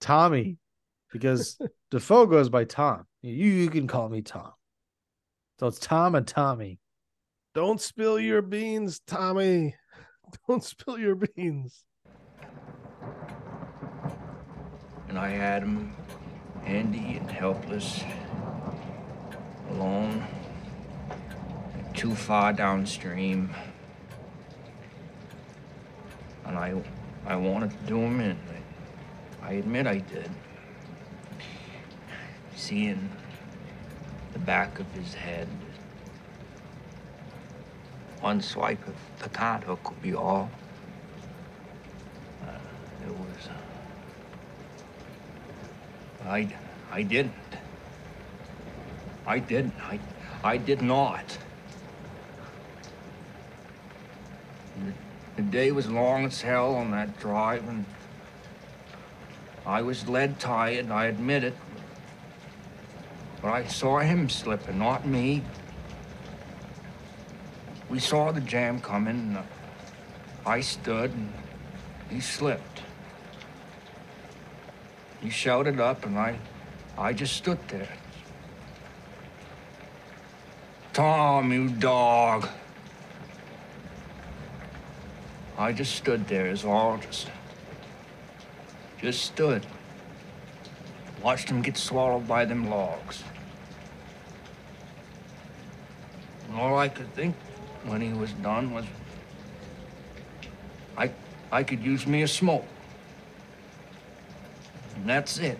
Tommy, because Defoe goes by Tom. You you can call me Tom. So it's Tom and Tommy. Don't spill your beans, Tommy. Don't spill your beans. And I had him, handy and helpless, alone, too far downstream. And I I wanted to do him in. I admit I did. Seeing the back of his head. One swipe of the card hook would be all. Uh, it was... Uh, I, I didn't. I didn't. I, I did not. The, the day was long as hell on that drive, and I was led tired, I admit it. But I saw him slipping, not me. We saw the jam coming, and I stood, and he slipped. He shouted up, and I, I just stood there. Tom, you dog. I just stood there, is all, just, just stood. Watched him get swallowed by them logs. And all I could think when he was done was, I, I could use me a smoke. And that's it.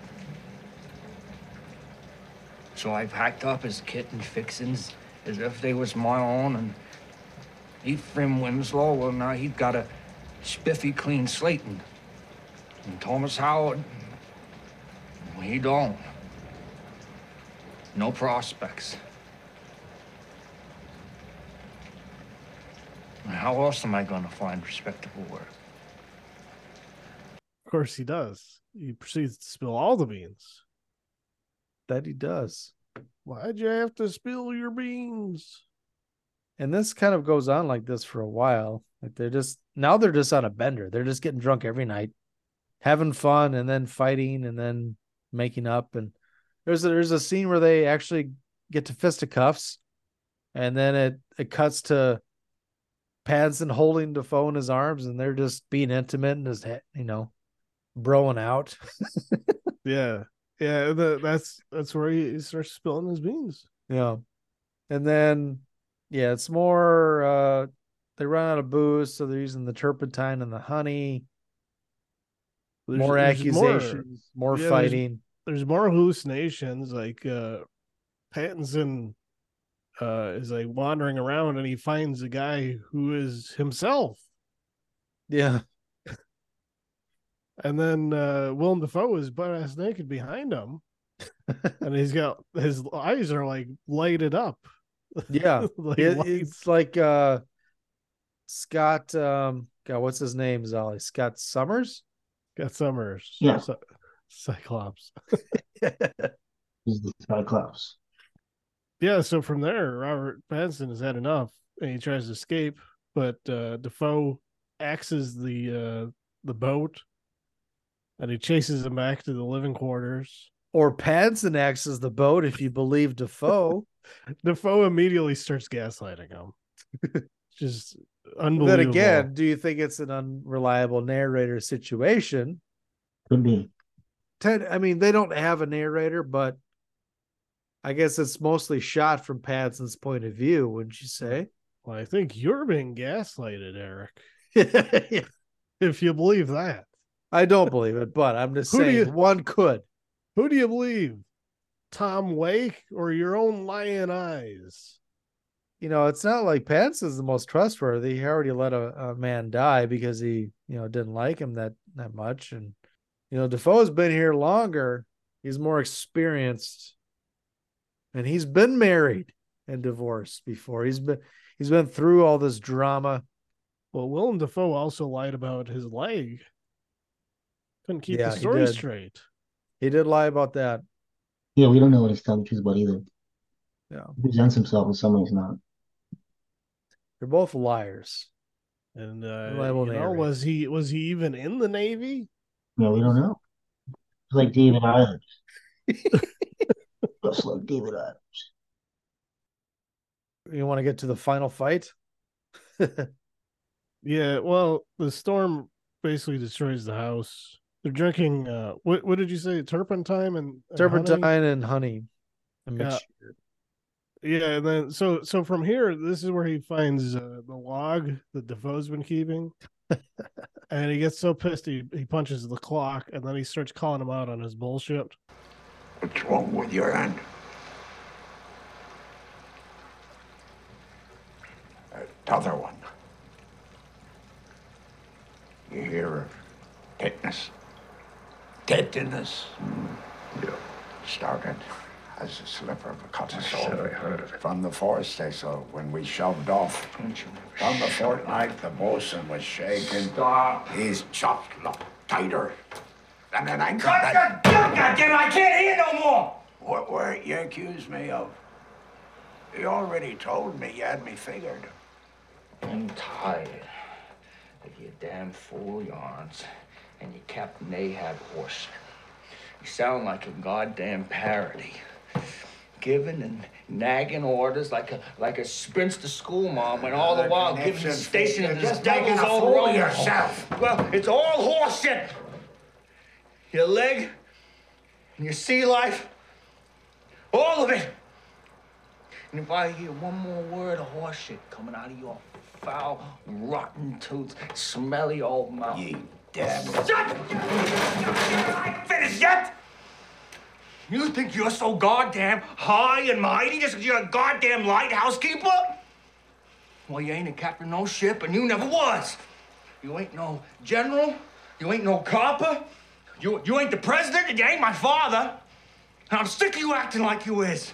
So I packed up his kit and fixings as if they was my own, and Ephraim Winslow, well, now he'd got a spiffy clean slate, and, and Thomas Howard, well, he don't. No prospects. How else am I going to find respectable work? Of course he does. He proceeds to spill all the beans. That he does. Why'd you have to spill your beans? And this kind of goes on like this for a while. Like they're just now they're just on a bender. They're just getting drunk every night, having fun, and then fighting, and then making up. And there's a, there's a scene where they actually get to fisticuffs, and then it, it cuts to Pattinson holding Defoe in his arms, and they're just being intimate and just, you know, broing out. yeah, yeah. The, that's that's where he starts spilling his beans. Yeah, and then. Yeah, it's more, uh, they run out of booze, so they're using the turpentine and the honey. There's, more there's accusations, more, more yeah, fighting. There's, there's more hallucinations. Like uh, Pattinson uh, is like wandering around, and he finds a guy who is himself. Yeah. And then uh, Willem Dafoe is butt-ass naked behind him. And he's got, his eyes are like lighted up. Yeah, like it, it's like uh, Scott. Um, God, what's his name? Zolly Scott Summers. Scott Summers. Yeah, so, Cyclops. He's the Cyclops. Yeah. So from there, Robert Pattinson has had enough, and he tries to escape. But uh, Defoe axes the uh, the boat, and he chases him back to the living quarters. Or Pattinson axes the boat, if you believe Defoe. Defoe immediately starts gaslighting him. Just unbelievable. Then again, do you think it's an unreliable narrator situation? Could be. Ted, I mean, they don't have a narrator, but I guess it's mostly shot from Pattinson's point of view, wouldn't you say? Well, I think you're being gaslighted, Eric. Yeah. If you believe that. I don't believe it, but I'm just saying you, one could. Who do you believe? Tom Wake or your own lying eyes? You know, it's not like Pence is the most trustworthy. He already let a, a man die because he, you know, didn't like him that, that much. And, you know, Defoe's been here longer. He's more experienced. And he's been married and divorced before. He's been he's been through all this drama. Well, Willem Dafoe also lied about his leg. Couldn't keep yeah, the story he straight. He did lie about that. Yeah, we don't know what he's telling the truth about either. Yeah. He presents himself as someone he's not. They're both liars. And uh, you know, was he was he even in the Navy? No, we don't know. It's like David Adams. Just like David Adams. You want to get to the final fight? Yeah, well, the storm basically destroys the house. They're drinking, uh, what what did you say? Turpentine and, and turpentine honey? and honey. Yeah. yeah, and then so so from here, this is where he finds uh, the log that Defoe's been keeping, and he gets so pissed he, he punches the clock, and then he starts calling him out on his bullshit. What's wrong with your hand? Another one. You hear of tetanus? Tetanus. Mm. Yeah. Started as a slipper of a codicil. I heard of it. From the forest, they saw when we shoved off. From the fortnight, the bosun was shaken. Stop. He's chopped up tighter. And then I cut that. God damn it, I can't hear no more! What were you accused me of? You already told me you had me figured. I'm tired of your damn fool yarns and your Captain Ahab horse. You sound like a goddamn parody. Giving and nagging orders like a like a spinster school mom, and all the while giving the station to this devil's own role. Yourself. Well, it's all horseshit. Your leg and your sea life, all of it. And if I hear one more word of horseshit coming out of your foul, rotten toothed, smelly old mouth, you damn. Shut! I ain't finished yet. You think you're so goddamn high and mighty just because you're a goddamn lighthouse keeper? Well, you ain't a captain of no ship, and you never was. You ain't no general. You ain't no copper. You, you ain't the president, and you ain't my father. And I'm sick of you acting like you is.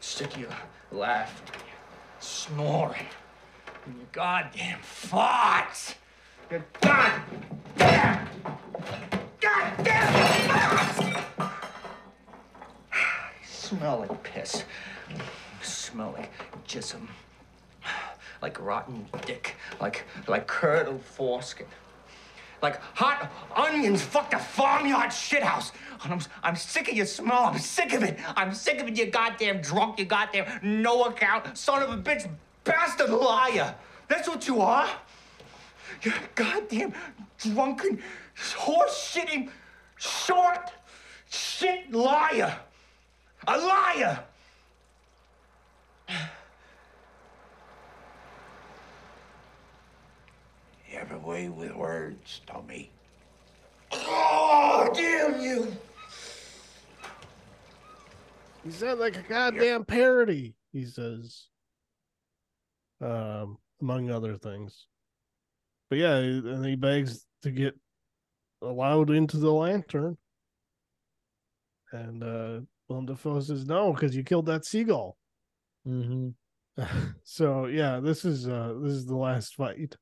Sick of you laughing, snoring, and your goddamn farts. Your goddamn, goddamn farts! Smell like piss. Smell like jism. Like rotten dick. Like like curdled foreskin. Like hot onions fucked a farmyard shithouse. And I'm I'm sick of your smell. I'm sick of it. I'm sick of it, you goddamn drunk, you goddamn no account, son of a bitch, bastard liar. That's what you are. You're a goddamn drunken, horse-shitting, short shit liar. A liar! You have a way with words, Tommy. Oh, damn you! He said like a goddamn You're... parody, he says. Um, among other things. But yeah, and he begs to get allowed into the lantern. And, uh, Willem Dafoe says no because you killed that seagull. Mm-hmm. So yeah, this is uh, this is the last fight,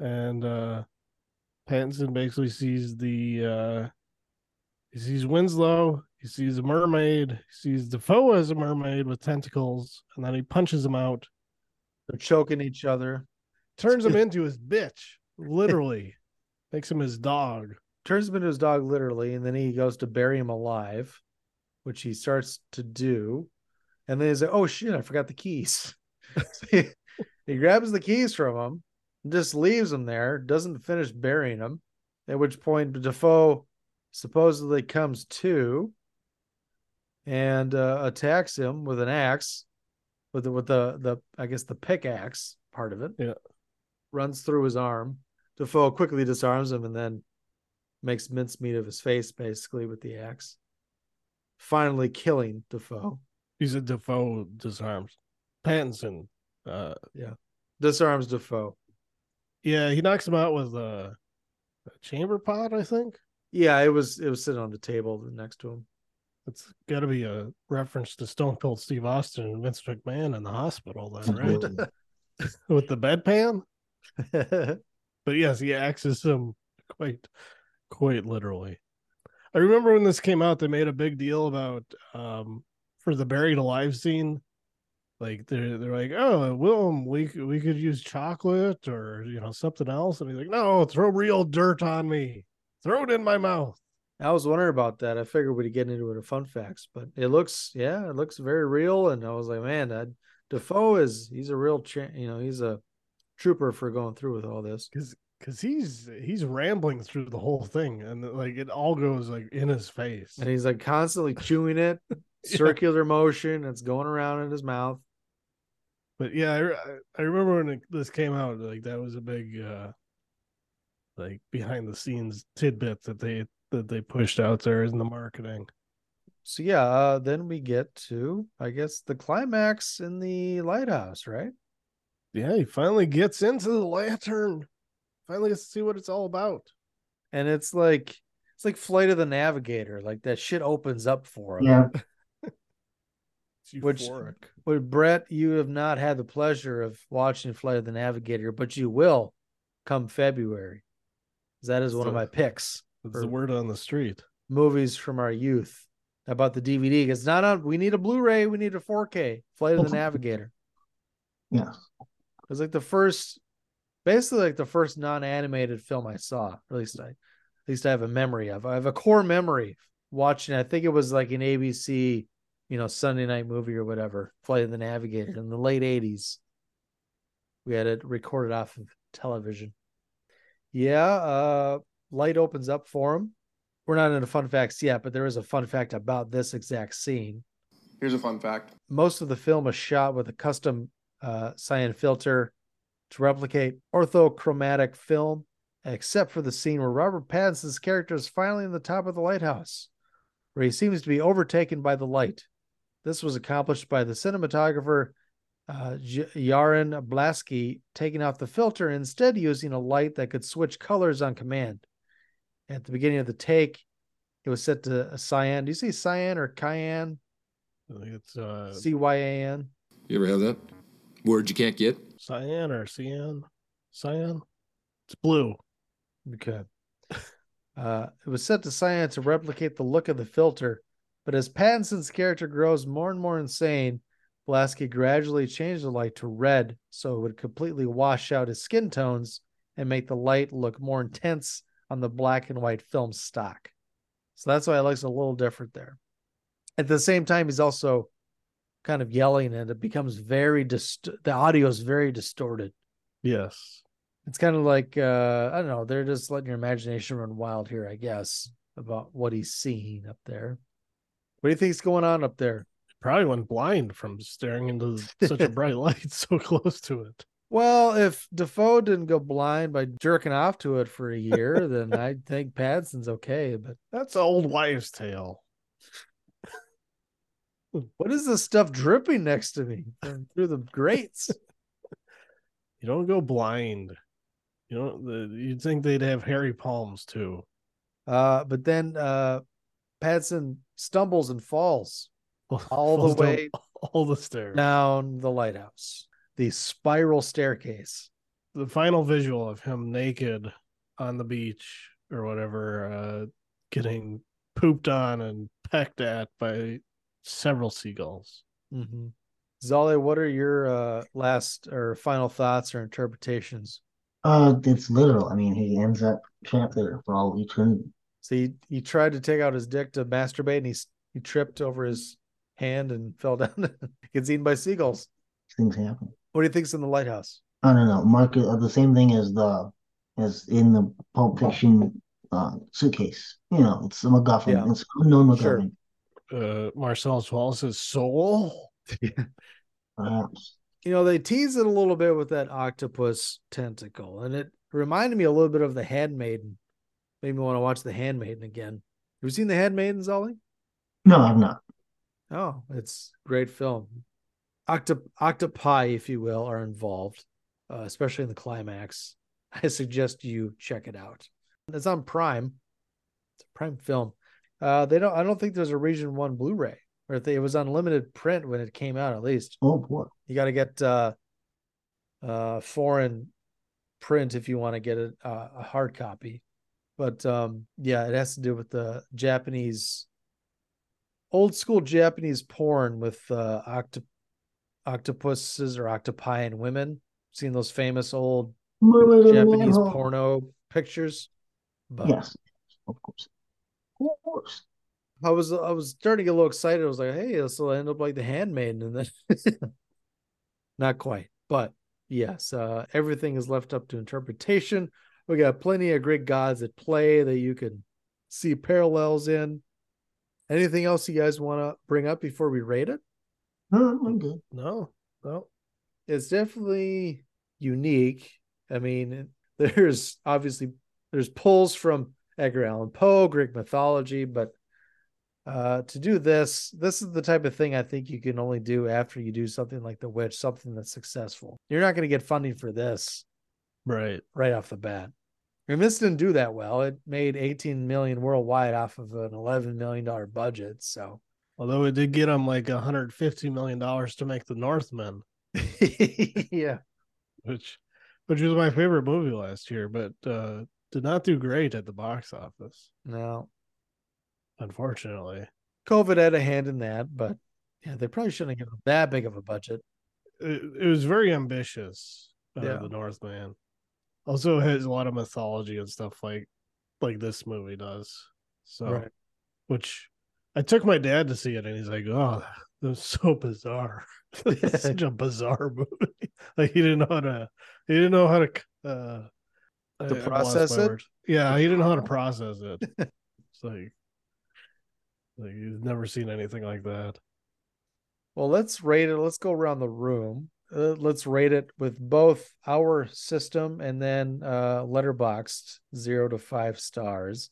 and uh, Pattinson basically sees the uh, he sees Winslow, he sees a mermaid, he sees Dafoe as a mermaid with tentacles, and then he punches him out. They're choking each other, turns him into his bitch, literally, makes him his dog, turns him into his dog literally, and then he goes to bury him alive. Which he starts to do. And then he's like, oh shit, I forgot the keys. So he, he grabs the keys from him, just leaves them there, doesn't finish burying them. At which point Dafoe supposedly comes to and uh, attacks him with an axe, with the, with the, the, I guess the pickaxe part of it. Yeah. Runs through his arm. Dafoe quickly disarms him and then makes mincemeat of his face basically with the axe. Finally killing Dafoe. He said Dafoe disarms Pattinson. Uh, yeah. Disarms Dafoe. Yeah, he knocks him out with a, a chamber pot, I think. Yeah, it was it was sitting on the table next to him. It's got to be a reference to Stone Cold Steve Austin and Vince McMahon in the hospital, then, right? With the bedpan? But yes, he axes him quite, quite literally. I remember when this came out, they made a big deal about um, for the buried alive scene. Like they're they're like, oh, Willem, we we could use chocolate or you know something else, and he's like, no, throw real dirt on me, throw it in my mouth. I was wondering about that. I figured we'd get into it in fun facts, but it looks, yeah, it looks very real. And I was like, man, that Dafoe is he's a real, cha- you know, he's a trooper for going through with all this. Because he's he's rambling through the whole thing, and like it all goes like in his face, and he's like constantly chewing it, yeah. Circular motion. It's going around in his mouth. But yeah, I, I remember when it, this came out, like that was a big uh, like behind the scenes tidbit that they that they pushed out there in the marketing. So yeah, uh, then we get to I guess the climax in the lighthouse, right? Yeah, he finally gets into the lantern. Finally gets to see what it's all about. And it's like it's like Flight of the Navigator. Like that shit opens up for him. Yeah. It's euphoric. Which, well, Brett, you have not had the pleasure of watching Flight of the Navigator, but you will come February. That is one so, of my picks. That's the word on the street. Movies from our youth about the D V D. It's not on. We need a Blu-ray. We need a four K. Flight of the Navigator. Yeah. It was like the first, basically like the first non-animated film I saw. At least I, at least I have a memory of. I have a core memory watching. I think it was like an A B C, you know, Sunday night movie or whatever. Flight of the Navigator in the late eighties. We had it recorded off of television. Yeah. Uh, light opens up for him. We're not into fun facts yet, but there is a fun fact about this exact scene. Here's a fun fact. Most of the film is shot with a custom uh, cyan filter to replicate orthochromatic film, except for the scene where Robert Pattinson's character is finally in the top of the lighthouse, where he seems to be overtaken by the light. This was accomplished by the cinematographer uh, Yaron Blaski taking off the filter and instead using a light that could switch colors on command. At the beginning of the take, it was set to a cyan. Do you say cyan or cayenne? I think it's uh, C Y A N. You ever have that word you can't get? Cyan or cyan? Cyan? It's blue. Okay. uh, it was set to cyan to replicate the look of the filter, but as Pattinson's character grows more and more insane, Blaski gradually changed the light to red so it would completely wash out his skin tones and make the light look more intense on the black and white film stock. So that's why it looks a little different there. At the same time, he's also kind of yelling and it becomes very, dist- the audio is very distorted. Yes. It's kind of like, uh, I don't know, they're just letting your imagination run wild here, I guess, about what he's seeing up there. What do you think's going on up there? He probably went blind from staring into such a bright light so close to it. Well, if Defoe didn't go blind by jerking off to it for a year, then I think Pattinson's okay. But that's an old wives' tale. What is this stuff dripping next to me through the grates? You don't go blind. You don't. The, you'd think they'd have hairy palms too. Uh, but then uh, Pattinson stumbles and falls all falls the way, down, all the stairs down the lighthouse. The spiral staircase. The final visual of him naked on the beach or whatever, uh, getting pooped on and pecked at by several seagulls. Mm-hmm. Zolly, what are your uh, last or final thoughts or interpretations? Uh, it's literal. I mean, he ends that chapter for all eternity. So he, he tried to take out his dick to masturbate and he, he tripped over his hand and fell down. He gets eaten by seagulls. Things happen. What do you think's in the lighthouse? I don't know. Mark, uh, the same thing as the as in the Pulp Fiction uh, suitcase. You know, it's a MacGuffin. Yeah. It's an unknown MacGuffin. Sure. Uh, Marcellus Wallace's soul. Yeah. uh, you know, they tease it a little bit with that octopus tentacle, and it reminded me a little bit of The Handmaiden. Made me want to watch The Handmaiden again. Have you seen The Handmaiden, Zolly? No, I've not. Oh, it's a great film. Octop- octopi, if you will, are involved, uh, especially in the climax. I suggest you check it out. It's on Prime. It's a Prime film. Uh, they don't. I don't think there's a Region One Blu-ray, or if they, it was on limited print when it came out, at least. Oh boy! You got to get uh, uh, foreign print if you want to get a, a hard copy. But um, yeah, it has to do with the Japanese, old school Japanese porn with uh, octopi. Octopuses or octopi and women. Seen those famous old Japanese porno pictures? But yes, of course. Of course. I was I was starting to get a little excited. I was like, hey, this will end up like The Handmaiden, and then not quite. But yes, uh, everything is left up to interpretation. We got plenty of Greek gods at play that you can see parallels in. Anything else you guys want to bring up before we rate it? No, I'm good. No, no. It's definitely unique. I mean, there's obviously there's pulls from Edgar Allan Poe, Greek mythology, but uh, to do this, this is the type of thing I think you can only do after you do something like The Witch, something that's successful. You're not going to get funding for this, right? Right off the bat. I mean, this didn't do that well. It made eighteen million dollars worldwide off of an eleven million dollars budget, so. Although it did get them like one hundred fifty million dollars to make The Northmen. Yeah. Which which was my favorite movie last year. But uh, did not do great at the box office. No. Unfortunately. COVID had a hand in that, but yeah, they probably shouldn't have given that big of a budget. It, it was very ambitious, uh, yeah. The Northman. Also has a lot of mythology and stuff like like this movie does. So, right. Which I took my dad to see it, and he's like, oh, that was so bizarre. It's such a bizarre movie. Like he didn't know how to, he didn't know how to, uh, to process it. Words. Yeah, he didn't know how to process it. It's like, like he's never seen anything like that. Well, let's rate it. Let's go around the room. Uh, let's rate it with both our system and then uh, Letterboxd zero to five stars.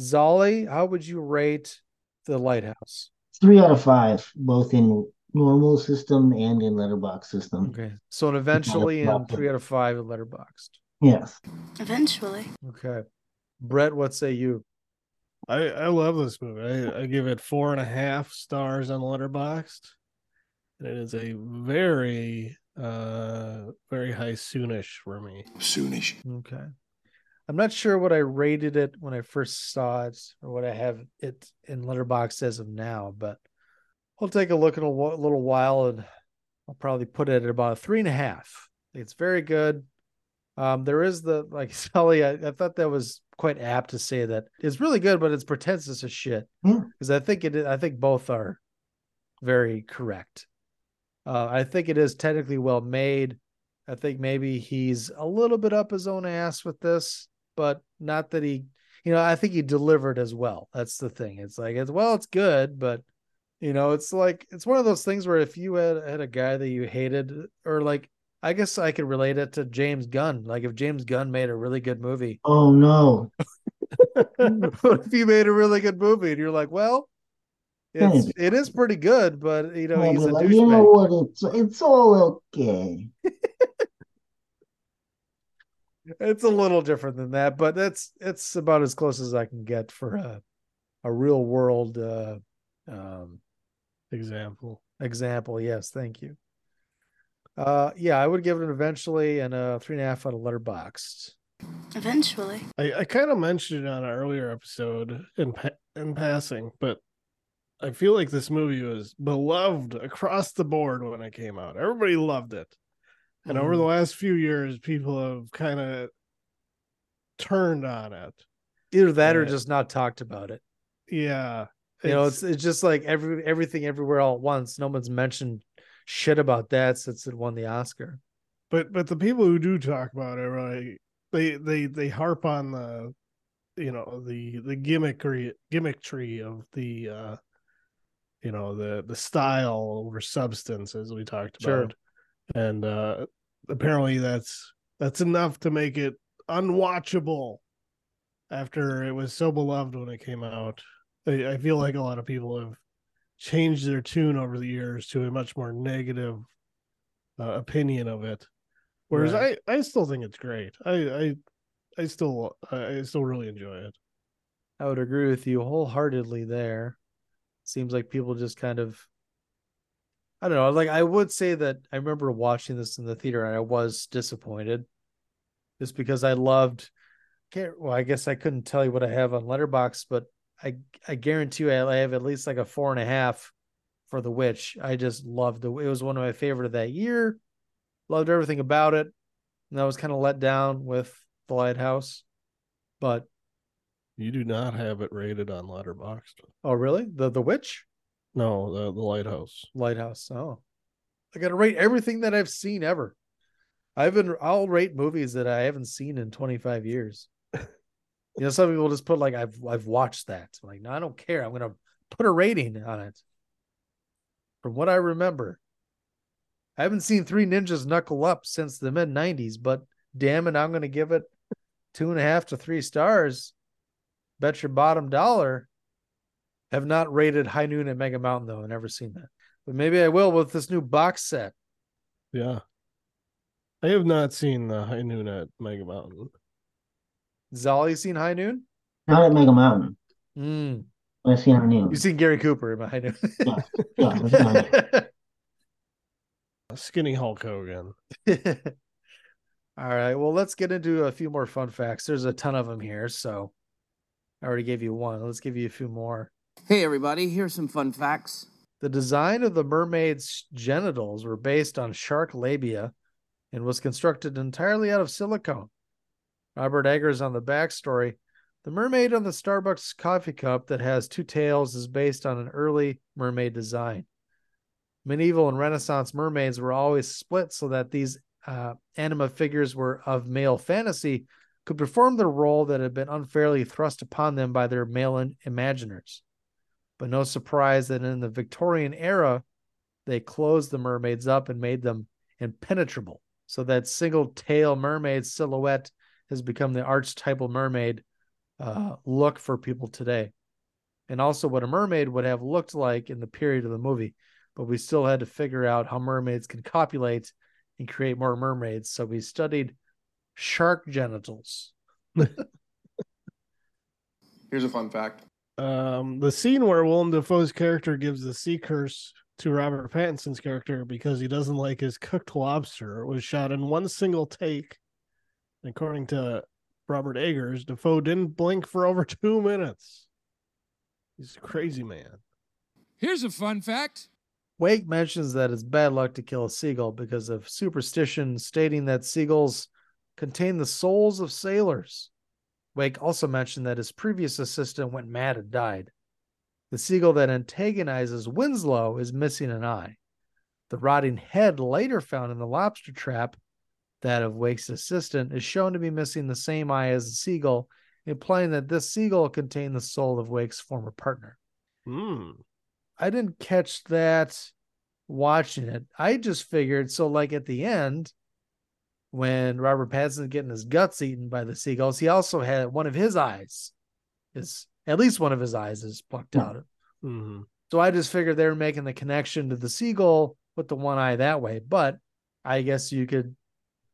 Zolly, how would you rate The Lighthouse? Three out of five, both in normal system and in Letterboxd system. Okay, so eventually in three out of five in Letterboxd. Yes. Eventually. Okay. Brett, what say you? I, I love this movie. I, I give it four and a half stars on Letterboxd. And it is a very, uh, very high soonish for me. Soonish. Okay. I'm not sure what I rated it when I first saw it or what I have it in Letterboxd as of now, but I'll take a look in a little while and I'll probably put it at about a three and a half. It's very good. Um, there is the, like, Sully, I, I thought that was quite apt to say that it's really good, but it's pretentious as shit. Because yeah. I think it, I think both are very correct. Uh, I think it is technically well made. I think maybe he's a little bit up his own ass with this, but not that he, you know, I think he delivered as well. That's the thing. It's like, it's, well, it's good, but you know, it's like, it's one of those things where if you had, had a guy that you hated, or like, I guess I could relate it to James Gunn. Like if James Gunn made a really good movie. Oh no. But if he made a really good movie and you're like, well, it's, hey. It is pretty good, but you know, well, he's a like, douchebag. You know what? It's, it's all okay. It's a little different than that, but that's, it's about as close as I can get for a, a real world, uh, um, example, example. Yes. Thank you. Uh, yeah, I would give it an eventually and a three and a half out of Letterboxd. Eventually. I, I kind of mentioned it on an earlier episode in, pa- in passing, but I feel like this movie was beloved across the board when it came out. Everybody loved it. And mm. over the last few years, people have kind of turned on it. Either that and or just not talked about it. Yeah. You it's, know, it's it's just like every everything everywhere all at once. No one's mentioned shit about that since it won the Oscar, but but the people who do talk about it, right, they they they harp on the, you know, the the gimmickry gimmickry of the uh you know the the style over substance, as we talked about. Sure. And uh apparently that's that's enough to make it unwatchable after it was so beloved when it came out. I, I feel like a lot of people have changed their tune over the years to a much more negative uh, opinion of it, whereas right. I, I still think it's great. I, I I still I still really enjoy it. I would agree with you wholeheartedly there. Seems like people just kind of, I don't know, like I would say that I remember watching this in the theater and I was disappointed just because I loved, can't, well I guess I couldn't tell you what I have on Letterboxd, but I, I guarantee you I have at least like a four and a half for The Witch. I just loved it. It was one of my favorite of that year. Loved everything about it. And I was kind of let down with The Lighthouse. But you do not have it rated on Letterboxd. Oh, really? The The Witch? No, the, the Lighthouse. Lighthouse. Oh, I got to rate everything that I've seen ever. I've been, I'll rate movies that I haven't seen in twenty-five years. You know, some people just put like, I've I've watched that. I'm like, no, I don't care. I'm gonna put a rating on it. From what I remember, I haven't seen Three Ninjas Knuckle Up since the mid nineties, but damn it, I'm gonna give it two and a half to three stars. Bet your bottom dollar. Have not rated High Noon at Mega Mountain though. I've never seen that, but maybe I will with this new box set. Yeah, I have not seen the High Noon at Mega Mountain. Zolly seen High Noon? Not at Mega Mountain. Mm. I've seen High Noon. You've seen Gary Cooper in High Noon. Yeah, yeah, Skinny Hulk Hogan. All right, well, let's get into a few more fun facts. There's a ton of them here, so I already gave you one. Let's give you a few more. Hey, everybody, here's some fun facts. The design of the mermaid's genitals were based on shark labia and was constructed entirely out of silicone. Robert Eggers on the backstory. The mermaid on the Starbucks coffee cup that has two tails is based on an early mermaid design. Medieval and Renaissance mermaids were always split so that these uh, anima figures were of male fantasy could perform the role that had been unfairly thrust upon them by their male imaginers. But no surprise that in the Victorian era, they closed the mermaids up and made them impenetrable. So that single tail mermaid silhouette has become the archetypal mermaid uh, look for people today. And also what a mermaid would have looked like in the period of the movie. But we still had to figure out how mermaids can copulate and create more mermaids. So we studied shark genitals. Here's a fun fact. Um, the scene where Willem Dafoe's character gives the sea curse to Robert Pattinson's character because he doesn't like his cooked lobster was shot in one single take. According to Robert Eggers, Dafoe didn't blink for over two minutes. He's a crazy man. Here's a fun fact. Wake mentions that it's bad luck to kill a seagull because of superstition stating that seagulls contain the souls of sailors. Wake also mentioned that his previous assistant went mad and died. The seagull that antagonizes Winslow is missing an eye. The rotting head later found in the lobster trap, that of Wake's assistant, is shown to be missing the same eye as the seagull, implying that this seagull contained the soul of Wake's former partner. Hmm. I didn't catch that watching it. I just figured, so like at the end, when Robert Pattinson getting his guts eaten by the seagulls, he also had one of his eyes, is at least one of his eyes is plucked out. Mm-hmm. So I just figured they were making the connection to the seagull with the one eye that way. But I guess you could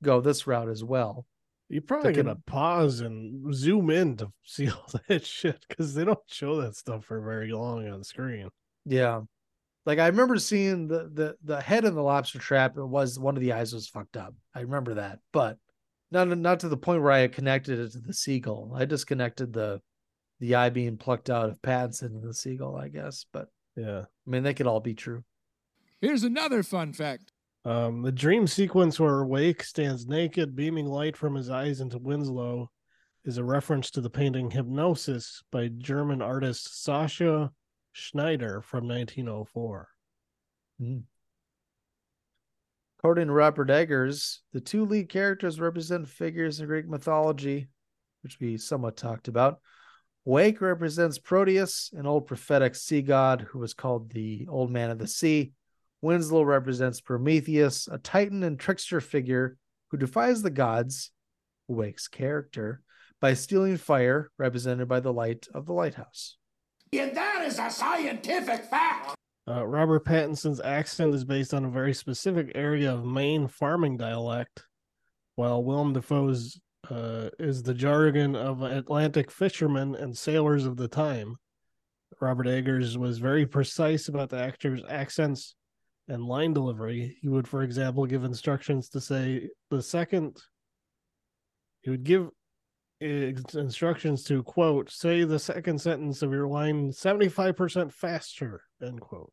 go this route as well. You're probably going to pause and zoom in to see all that shit because they don't show that stuff for very long on screen. Yeah. Like I remember seeing the, the, the head in the lobster trap. It was one of the eyes was fucked up. I remember that, but not, not to the point where I connected it to the seagull. I just connected the, the eye being plucked out of Pattinson and the seagull, I guess. But yeah, I mean, they could all be true. Here's another fun fact. Um, the dream sequence where Wake stands naked, beaming light from his eyes into Winslow is a reference to the painting Hypnosis by German artist Sasha Schneider from nineteen oh four. Mm. According to Robert Eggers, the two lead characters represent figures in Greek mythology, which we somewhat talked about. Wake represents Proteus, an old prophetic sea god who was called the Old Man of the Sea. Winslow represents Prometheus, a titan and trickster figure who defies the gods, Wake's character, by stealing fire, represented by the light of the lighthouse. And that is a scientific fact. Uh, Robert Pattinson's accent is based on a very specific area of Maine farming dialect, while Willem Dafoe's uh, is the jargon of Atlantic fishermen and sailors of the time. Robert Eggers was very precise about the actor's accents and line delivery. He would, for example, give instructions to say the second. He would give instructions to, quote, say the second sentence of your line seventy-five percent faster, end quote.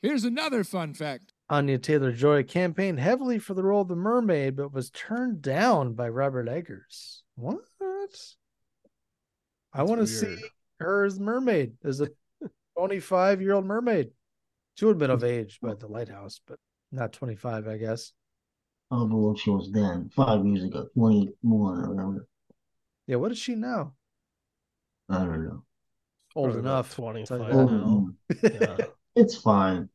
Here's another fun fact. Anya Taylor-Joy campaigned heavily for the role of the mermaid, but was turned down by Robert Eggers. What? That's I want to see her as mermaid, as a twenty-five-year-old mermaid. She would have been of age by the lighthouse, but not twenty-five, I guess. I don't know what she was then, five years ago, twenty-one or whatever. Yeah, what is she now? I don't know. Old Probably enough. twenty-five. Old enough. Yeah. It's fine.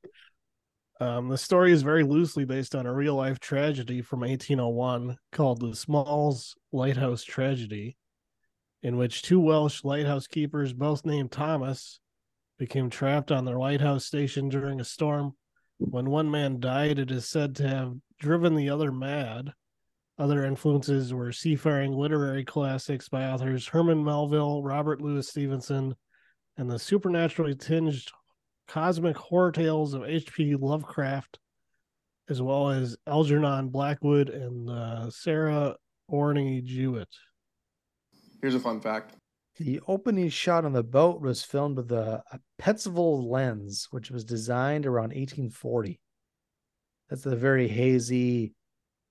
Um, the story is very loosely based on a real-life tragedy from eighteen oh one called the Smalls Lighthouse Tragedy, in which two Welsh lighthouse keepers, both named Thomas, became trapped on their lighthouse station during a storm. When one man died, it is said to have driven the other mad. Other influences were seafaring literary classics by authors Herman Melville, Robert Louis Stevenson, and the supernaturally tinged cosmic horror tales of H P Lovecraft as well as Algernon Blackwood and uh, Sarah Orne Jewett. Here's a fun fact. The opening shot on the boat was filmed with a, a Petzval lens, which was designed around eighteen forty. That's the very hazy,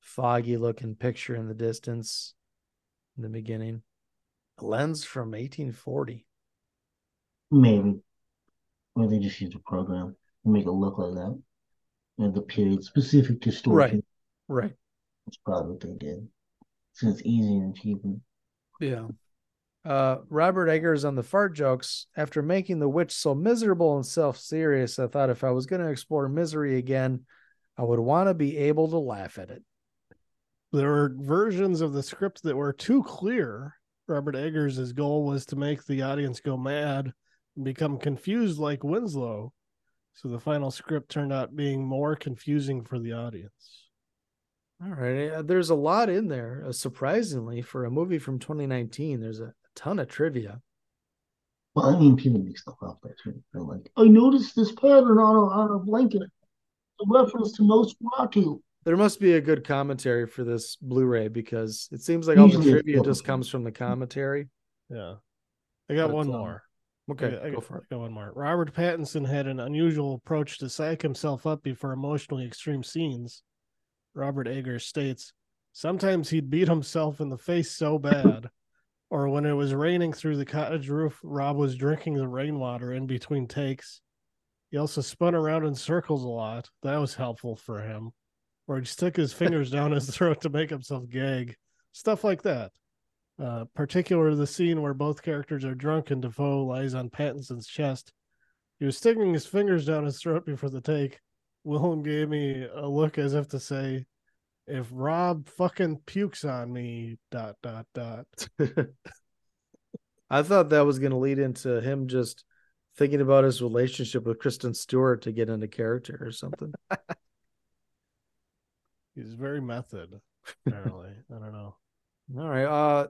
foggy looking picture in the distance in the beginning. A lens from eighteen forty. Maybe. Or they just use a program and make it look like that. And the period specific distortion. Right. Right. That's probably what they did. So it's easy and cheaper. Yeah. Uh, Robert Eggers on the fart jokes. After making The Witch so miserable and self-serious, I thought if I was going to explore misery again, I would want to be able to laugh at it. There were versions of the script that were too clear. Robert Eggers' goal was to make the audience go mad and become confused like Winslow. So the final script turned out being more confusing for the audience. All right. There's a lot in there, uh, surprisingly, for a movie from twenty nineteen. There's a ton of trivia. Well, I mean, people make stuff up. They're like, I noticed this pattern on a, on a blanket. A reference to Nosferatu. There must be a good commentary for this Blu-ray because it seems like all the trivia just comes from the commentary. Yeah. I got but one more. Okay, I got, go I got, for it. I got one more. Robert Pattinson had an unusual approach to psych himself up before emotionally extreme scenes. Robert Eggers states, sometimes he'd beat himself in the face so bad. Or when it was raining through the cottage roof, Rob was drinking the rainwater in between takes. He also spun around in circles a lot. That was helpful for him. Or he stuck his fingers down his throat to make himself gag. Stuff like that. Uh, particularly the scene where both characters are drunk and Defoe lies on Pattinson's chest. He was sticking his fingers down his throat before the take. Willem gave me a look as if to say, if Rob fucking pukes on me, dot, dot, dot. I thought that was going to lead into him just thinking about his relationship with Kristen Stewart to get into character or something. He's very method, apparently. I don't know. All right. Uh,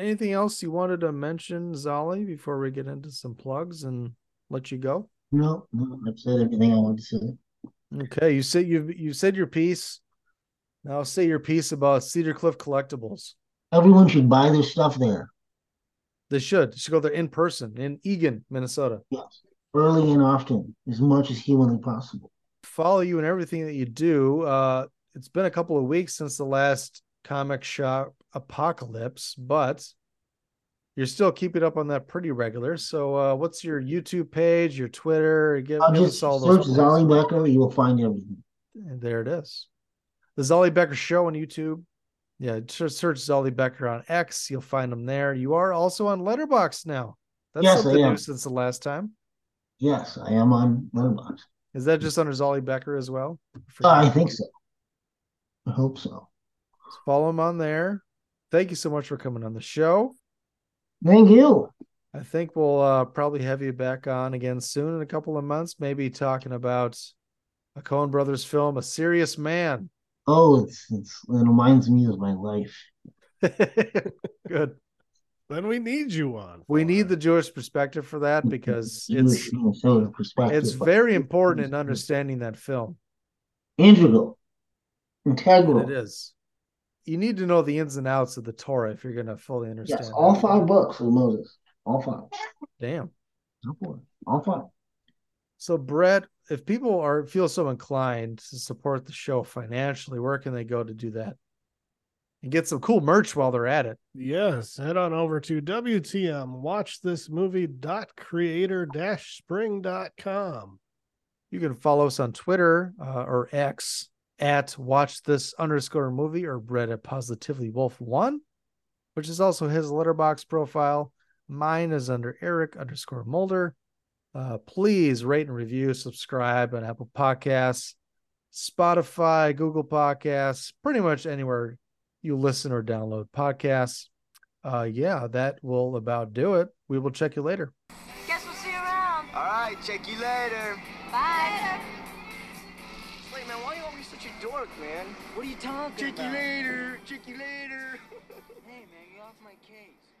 anything else you wanted to mention, Zolly, before we get into some plugs and let you go? No, no, I've said everything I wanted to say. Okay, you said you you said your piece. Now say your piece about Cedar Cliff Collectibles. Everyone should buy their stuff there. They should. They should go there in person in Eagan, Minnesota. Yes, early and often, as much as humanly possible. Follow you in everything that you do. Uh, it's been a couple of weeks since the last comic shop apocalypse, but you're still keeping up on that pretty regular. So uh, what's your YouTube page, your Twitter? Get, I'll just search Zolly Becker. You will find everything. And there it is. The Zolly Becker Show on YouTube. Yeah, just search Zolly Becker on X. You'll find him there. You are also on Letterboxd now. That's yes, something new since the last time. Yes, I am on Letterboxd. Is that just under Zolly Becker as well? Uh, I think so. I hope so. Just follow him on there. Thank you so much for coming on the show. Thank you. I think we'll uh, probably have you back on again soon in a couple of months, maybe talking about a Coen Brothers film, A Serious Man. Oh, it's, it's it reminds me of my life. Good. Then we need you on. We need it. The Jewish perspective for that because it's, it's very important in understanding that film. Integral. Integral. And it is. You need to know the ins and outs of the Torah if you're going to fully understand. Yes, all that. Five books of Moses. All five. Damn. All five. So, Brett, if people are feel so inclined to support the show financially, where can they go to do that? And get some cool merch while they're at it. Yes. Head on over to W T M watch this movie dot creator dash spring dot com. You can follow us on Twitter uh, or X at watch this underscore movie or Brett at positively wolf one, which is also his Letterboxd profile. Mine is under Eric underscore Mulder. Uh, please rate and review, subscribe on Apple Podcasts, Spotify, Google Podcasts, pretty much anywhere you listen or download podcasts. Uh, yeah, that will about do it. We will check you later. Guess we'll see you around. All right, check you later. Bye. Later. Wait, man, why are you always such a dork, man? What are you talking check about? Check you later. Check you later. Hey, man, you're off my case.